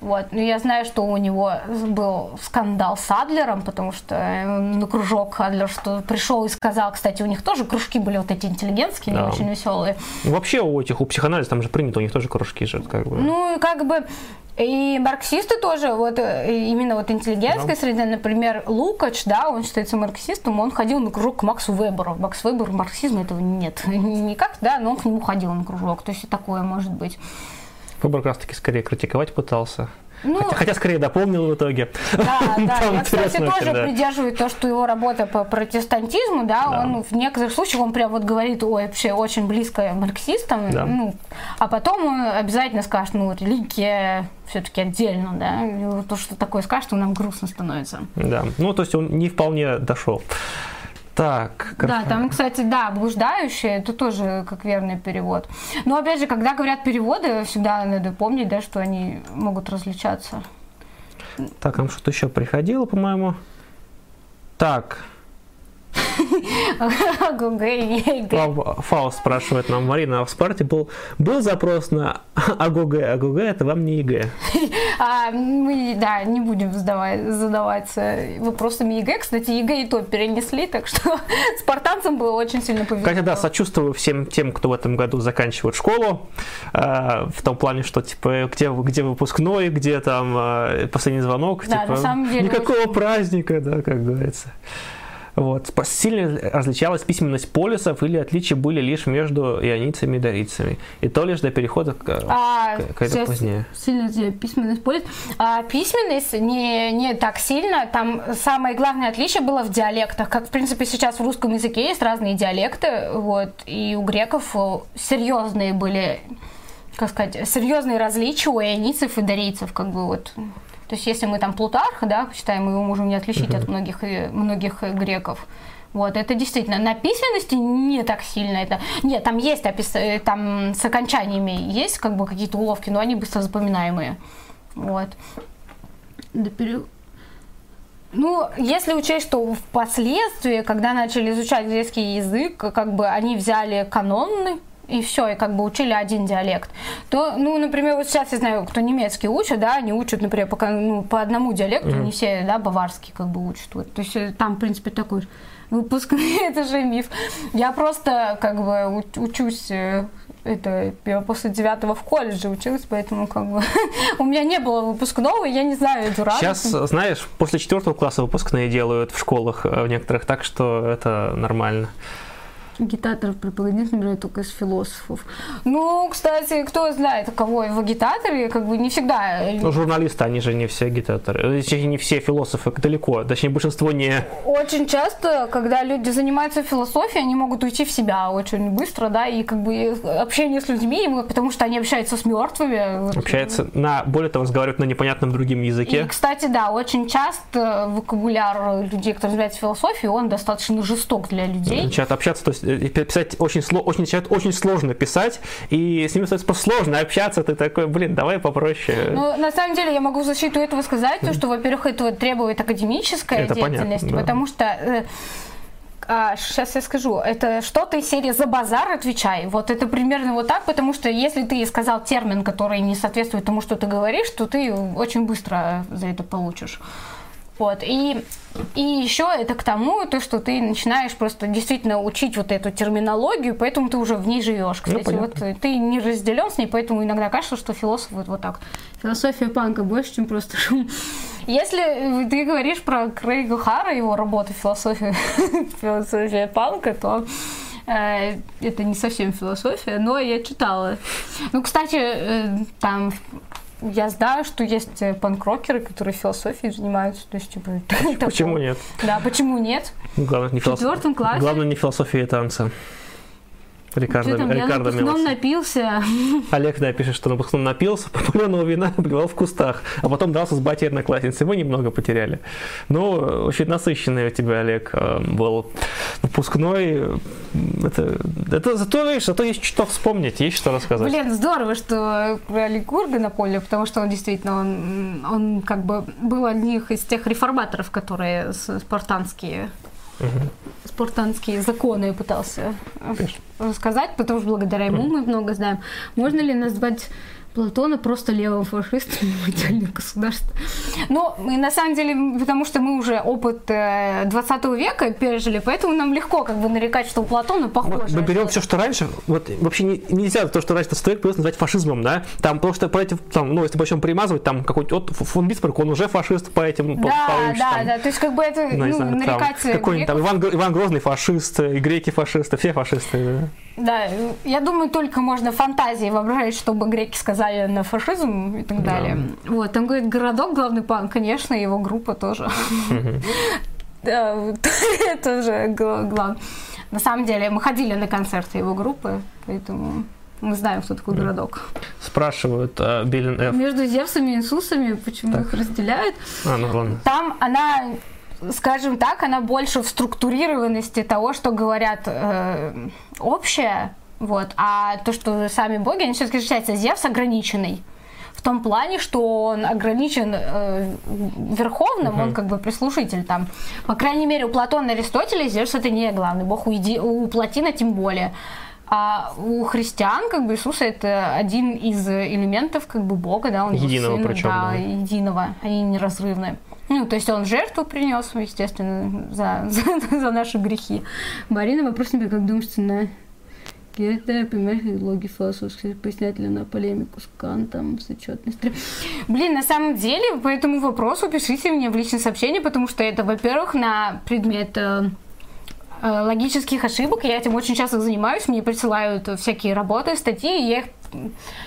Вот. Но я знаю, что у него был скандал с Адлером, потому что на кружок Адлер что пришел и сказал, кстати, у них тоже кружки были вот эти интеллигентские, да. очень веселые. Вообще у этих, у психоанализа там же принято, у них тоже кружки же, как бы. Ну, как бы... И марксисты тоже, вот именно вот интеллигентская да. среда, например, Лукач, да, он считается марксистом, он ходил на кружок к Максу Веберу. Макс Вебер, марксизма этого нет никак, да, но он к нему ходил на кружок, то есть такое может быть. Выбор как раз таки скорее критиковать пытался. Ну, хотя, хотя скорее дополнил в итоге. Да, да. Я, кстати, тоже да. придерживаюсь то, что его работа по протестантизму, да, да, он в некоторых случаях он прям вот говорит, ой, вообще очень близко марксистам, да. ну, а потом он обязательно скажет, ну, религия все-таки отдельно, да, то, что такое скажет, нам грустно становится. Да, ну, то есть он не вполне дошел. Так, да, там, кстати, да, блуждающие, это тоже как верный перевод. Но опять же, когда говорят переводы, всегда надо помнить, да, что они могут различаться. Так, нам что-то еще приходило, по-моему. Так. Фауст спрашивает нам, Марина, а в Спарте был, был запрос на АГГ, АГГ это вам не ЕГЭ. А, мы, да, не будем задавать, задаваться вопросами ЕГЭ. Кстати, ЕГЭ и то перенесли, так что спартанцам было очень сильно повезло. Хотя, да, сочувствую всем тем, кто в этом году заканчивает школу, э, в том плане, что, типа, где, где выпускной, где там э, последний звонок, да, типа, на самом деле никакого очень... праздника, да, как говорится. Вот. Сильно различалась письменность полисов или отличия были лишь между ионицами и дорицами. И то лишь до перехода к, а, к, к это позднее. Сильно письменность полисов. А, письменность не, не так сильно. Там самое главное отличие было в диалектах. Как, в принципе, сейчас в русском языке есть разные диалекты. Вот. И у греков серьезные были... как сказать, серьезные различия у ионийцев и дорейцев, как бы вот. То есть, если мы там Плутарха, да, считаем, его можем не отличить uh-huh. от многих, многих греков. Вот, это действительно, на письменности не так сильно это. Нет, там есть опис... там с окончаниями есть как бы какие-то уловки, но они быстро запоминаемые. Вот. Ну, если учесть, что впоследствии, когда начали изучать греческий язык, как бы они взяли каноны и все, и как бы учили один диалект, то, ну, например, вот сейчас я знаю, кто немецкий учит, да, они учат, например, по, ну, по одному диалекту, mm-hmm. не все, да, баварский как бы учат. Вот. То есть там, в принципе, такой же выпуск, это же миф. Я просто как бы учусь, это, я после девятого в колледже училась, поэтому как бы у меня не было выпускного, я не знаю эту радость. Сейчас, знаешь, после четвертого класса выпускные делают в школах в некоторых, так что это нормально. Агитаторов преподавателей набирают только из философов. Ну, кстати, кто знает, кого в агитаторе, как бы не всегда. Ну, журналисты, они же не все агитаторы, не все философы, далеко, точнее, большинство не. Очень часто, когда люди занимаются философией, они могут уйти в себя очень быстро, да, и как бы общение с людьми, потому что они общаются с мертвыми. Общаются, на, более того, разговаривают на непонятном другом языке. И, кстати, да, очень часто вокабуляр людей, которые занимаются философией, он достаточно жесток для людей. Начинают общаться, то есть писать очень, очень, очень сложно писать, и с ними становится просто сложно общаться, ты такой, блин, давай попроще. Ну, на самом деле, я могу в защиту этого сказать, то, что, во-первых, этого требует академическая это деятельность, понятно, да. Потому что, э, а, сейчас я скажу, это что ты, серия «За базар отвечай», вот это примерно вот так, потому что если ты сказал термин, который не соответствует тому, что ты говоришь, то ты очень быстро за это получишь. Вот, и, и еще это к тому, то, что ты начинаешь просто действительно учить вот эту терминологию, поэтому ты уже в ней живешь. Кстати, ну, вот ты не разделен с ней, поэтому иногда кажется, что философы вот так. Философия панка больше, чем просто шум. Если ты говоришь про Крейга Хара, его работу «Философия, философия панка», то э, это не совсем философия, но я читала. Ну, кстати, э, там... Я знаю, что есть панк-рокеры, которые философией занимаются. То есть, типа, почему, почему нет? Да, почему нет? Главное, не в четвертом классе. Главное, не философия и танца. Рикардо, там, Рикардо Милоси. Я на выпускном напился. Олег, да, пишет, что на выпускном напился, попаленного вина обливал в кустах, а потом дрался с батей одноклассницей. Мы немного потеряли. Ну, очень насыщенный у тебя, Олег, был выпускной. Это, это зато, видишь, зато есть что вспомнить, есть что рассказать. Блин, здорово, что про Олег Гурга напомнили, потому что он действительно, он, он как бы был одних из тех реформаторов, которые спартанские... Угу. Спартанские законы пытался Конечно. рассказать, потому что благодаря ему мы много знаем. Можно ли назвать Платона просто левым фашистом в отдельном государстве? Ну, и на самом деле, потому что мы уже опыт двадцатого века пережили, поэтому нам легко как бы нарекать, что у Платона похоже. Мы берем все, что раньше, вот вообще не, нельзя то, что раньше Достоевский пытался назвать фашизмом, да? Там просто по этим, там, ну, если по чем примазывать, там какой-нибудь вот, фон Бисмарк, он уже фашист по этим да, получит. Да, там, да, то есть как бы это, ну, ну знаю, нарекать... Там, какой-нибудь там Иван, Иван Грозный фашист, и греки фашисты, все фашисты. Да, я думаю, только можно фантазии воображать, чтобы греки сказали на фашизм и так да. далее. Вот, там говорит городок, главный панк, конечно, его группа тоже. Это уже главное. На самом деле, мы ходили на концерты его группы, поэтому мы знаем, кто такой городок. Спрашивают Белин Ф. Между Зевсами и Иисусами, почему их разделяют? Там она... Скажем так, она больше в структурированности того, что говорят э, общее, вот, а то, что сами боги, они все-таки считаются Зевс ограниченный. В том плане, что он ограничен э, верховным, uh-huh. он как бы прислушитель там. По крайней мере, у Платона и Аристотеля Зевс это не главный бог, у, Иди... у Платина тем более. А у христиан, как бы, Иисус это один из элементов, как бы, Бога, да, он единого, сын, причем, да, да. единого, они неразрывны. Ну, то есть он жертву принес, естественно, за, за, за наши грехи. Марина, вопрос тебе, как думаешь, цена? Я понимаю, логики философские, пояснять ли она полемику с Кантом, с отчетностью. Блин, на самом деле, по этому вопросу пишите мне в личное сообщение, потому что это, во-первых, на предмет... логических ошибок, я этим очень часто занимаюсь, мне присылают всякие работы, статьи, и я их,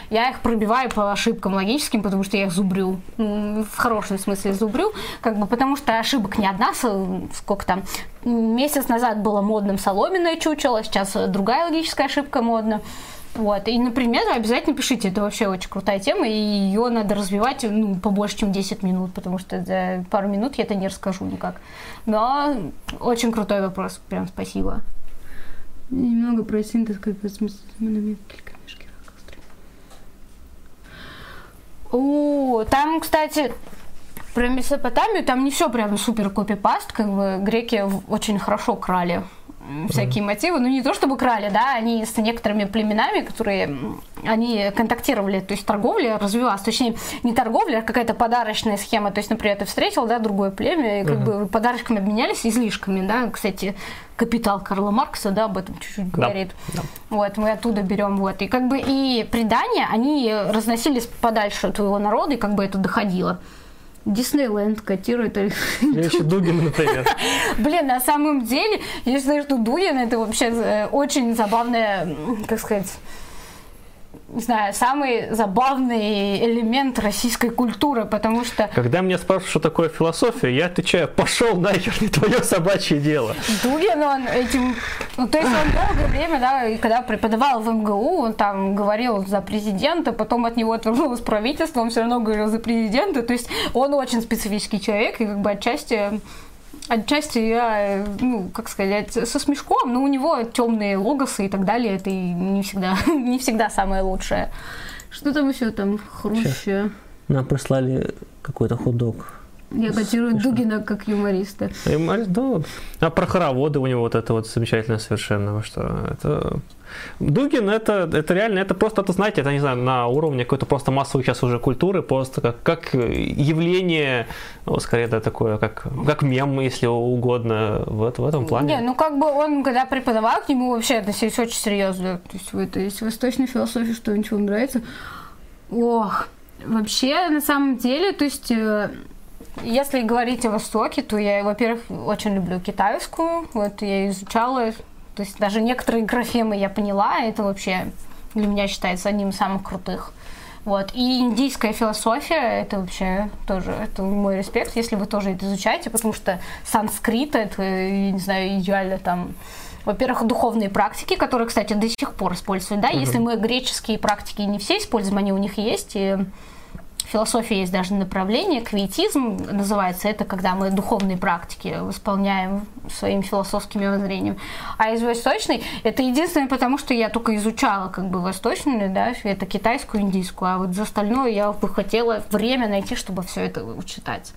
я их пробиваю по ошибкам логическим, потому что я их зубрю, в хорошем смысле зубрю, как бы, потому что ошибок не одна, сколько там, месяц назад было модным соломенное чучело, сейчас другая логическая ошибка модна. Вот. И, например, обязательно пишите, это вообще очень крутая тема, и ее надо развивать, ну, побольше, чем десять минут, потому что за пару минут я это не расскажу никак. Но очень крутой вопрос, прям спасибо. Немного про синтез, как О, там, кстати, про Месопотамию, там не все прям супер копипаст, как бы греки очень хорошо крали всякие мотивы, ну не то чтобы крали, да, они с некоторыми племенами, которые они контактировали, то есть торговля развивалась, точнее не торговля, а какая-то подарочная схема, то есть, например, ты встретил, да, другое племя, и как uh-huh. бы подарочками обменялись, излишками, да, кстати, «Капитал» Карла Маркса, да, об этом чуть-чуть да. говорит, да. вот, мы оттуда берем, вот, и как бы и предания, они разносились подальше от твоего народа, и как бы это доходило. Диснейленд котирует. Или еще Дугин, например. Блин, на самом деле, если что, Дугин, это вообще очень забавная, как сказать, не знаю, самый забавный элемент российской культуры, потому что... Когда меня спрашивают, что такое философия, я отвечаю, пошел нахер, не твое собачье дело. Дугин, он этим... Ну, то есть он долгое время, да, когда преподавал в МГУ, он там говорил за президента, потом от него отвернулось правительство, он все равно говорил за президента, то есть он очень специфический человек, и как бы отчасти... Отчасти я, ну, как сказать, со смешком, но у него темные логосы и так далее, это не всегда, не всегда самое лучшее. Что там еще там хруща? Нам прислали какой-то хот-дог. Я котирую Дугина как юмориста. Юморист, да. А про хороводы у него вот это вот замечательное совершенно, что это... Дугин это, это реально, это просто, это, знаете, это, не знаю, на уровне какой-то просто массовой сейчас уже культуры, просто как, как явление, ну, скорее, да, такое, как, как мем, если угодно, вот в этом плане. Не, ну как бы он, когда преподавал, к нему вообще относились очень серьезно. То есть, вы, то есть восточной философии, что ничего нравится. Ох, вообще, на самом деле, то есть... Если говорить о Востоке, то я, во-первых, очень люблю китайскую, вот я изучала, то есть даже некоторые графемы я поняла, это вообще для меня считается одним из самых крутых. Вот. И индийская философия, это вообще тоже, это мой респект, если вы тоже это изучаете, потому что санскрит, это, я не знаю, идеально там... Во-первых, духовные практики, которые, кстати, до сих пор используют, да, угу. Если мы греческие практики не все используем, они у них есть, и... Философия есть даже направление, квиетизм называется, это когда мы духовные практики восполняем своим философским воззрением. А из восточной, это единственное, потому что я только изучала как бы восточную, да, это китайскую, индийскую, а вот за остальное я бы хотела время найти, чтобы все это учитать.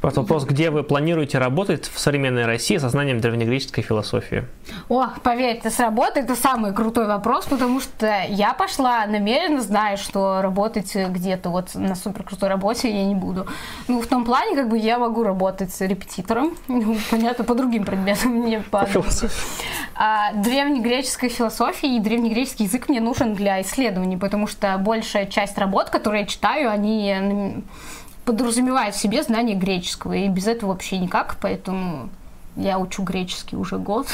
Просто вопрос, где вы планируете работать в современной России со знанием древнегреческой философии? О, поверь, это сработает, это самый крутой вопрос, потому что я пошла намеренно, зная, что работать где-то вот на суперкрутой работе я не буду. Ну, в том плане, как бы я могу работать с репетитором, ну, понятно, по другим предметам, не по философии. А древнегреческая философия и древнегреческий язык мне нужен для исследований, потому что большая часть работ, которые я читаю, они... подразумевает в себе знание греческого, и без этого вообще никак, поэтому я учу греческий уже год,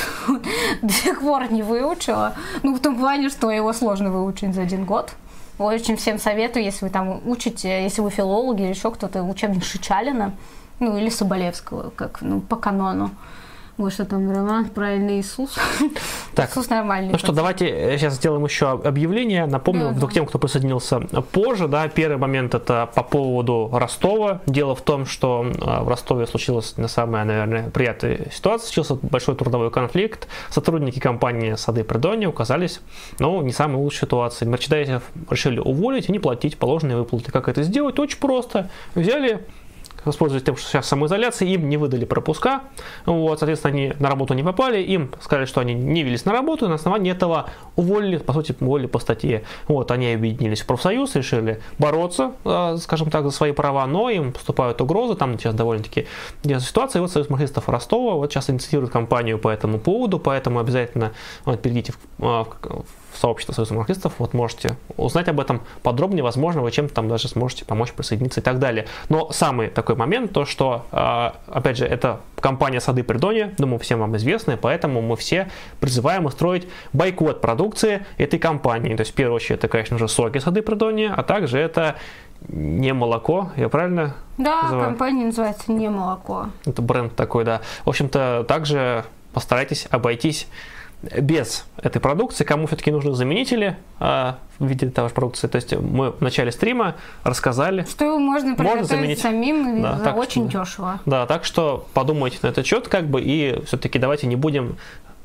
до сих пор не выучила, ну в том плане, что его сложно выучить за один год. Очень всем советую, если вы там учите, если вы филологи или еще кто-то, учебник Шичалина, ну или Соболевского, как, ну, по канону. Вот что там, Роман, правильный Иисус. Так, Иисус нормальный. Ну что, давайте сейчас сделаем еще объявление. Напомню, вдруг тем, кто присоединился позже, да, первый момент это по поводу Ростова. Дело в том, что в Ростове случилась не самая, наверное, приятная ситуация. Случился большой трудовой конфликт. Сотрудники компании «Сады Придонья» оказались, ну, не самой лучшей ситуации. Мерчендайзеров решили уволить и не платить положенные выплаты. Как это сделать? Очень просто. Взяли... воспользовались тем, что сейчас самоизоляция, им не выдали пропуска, вот, соответственно, они на работу не попали, им сказали, что они не явились на работу, и на основании этого уволили, по сути, уволили по статье. Вот, они объединились в профсоюз, решили бороться, скажем так, за свои права, но им поступают угрозы, там сейчас довольно-таки интересная ситуация, и вот Союз марксистов Ростова вот сейчас инициирует кампанию по этому поводу, поэтому обязательно вот, перейдите в, в сообщество Союза марксистов, вот можете узнать об этом подробнее, возможно, вы чем-то там даже сможете помочь, присоединиться и так далее. Но самый такой момент, то что, опять же, это компания «Сады Придонья», думаю, всем вам известная, поэтому мы все призываем устроить бойкот продукции этой компании. То есть, в первую очередь, это, конечно же, соки «Сады Придонья», а также это «Не молоко», я правильно Да, называю? Компания называется «Не молоко». Это бренд такой, да. В общем-то, также постарайтесь обойтись без этой продукции, кому все-таки нужны заменители а, в виде того же продукции. То есть мы в начале стрима рассказали, что его можно приготовить самим, да, так, очень да, дешево. Да, так что подумайте на этот счет, как бы, и все-таки давайте не будем,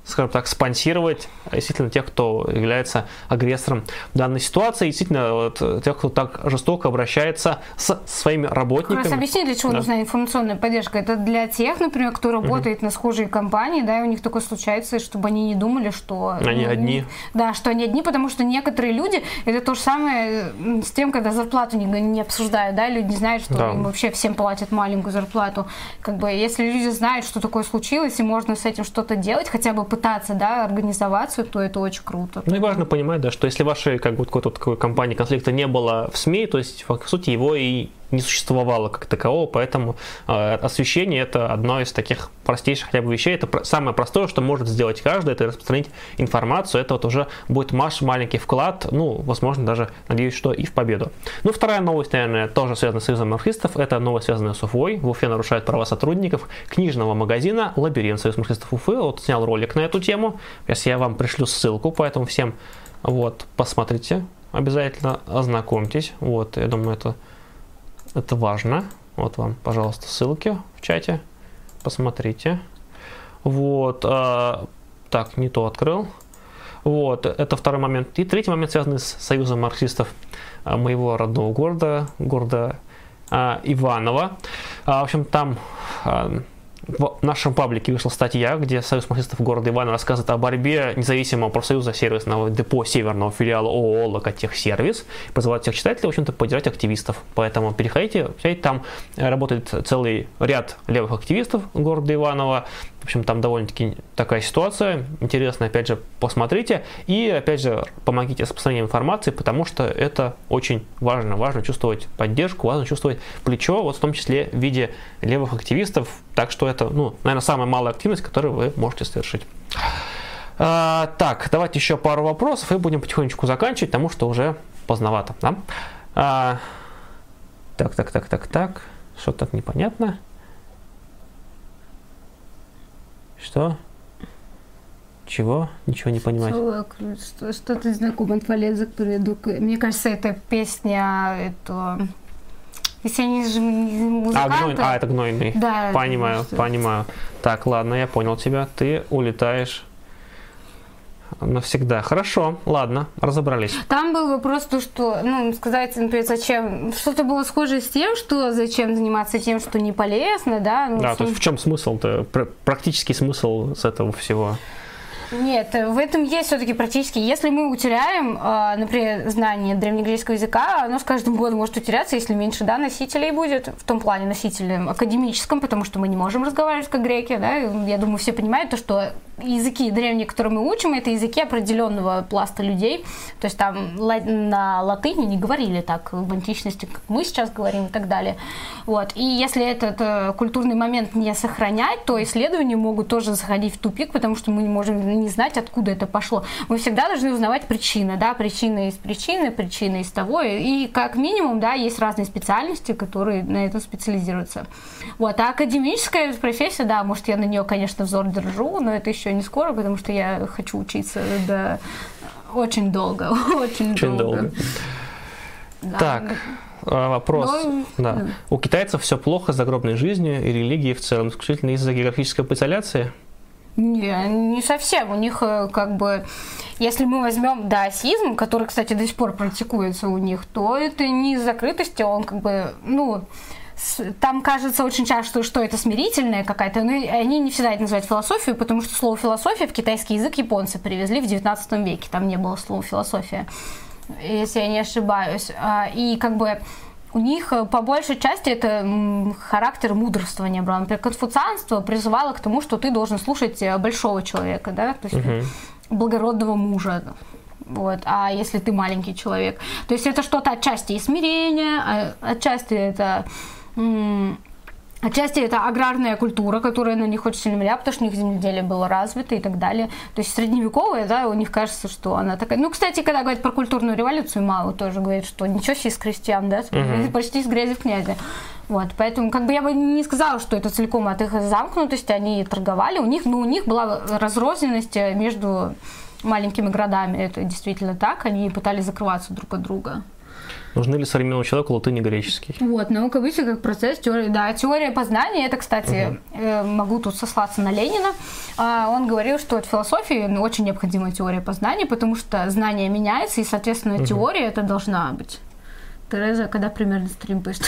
скажем так, спонсировать действительно тех, кто является агрессором данной ситуации, действительно вот, тех, кто так жестоко обращается с своими работниками. Как раз объяснили, для чего да. нужна информационная поддержка. Это для тех, например, кто работает угу. на схожей компании, да, и у них такое случается, чтобы они не думали, что... Они ну, одни. Да, что они одни, потому что некоторые люди, это то же самое с тем, когда зарплату не, не обсуждают, да, люди не знают, что да. им вообще всем платят маленькую зарплату. Как бы, если люди знают, что такое случилось, и можно с этим что-то делать, хотя бы пытаться, да, организоваться, то это очень круто. Ну и важно понимать, да, что если вашей как бы какой-то такой компании конфликта не было в СМИ, то есть, по сути, его и не существовало как такового, поэтому э, освещение — это одно из таких простейших хотя бы вещей, это про- самое простое, что может сделать каждый, это распространить информацию, это вот уже будет ваш маленький вклад, ну, возможно, даже, надеюсь, что и в победу. Ну, вторая новость, наверное, тоже связана с Союзом марксистов, это новость, связанная с Уфой, в Уфе нарушают права сотрудников книжного магазина «Лабиринт» Союз марксистов Уфы, вот снял ролик на эту тему, сейчас я вам пришлю ссылку, поэтому всем, вот, посмотрите, обязательно ознакомьтесь, вот, я думаю, это... Это важно. Вот вам, пожалуйста, ссылки в чате. Посмотрите. Вот. Э, так, не то открыл. Вот. Это второй момент. И третий момент, связанный с Союзом марксистов э, моего родного города, города э, Иваново. Э, в общем, там... Э, В нашем паблике вышла статья, где Союз марксистов города Иваново рассказывает о борьбе независимого профсоюза сервисного депо северного филиала ООО «Локотехсервис», призывает всех читателей, в общем-то, поддержать активистов. Поэтому переходите, там работает целый ряд левых активистов города Иваново. В общем, там довольно-таки такая ситуация. Интересно, опять же, посмотрите. И, опять же, помогите с распространением информации, потому что это очень важно. Важно чувствовать поддержку, важно чувствовать плечо, вот в том числе в виде левых активистов. Так что это, ну, наверное, самая малая активность, которую вы можете совершить. А, так, давайте еще пару вопросов и будем потихонечку заканчивать, потому что уже поздновато. Да? А, так, так, так, так, так. Что-то так непонятно. Что? Чего? Ничего не понимаю. Что, что ты знаком от Фалеса, который я дук... Мне кажется, это песня, это... Если они же музыканты... А, гной... а это гнойный. Да. Понимаю, что... понимаю. Так, ладно, я понял тебя. Ты улетаешь навсегда. Хорошо, ладно, разобрались. Там был вопрос, то, что, ну, сказать, например, зачем, что-то было схоже с тем, что зачем заниматься тем, что не полезно, да? Ну, да, в, то есть, в чем смысл-то, практический смысл с этого всего? Нет, в этом есть все-таки практически. Если мы утеряем, например, знание древнегреческого языка, оно с каждым годом может утеряться, если меньше, да, носителей будет, в том плане носителем академическом, потому что мы не можем разговаривать как греки, да, я думаю, все понимают то, что языки древние, которые мы учим, это языки определенного пласта людей, то есть там на латыни не говорили так в античности, как мы сейчас говорим и так далее. Вот. И если этот культурный момент не сохранять, то исследования могут тоже заходить в тупик, потому что мы не можем не знать, откуда это пошло. Мы всегда должны узнавать причины, да, причины из причины, причины из того, и как минимум, да, есть разные специальности, которые на этом специализируются. Вот. А академическая профессия, да, может, я на нее, конечно, взор держу, но это еще не скоро, потому что я хочу учиться до... очень долго, очень, очень долго. долго. Да. Так, вопрос. Но... Да. Да. У китайцев все плохо с загробной жизнью и религией в целом, исключительно из-за географической изоляции? Не, не совсем. У них как бы, если мы возьмем даосизм, который, кстати, до сих пор практикуется у них, то это не из закрытости, он как бы, ну, там кажется очень часто, что это смирительная какая-то, но они не всегда это называют философией, потому что слово «философия» в китайский язык японцы привезли в девятнадцатом веке, там не было слова «философия», если я не ошибаюсь, и как бы... У них по большей части это характер мудрствования брал. Например, конфуцианство призывало к тому, что ты должен слушать большого человека, да, то есть uh-huh. благородного мужа. Вот. А если ты маленький человек, то есть это что-то отчасти и смирение, отчасти это м- отчасти это аграрная культура, которая на них очень сильно влияла, потому что у них земледелие было развито и так далее. То есть средневековая, да, у них кажется, что она такая... Ну, кстати, когда говорят про культурную революцию, Мао тоже говорит, что ничего себе из крестьян, да, угу. почти из грязи в князи. Вот, поэтому как бы я бы не сказала, что это целиком от их замкнутости, они торговали, у них, но у них была разрозненность между маленькими городами, это действительно так, они пытались закрываться друг от друга. Нужны ли современному человеку латынь и греческий? Вот, наука мысли как процесс, теория, да, теория познания, это, кстати, угу. э, могу тут сослаться на Ленина, а, он говорил, что от философии ну, очень необходима теория познания, потому что знание меняется, и, соответственно, угу. теория это должна быть. Тереза, когда примерно стрим будет?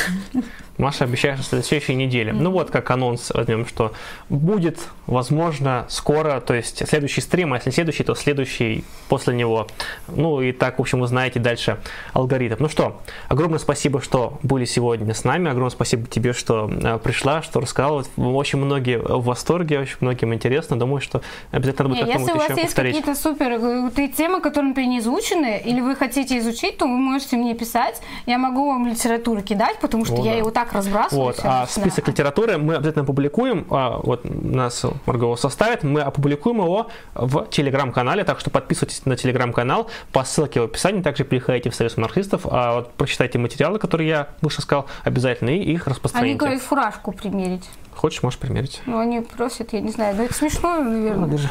Маша обещает, что на следующей неделе. Mm-hmm. Ну вот, как анонс возьмем, что будет, возможно, скоро, то есть следующий стрим, а если следующий, то следующий после него. Ну и так, в общем, вы знаете дальше алгоритм. Ну что, огромное спасибо, что были сегодня с нами, огромное спасибо тебе, что пришла, что рассказала. Очень многие в восторге, очень многим интересно. Думаю, что обязательно будет как-то повторить. Если у вас есть какие-то супер темы, которые, например, не изучены, или вы хотите изучить, то вы можете мне писать. Я могу вам литературу кидать, потому что О, я да. его так разбрасываю. Вот. А список литературы мы обязательно опубликуем. А, вот нас Марго составит. Мы опубликуем его в телеграм-канале. Так что подписывайтесь на телеграм-канал по ссылке в описании. Также переходите в Союз марксистов. А, вот, прочитайте материалы, которые я выше сказал, обязательно и их распространите. Они говорят фуражку примерить. Хочешь, можешь примерить. Ну, они просят, я не знаю. Да это смешно, наверное. Держи.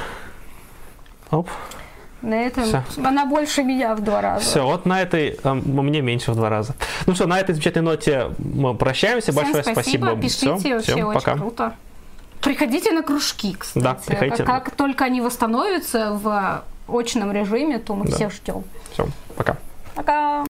Оп. На этом Все. Она больше меня в два раза. Все, вот на этой э, мне меньше в два раза. Ну что, на этой замечательной ноте мы прощаемся. Всем большое спасибо. спасибо. Пишите, все, вообще всем, очень пока. Круто. Приходите на кружки, кстати. Да, приходите. Как, как только они восстановятся в очном режиме, то мы да. всех ждем. Все, пока. Пока.